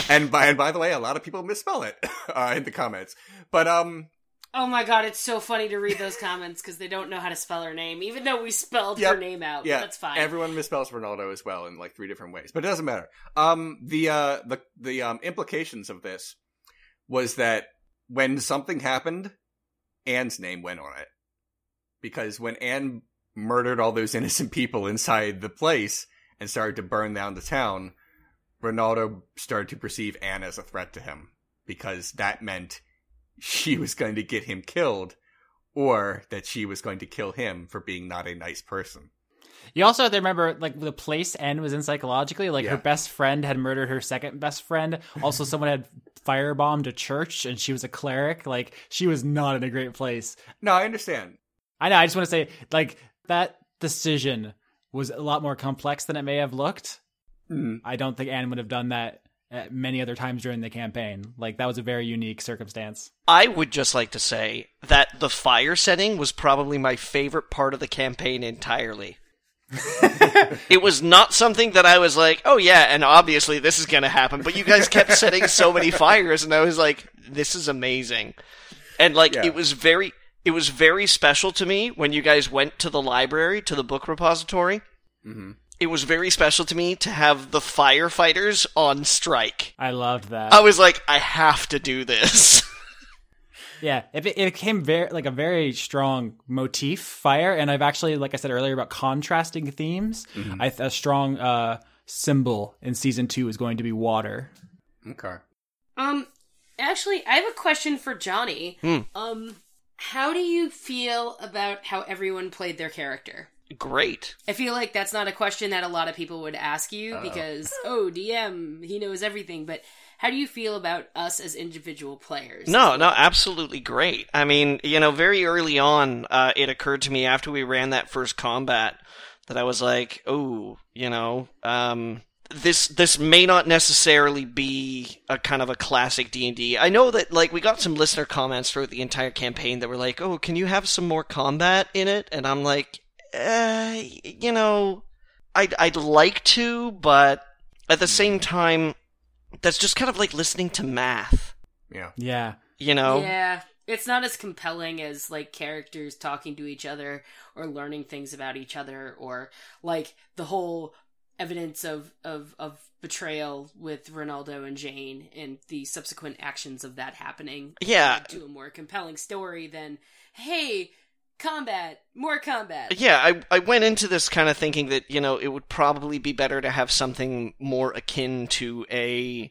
and, by, and by the way, a lot of people misspell it uh, in the comments. But, um... oh my god, it's so funny to read those comments because they don't know how to spell her name, even though we spelled yep. her name out. Yeah, that's fine. Everyone misspells Ronaldo as well in like three different ways, but it doesn't matter. Um, the uh, the the um, implications of this was that when something happened, Anne's name went on it because when Anne murdered all those innocent people inside the place and started to burn down the town, Ronaldo started to perceive Anne as a threat to him because that meant she was going to get him killed or that she was going to kill him for being not a nice person. You also have to remember, like, the place Anne was in psychologically. Like, yeah. her best friend had murdered her second best friend. Also, someone had firebombed a church, and she was a cleric. Like, she was not in a great place. No, I understand. I know. I just want to say, like, that decision was a lot more complex than it may have looked. Mm. I don't think Anne would have done that at many other times during the campaign. Like, that was a very unique circumstance. I would just like to say that the fire setting was probably my favorite part of the campaign entirely. It was not something that I was like, oh yeah, and obviously this is going to happen, but you guys kept setting so many fires, and I was like, this is amazing. And, like, yeah. it was very, it was very special to me when you guys went to the library, to the book repository. Mm-hmm. It was very special to me to have the firefighters on strike. I loved that. I was like, I have to do this. yeah, it, it became very like a very strong motif, fire, and I've actually, like I said earlier about contrasting themes, mm-hmm. I, a strong uh, symbol in season two is going to be water. Okay. Um, actually, I have a question for Johnny. Mm. Um, How do you feel about how everyone played their character? Great. I feel like that's not a question that a lot of people would ask you, oh. because, oh, D M, he knows everything, but... How do you feel about us as individual players? No, no, absolutely great. I mean, you know, very early on, uh, it occurred to me after we ran that first combat that I was like, oh, you know, um, this this may not necessarily be a kind of a classic D and D. I know that, like, we got some listener comments throughout the entire campaign that were like, oh, can you have some more combat in it? And I'm like, uh, you know, I'd, I'd like to, but at the same time, that's just kind of like listening to math. Yeah. Yeah. You know? Yeah. It's not as compelling as, like, characters talking to each other or learning things about each other or, like, the whole evidence of, of, of betrayal with Ronaldo and Jane and the subsequent actions of that happening. Yeah. To a more compelling story than, hey, combat, more combat. Yeah, I I went into this kind of thinking that, you know, it would probably be better to have something more akin to a,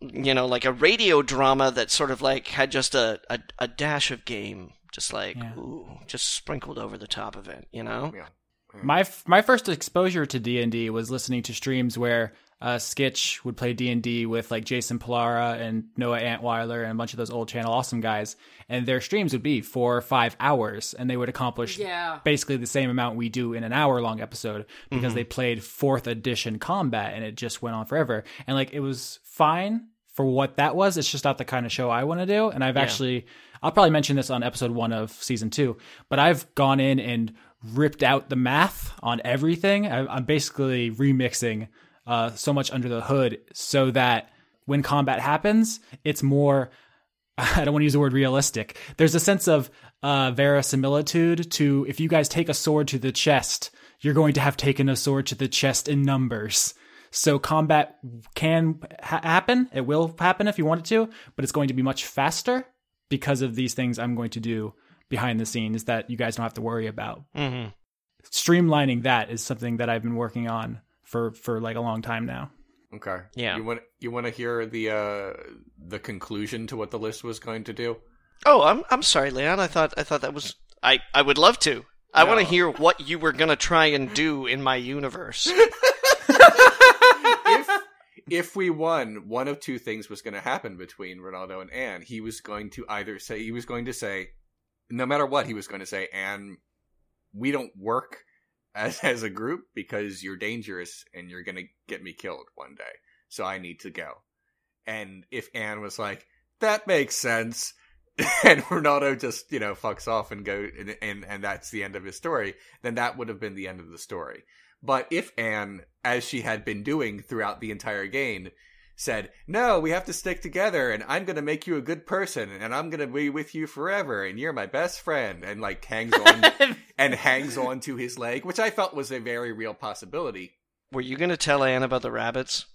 you know, like a radio drama that sort of like had just a, a, a dash of game, just like, yeah. ooh, just sprinkled over the top of it, you know? Yeah. Yeah. My my first exposure to D and D was listening to streams where uh, Skitch would play D and D with like Jason Pilara and Noah Antweiler and a bunch of those old Channel Awesome guys. And their streams would be four or five hours, and they would accomplish yeah. basically the same amount we do in an hour-long episode because mm-hmm. they played fourth edition combat, and it just went on forever. And like it was fine for what that was. It's just not the kind of show I want to do. And I've yeah. actually, I'll probably mention this on episode one of season two, but I've gone in and ripped out the math on everything. I, I'm basically remixing uh, so much under the hood so that when combat happens, it's more... I don't want to use the word realistic. There's a sense of uh, verisimilitude to if you guys take a sword to the chest, you're going to have taken a sword to the chest in numbers. So combat can ha- happen. It will happen if you want it to, but it's going to be much faster because of these things I'm going to do behind the scenes that you guys don't have to worry about. Mm-hmm. Streamlining that is something that I've been working on for, for like a long time now. Okay. Yeah. You want you want to hear the uh, the conclusion to what the list was going to do? Oh, I'm I'm sorry, Leon. I thought I thought that was I, I would love to. I no. want to hear what you were gonna try and do in my universe. if if we won, one of two things was going to happen between Ronaldo and Anne. He was going to either say he was going to say, no matter what, he was going to say, Anne, we don't work As as a group, because you're dangerous and you're going to get me killed one day. So I need to go. And if Anne was like, that makes sense. And Ronaldo just, you know, fucks off and go, and, and, and that's the end of his story. Then that would have been the end of the story. But if Anne, as she had been doing throughout the entire game, said, no, we have to stick together and I'm going to make you a good person and I'm going to be with you forever and you're my best friend, and like hangs on and hangs on to his leg, which I felt was a very real possibility. Were you going to tell Anne about the rabbits?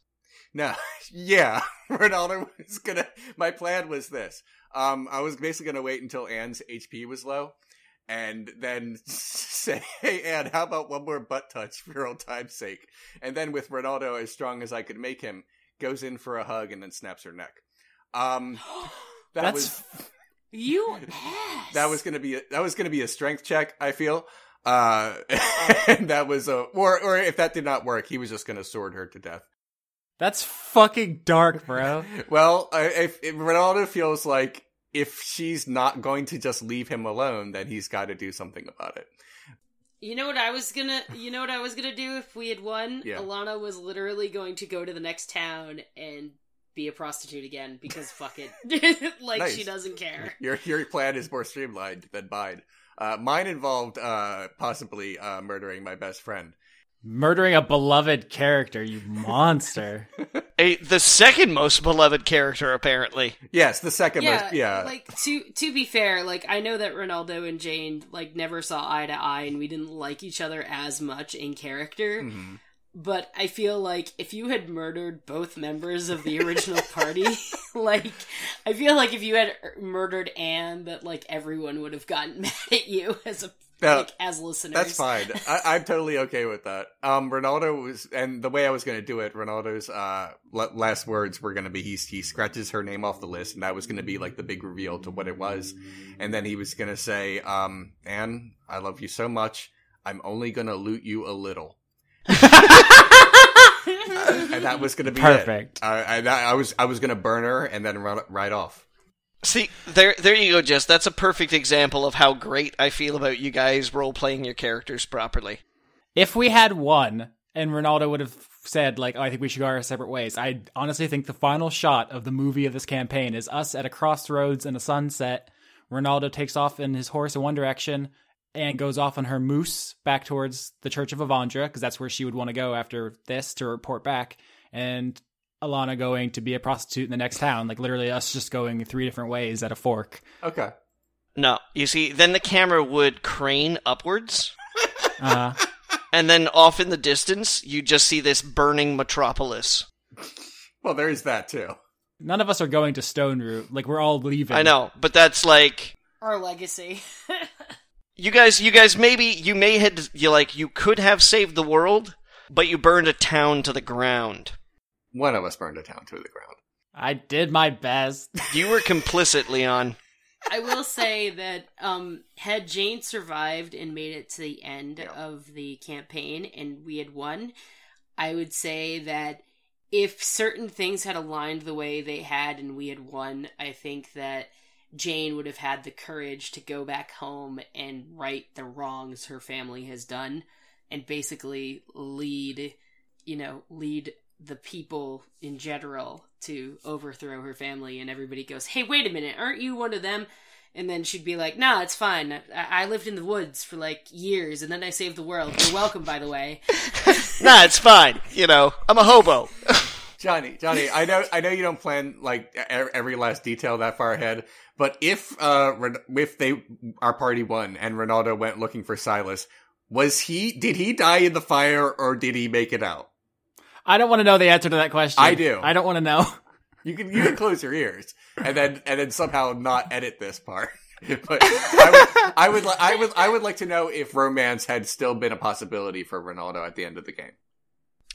No. Yeah. Ronaldo was going to, my plan was this. Um, I was basically going to wait until Anne's H P was low and then say, hey, Anne, how about one more butt touch for old time's sake? And then with Ronaldo as strong as I could make him, goes in for a hug and then snaps her neck. Um, that That's, was you. Ass. That was gonna be a, that was gonna be a strength check, I feel. Uh, and that was a or or if that did not work, he was just gonna sword her to death. That's fucking dark, bro. Well, if, if Ronaldo feels like if she's not going to just leave him alone, then he's got to do something about it. You know what I was gonna. You know what I was gonna do if we had won. Yeah. Alana was literally going to go to the next town and be a prostitute again because fuck it, like nice. She doesn't care. Your your plan is more streamlined than mine. Uh, mine involved uh, possibly uh, murdering my best friend, murdering a beloved character. You monster! a the second most beloved character, apparently. Yes, the second yeah, most. Yeah. Like to to be fair, like I know that Ronaldo and Jane like never saw eye to eye, and we didn't like each other as much in character. Mm-hmm. But I feel like if you had murdered both members of the original party, like I feel like if you had murdered Anne, that like everyone would have gotten mad at you as a uh, like, as listeners. That's fine. I, I'm totally okay with that. Um, Ronaldo was, and the way I was going to do it, Ronaldo's uh, l- last words were going to be he, he scratches her name off the list, and that was going to be like the big reveal to what it was. And then he was going to say, um, Anne, I love you so much. I'm only going to loot you a little. Uh, and that was going to be perfect. It. Uh, and I, I was I was going to burn her and then run right off. See, there there you go, Jess. That's a perfect example of how great I feel about you guys role-playing your characters properly. If we had won, and Ronaldo would have said, like, oh, I think we should go our separate ways, I honestly think the final shot of the movie of this campaign is us at a crossroads in a sunset. Ronaldo takes off in his horse in one direction and goes off on her moose back towards the Church of Avandra, because that's where she would want to go after this to report back, and Alana going to be a prostitute in the next town. Like, literally us just going three different ways at a fork. Okay. No, you see, then the camera would crane upwards. Uh-huh. And then off in the distance, you just see this burning metropolis. Well, there is that, too. None of us are going to Stoneroot. Like, we're all leaving. I know, but that's, like... our legacy. You guys, you guys, maybe, you may had, you like, you could have saved the world, but you burned a town to the ground. One of us burned a town to the ground. I did my best. You were complicit, Leon. I will say that um, had Jane survived and made it to the end yeah. of the campaign and we had won, I would say that if certain things had aligned the way they had and we had won, I think that Jane would have had the courage to go back home and right the wrongs her family has done and basically lead, you know, lead the people in general to overthrow her family. And everybody goes, hey, wait a minute, aren't you one of them? And then she'd be like, nah, it's fine. I, I lived in the woods for like years and then I saved the world. You're welcome, by the way. Nah, it's fine. You know, I'm a hobo. Johnny, Johnny, I know, I know you don't plan like every last detail that far ahead, but if, uh, if they, our party won and Ronaldo went looking for Silas, was he, did he die in the fire or did he make it out? I don't want to know the answer to that question. I do. I don't want to know. You can, you can close your ears and then, and then somehow not edit this part. But I would, I would, I would, I would like to know if romance had still been a possibility for Ronaldo at the end of the game.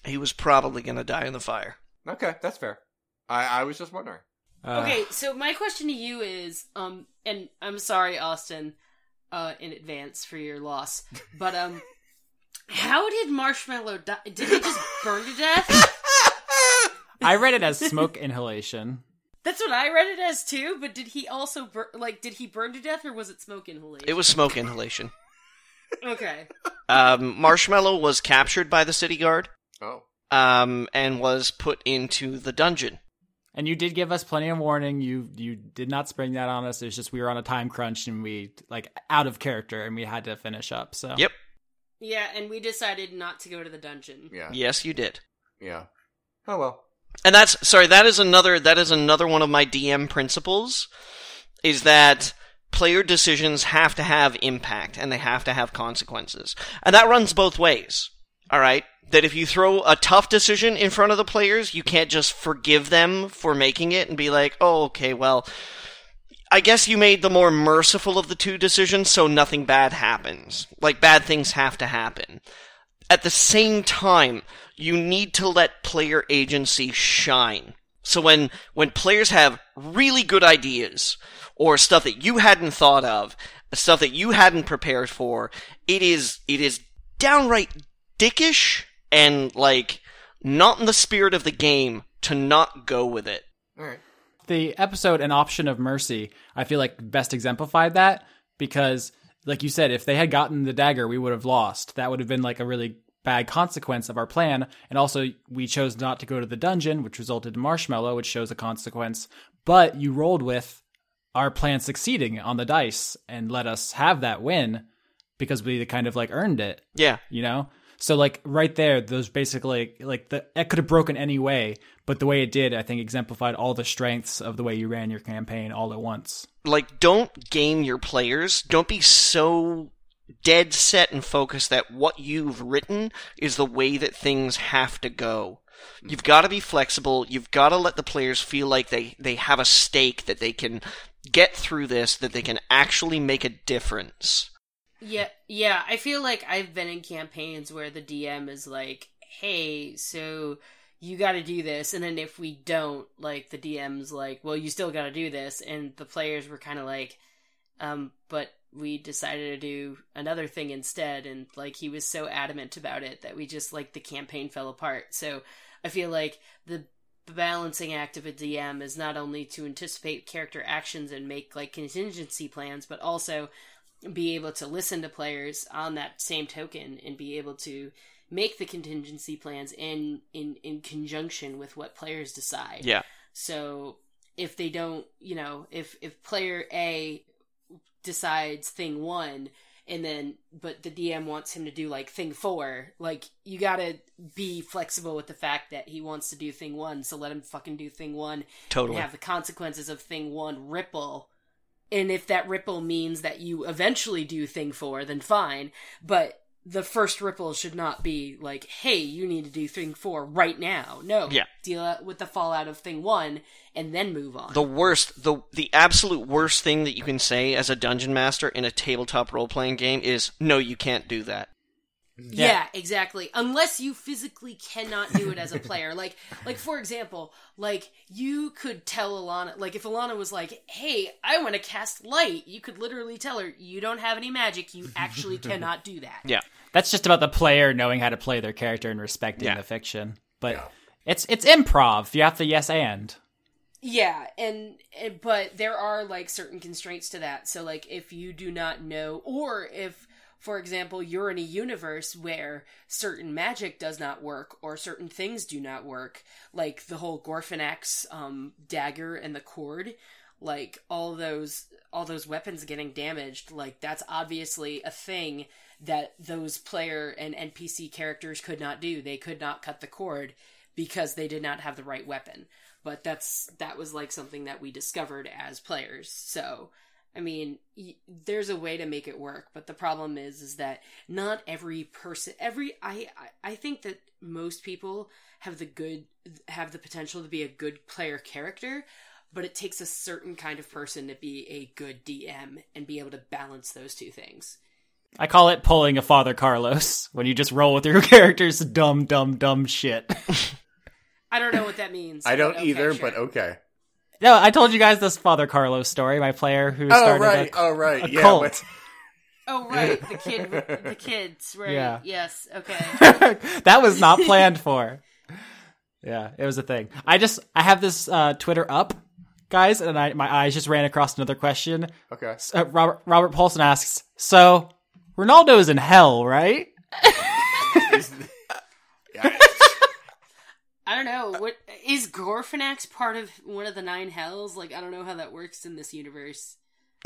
He was probably going to die in the fire. Okay, that's fair. I, I was just wondering. Uh, okay, so my question to you is, um, and I'm sorry, Austin, uh, in advance for your loss, but um, how did Marshmallow die? Did he just burn to death? I read it as smoke inhalation. That's what I read it as too. But did he also bur- like? Did he burn to death, or was it smoke inhalation? It was smoke inhalation. Okay. Um, Marshmallow was captured by the city guard. Oh. Um, and was put into the dungeon. And you did give us plenty of warning. You you did not spring that on us. It was just we were on a time crunch and we, like, out of character and we had to finish up, so. Yep. Yeah, and we decided not to go to the dungeon. Yeah. Yes, you did. Yeah. Oh, well. And that's, sorry, that is another, that is another one of my D M principles, is that player decisions have to have impact and they have to have consequences. And that runs both ways. All right, that if you throw a tough decision in front of the players, you can't just forgive them for making it and be like, oh, okay, well, I guess you made the more merciful of the two decisions, so nothing bad happens. Like, bad things have to happen. At the same time, you need to let player agency shine. So when, when players have really good ideas, or stuff that you hadn't thought of, stuff that you hadn't prepared for, it is, it is downright dickish and, like, not in the spirit of the game to not go with it. All right. The episode An Option of Mercy, I feel like best exemplified that because, like you said, if they had gotten the dagger, we would have lost. That would have been, like, a really bad consequence of our plan. And also, we chose not to go to the dungeon, which resulted in Marshmallow, which shows a consequence. But you rolled with our plan succeeding on the dice and let us have that win because we kind of, like, earned it. Yeah. You know? So, like, right there, those basically, like, the, it could have broken any way, but the way it did, I think, exemplified all the strengths of the way you ran your campaign all at once. Like, don't game your players. Don't be so dead set and focused that what you've written is the way that things have to go. You've got to be flexible. You've got to let the players feel like they, they have a stake, that they can get through this, that they can actually make a difference. Yeah, yeah. I feel like I've been in campaigns where the D M is like, hey, so you got to do this. And then if we don't, like, the D M's like, well, you still got to do this. And the players were kind of like, um, but we decided to do another thing instead. And, like, he was so adamant about it that we just, like, the campaign fell apart. So I feel like the balancing act of a D M is not only to anticipate character actions and make, like, contingency plans, but also be able to listen to players on that same token and be able to make the contingency plans in, in, in conjunction with what players decide. Yeah. So if they don't, you know, if, if player A decides thing one and then, but the D M wants him to do like thing four, like you gotta be flexible with the fact that he wants to do thing one. So let him fucking do thing one. Totally. And have the consequences of thing one ripple. And if that ripple means that you eventually do thing four, then fine. But the first ripple should not be like, hey, you need to do thing four right now. No. Yeah. Deal with the fallout of thing one and then move on. The worst, the the absolute worst thing that you can say as a dungeon master in a tabletop role-playing game is, no, you can't do that. Yeah, yeah exactly. Unless you physically cannot do it as a player. like, like for example, like, you could tell Alana, like, if Alana was like, hey, I want to cast light, you could literally tell her, you don't have any magic, you actually cannot do that. Yeah. That's just about the player knowing how to play their character and respecting yeah. the fiction. But yeah. it's it's improv. You have to yes and. Yeah, and, and but there are, like, certain constraints to that. So, like, if you do not know, or if, for example, you're in a universe where certain magic does not work or certain things do not work, like the whole Gorfanax um, dagger and the cord, like all those all those weapons getting damaged, like that's obviously a thing that those player and N P C characters could not do. They could not cut the cord because they did not have the right weapon. But that's that was like something that we discovered as players. So I mean, y- there's a way to make it work, but the problem is, is that not every person, every, I, I, I think that most people have the good, have the potential to be a good player character, but it takes a certain kind of person to be a good D M and be able to balance those two things. I call it pulling a Father Carlos, when you just roll with your character's dumb, dumb, dumb shit. I don't know what that means. I don't okay, either, sure. but okay. No, I told you guys this Father Carlos story, my player who started oh, right. a, oh, right. a yeah, cult. But... Oh, right, the kid, the kids, right, yeah. yes, okay. That was not planned for. Yeah, it was a thing. I just, I have this uh, Twitter up, guys, and I, my eyes just ran across another question. Okay. Uh, Robert, Robert Paulson asks, so, Ronaldo is in hell, right? Yeah. I don't know. What is Gorfanax part of one of the nine hells? Like, I don't know how that works in this universe.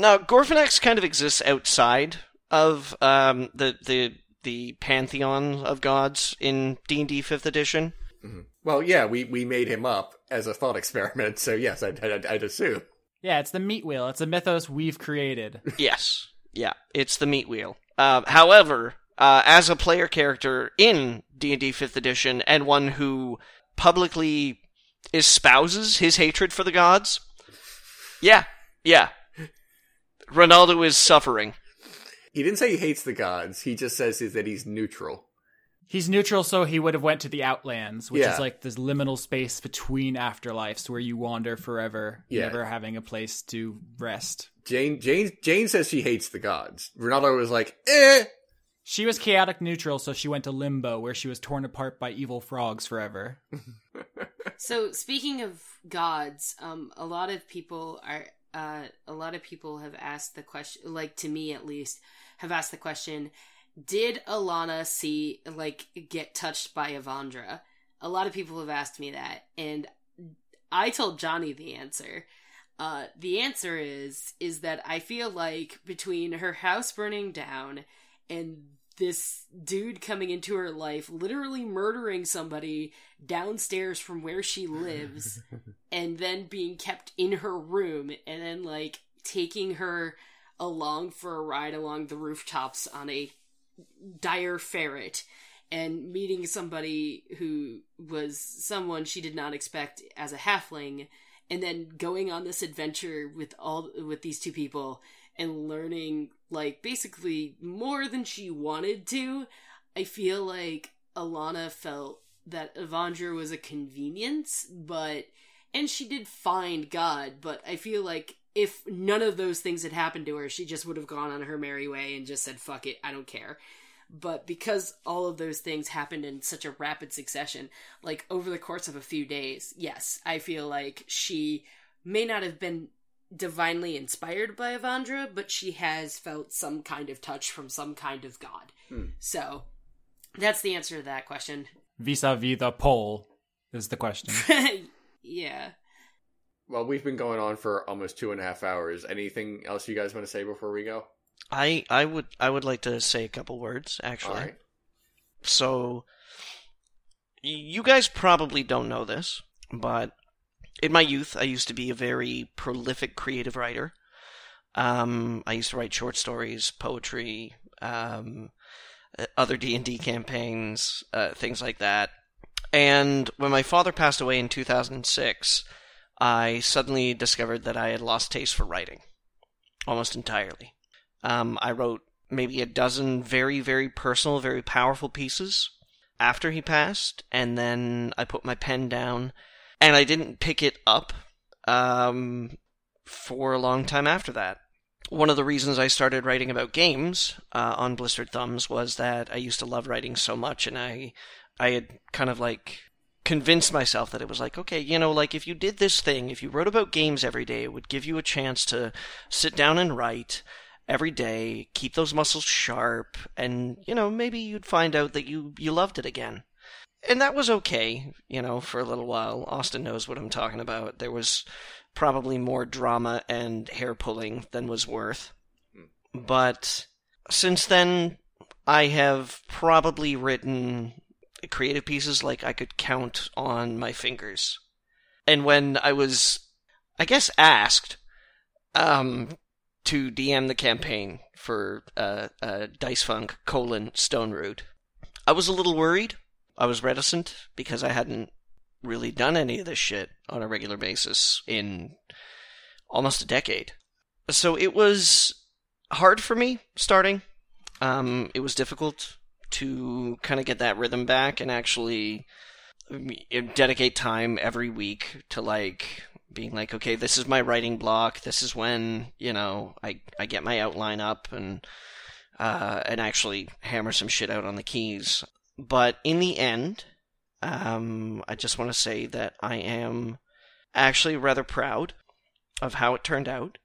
No, Gorfanax kind of exists outside of um, the the the pantheon of gods in D and D fifth edition. Mm-hmm. Well, yeah, we, we made him up as a thought experiment, so yes, I'd, I'd, I'd assume. Yeah, it's the meat wheel. It's a mythos we've created. Yes. Yeah, it's the meat wheel. Uh, however, uh, as a player character in D and D fifth edition, and one who publicly espouses his hatred for the gods. Yeah, yeah. Ronaldo is suffering. He didn't say he hates the gods. He just says that he's neutral. He's neutral, so he would have went to the Outlands, which yeah. is like this liminal space between afterlives where you wander forever, yeah. never having a place to rest. Jane, Jane, Jane says she hates the gods. Ronaldo was like, eh. She was chaotic neutral, so she went to limbo, where she was torn apart by evil frogs forever. So, speaking of gods, um, a lot of people are, uh, a lot of people have asked the question, like to me at least, have asked the question: did Alana see, like, get touched by Avandra? A lot of people have asked me that, and I told Johnny the answer. Uh, the answer is is that I feel like between her house burning down and this dude coming into her life, literally murdering somebody downstairs from where she lives, and then being kept in her room, and then, like, taking her along for a ride along the rooftops on a dire ferret, and meeting somebody who was someone she did not expect as a halfling, and then going on this adventure with all with these two people, and learning, like, basically more than she wanted to. I feel like Alana felt that Avandra was a convenience, but, and she did find God, but I feel like if none of those things had happened to her, she just would have gone on her merry way and just said, fuck it, I don't care. But because all of those things happened in such a rapid succession, like over the course of a few days, yes, I feel like she may not have been divinely inspired by Avandra, but she has felt some kind of touch from some kind of god. Hmm. So that's the answer to that question. Vis-a-vis the pole is the question. Yeah. Well, we've been going on for almost two and a half hours. Anything else you guys want to say before we go? I, I would I would like to say a couple words, actually. All right. So, you guys probably don't know this, but in my youth, I used to be a very prolific creative writer. Um, I used to write short stories, poetry, um, other D and D campaigns, uh, things like that. And when my father passed away in two thousand six, I suddenly discovered that I had lost taste for writing, almost entirely. Um, I wrote maybe a dozen very, very personal, very powerful pieces after he passed, and then I put my pen down, and I didn't pick it up um, for a long time after that. One of the reasons I started writing about games uh, on Blistered Thumbs was that I used to love writing so much, and I, I had kind of like convinced myself that it was like, okay, you know, like if you did this thing, if you wrote about games every day, it would give you a chance to sit down and write every day, keep those muscles sharp, and, you know, maybe you'd find out that you, you loved it again. And that was okay, you know, for a little while. Austin knows what I'm talking about. There was probably more drama and hair-pulling than was worth. But since then, I have probably written creative pieces like I could count on my fingers. And when I was, I guess, asked, um... to D M the campaign for uh, uh, Dice Funk, colon, Stoneroot. I was a little worried. I was reticent because I hadn't really done any of this shit on a regular basis in almost a decade. So it was hard for me starting. Um, it was difficult to kind of get that rhythm back and actually dedicate time every week to, like, being like, okay, this is my writing block. This is when, you know, I, I get my outline up and uh, and actually hammer some shit out on the keys. But in the end, um, I just want to say that I am actually rather proud of how it turned out.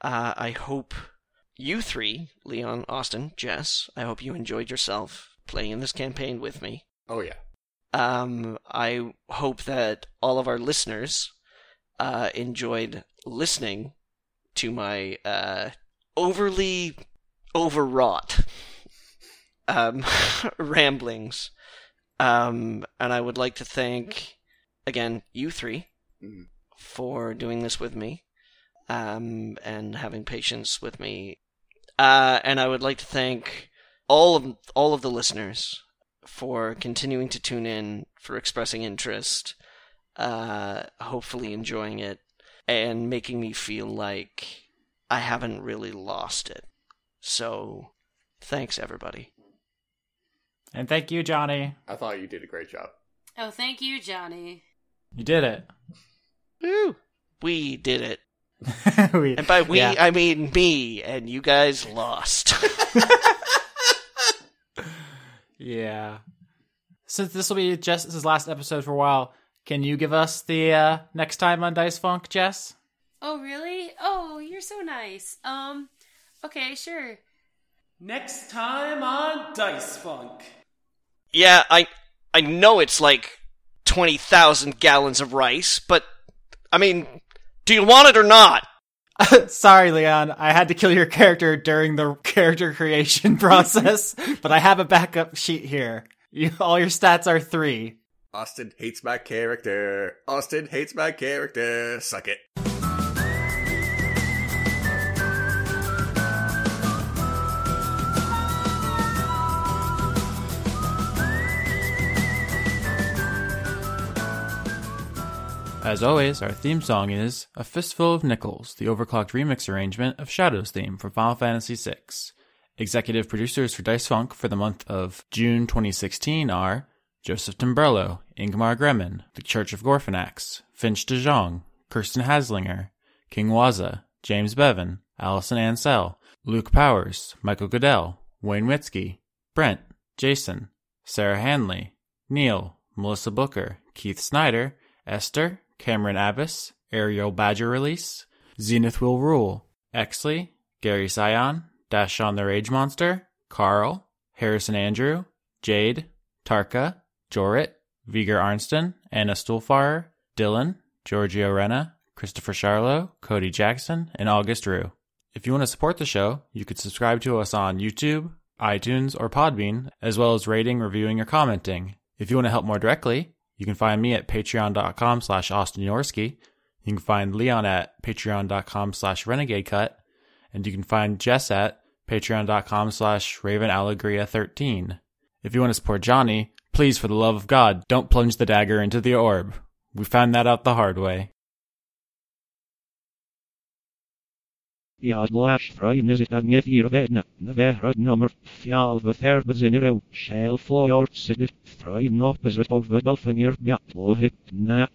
Uh, I hope you three, Leon, Austin, Jess, I hope you enjoyed yourself playing in this campaign with me. Oh, yeah. Um, I hope that all of our listeners Uh, enjoyed listening to my uh, overly overwrought um, ramblings. Um, and I would like to thank, again, you three for doing this with me um, and having patience with me. Uh, and I would like to thank all of, all of the listeners for continuing to tune in, for expressing interest, Uh, hopefully enjoying it, and making me feel like I haven't really lost it. So, thanks, everybody. And thank you, Johnny. I thought you did a great job. Oh, thank you, Johnny. You did it. Woo! We did it. we, and by we, yeah. I mean me, and you guys lost. Yeah. Since this will be Jess's last episode for a while, can you give us the uh, next time on Dice Funk, Jess? Oh, really? Oh, you're so nice. Um, okay, sure. Next time on Dice Funk. Yeah, I I know it's like twenty thousand gallons of rice, but, I mean, do you want it or not? Sorry, Leon. I had to kill your character during the character creation process, but I have a backup sheet here. You, all your stats are three. Austin hates my character. Austin hates my character. Suck it. As always, our theme song is A Fistful of Nickels, the overclocked remix arrangement of Shadow's theme from Final Fantasy six. Executive producers for Dice Funk for the month of June twenty sixteen are Joseph Timberlo, Ingmar Gremin, The Church of Gorfanax, Finch de Jong, Kirsten Haslinger, King Waza, James Bevan, Allison Ansell, Luke Powers, Michael Goodell, Wayne Witzke, Brent, Jason, Sarah Hanley, Neil, Melissa Booker, Keith Snyder, Esther, Cameron Abbas, Ariel Badger Release, Zenith Will Rule, Exley, Gary Sion, Dash on the Rage Monster, Carl, Harrison Andrew, Jade, Tarka, Jorit, Viger Arnston, Anna Stuhlfarer, Dylan, Giorgio Renna, Christopher Charlo, Cody Jackson, and August Rue. If you want to support the show, you could subscribe to us on YouTube, iTunes, or Podbean, as well as rating, reviewing, or commenting. If you want to help more directly, you can find me at patreon.com slash Austin Yorsky. You can find Leon at patreon.com slash Renegade Cut. And you can find Jess at patreon.com slash ravenallegria13. If you want to support Johnny, please, for the love of God, don't plunge the dagger into the orb. We found that out the hard way. Yadlash Frynizit Agnethir Vedna, Neverad Nummer, Fial the Therbazinero, Shale Floor Sidit, Fryn Opposite of the Dolphinir Gatlohit, Nat.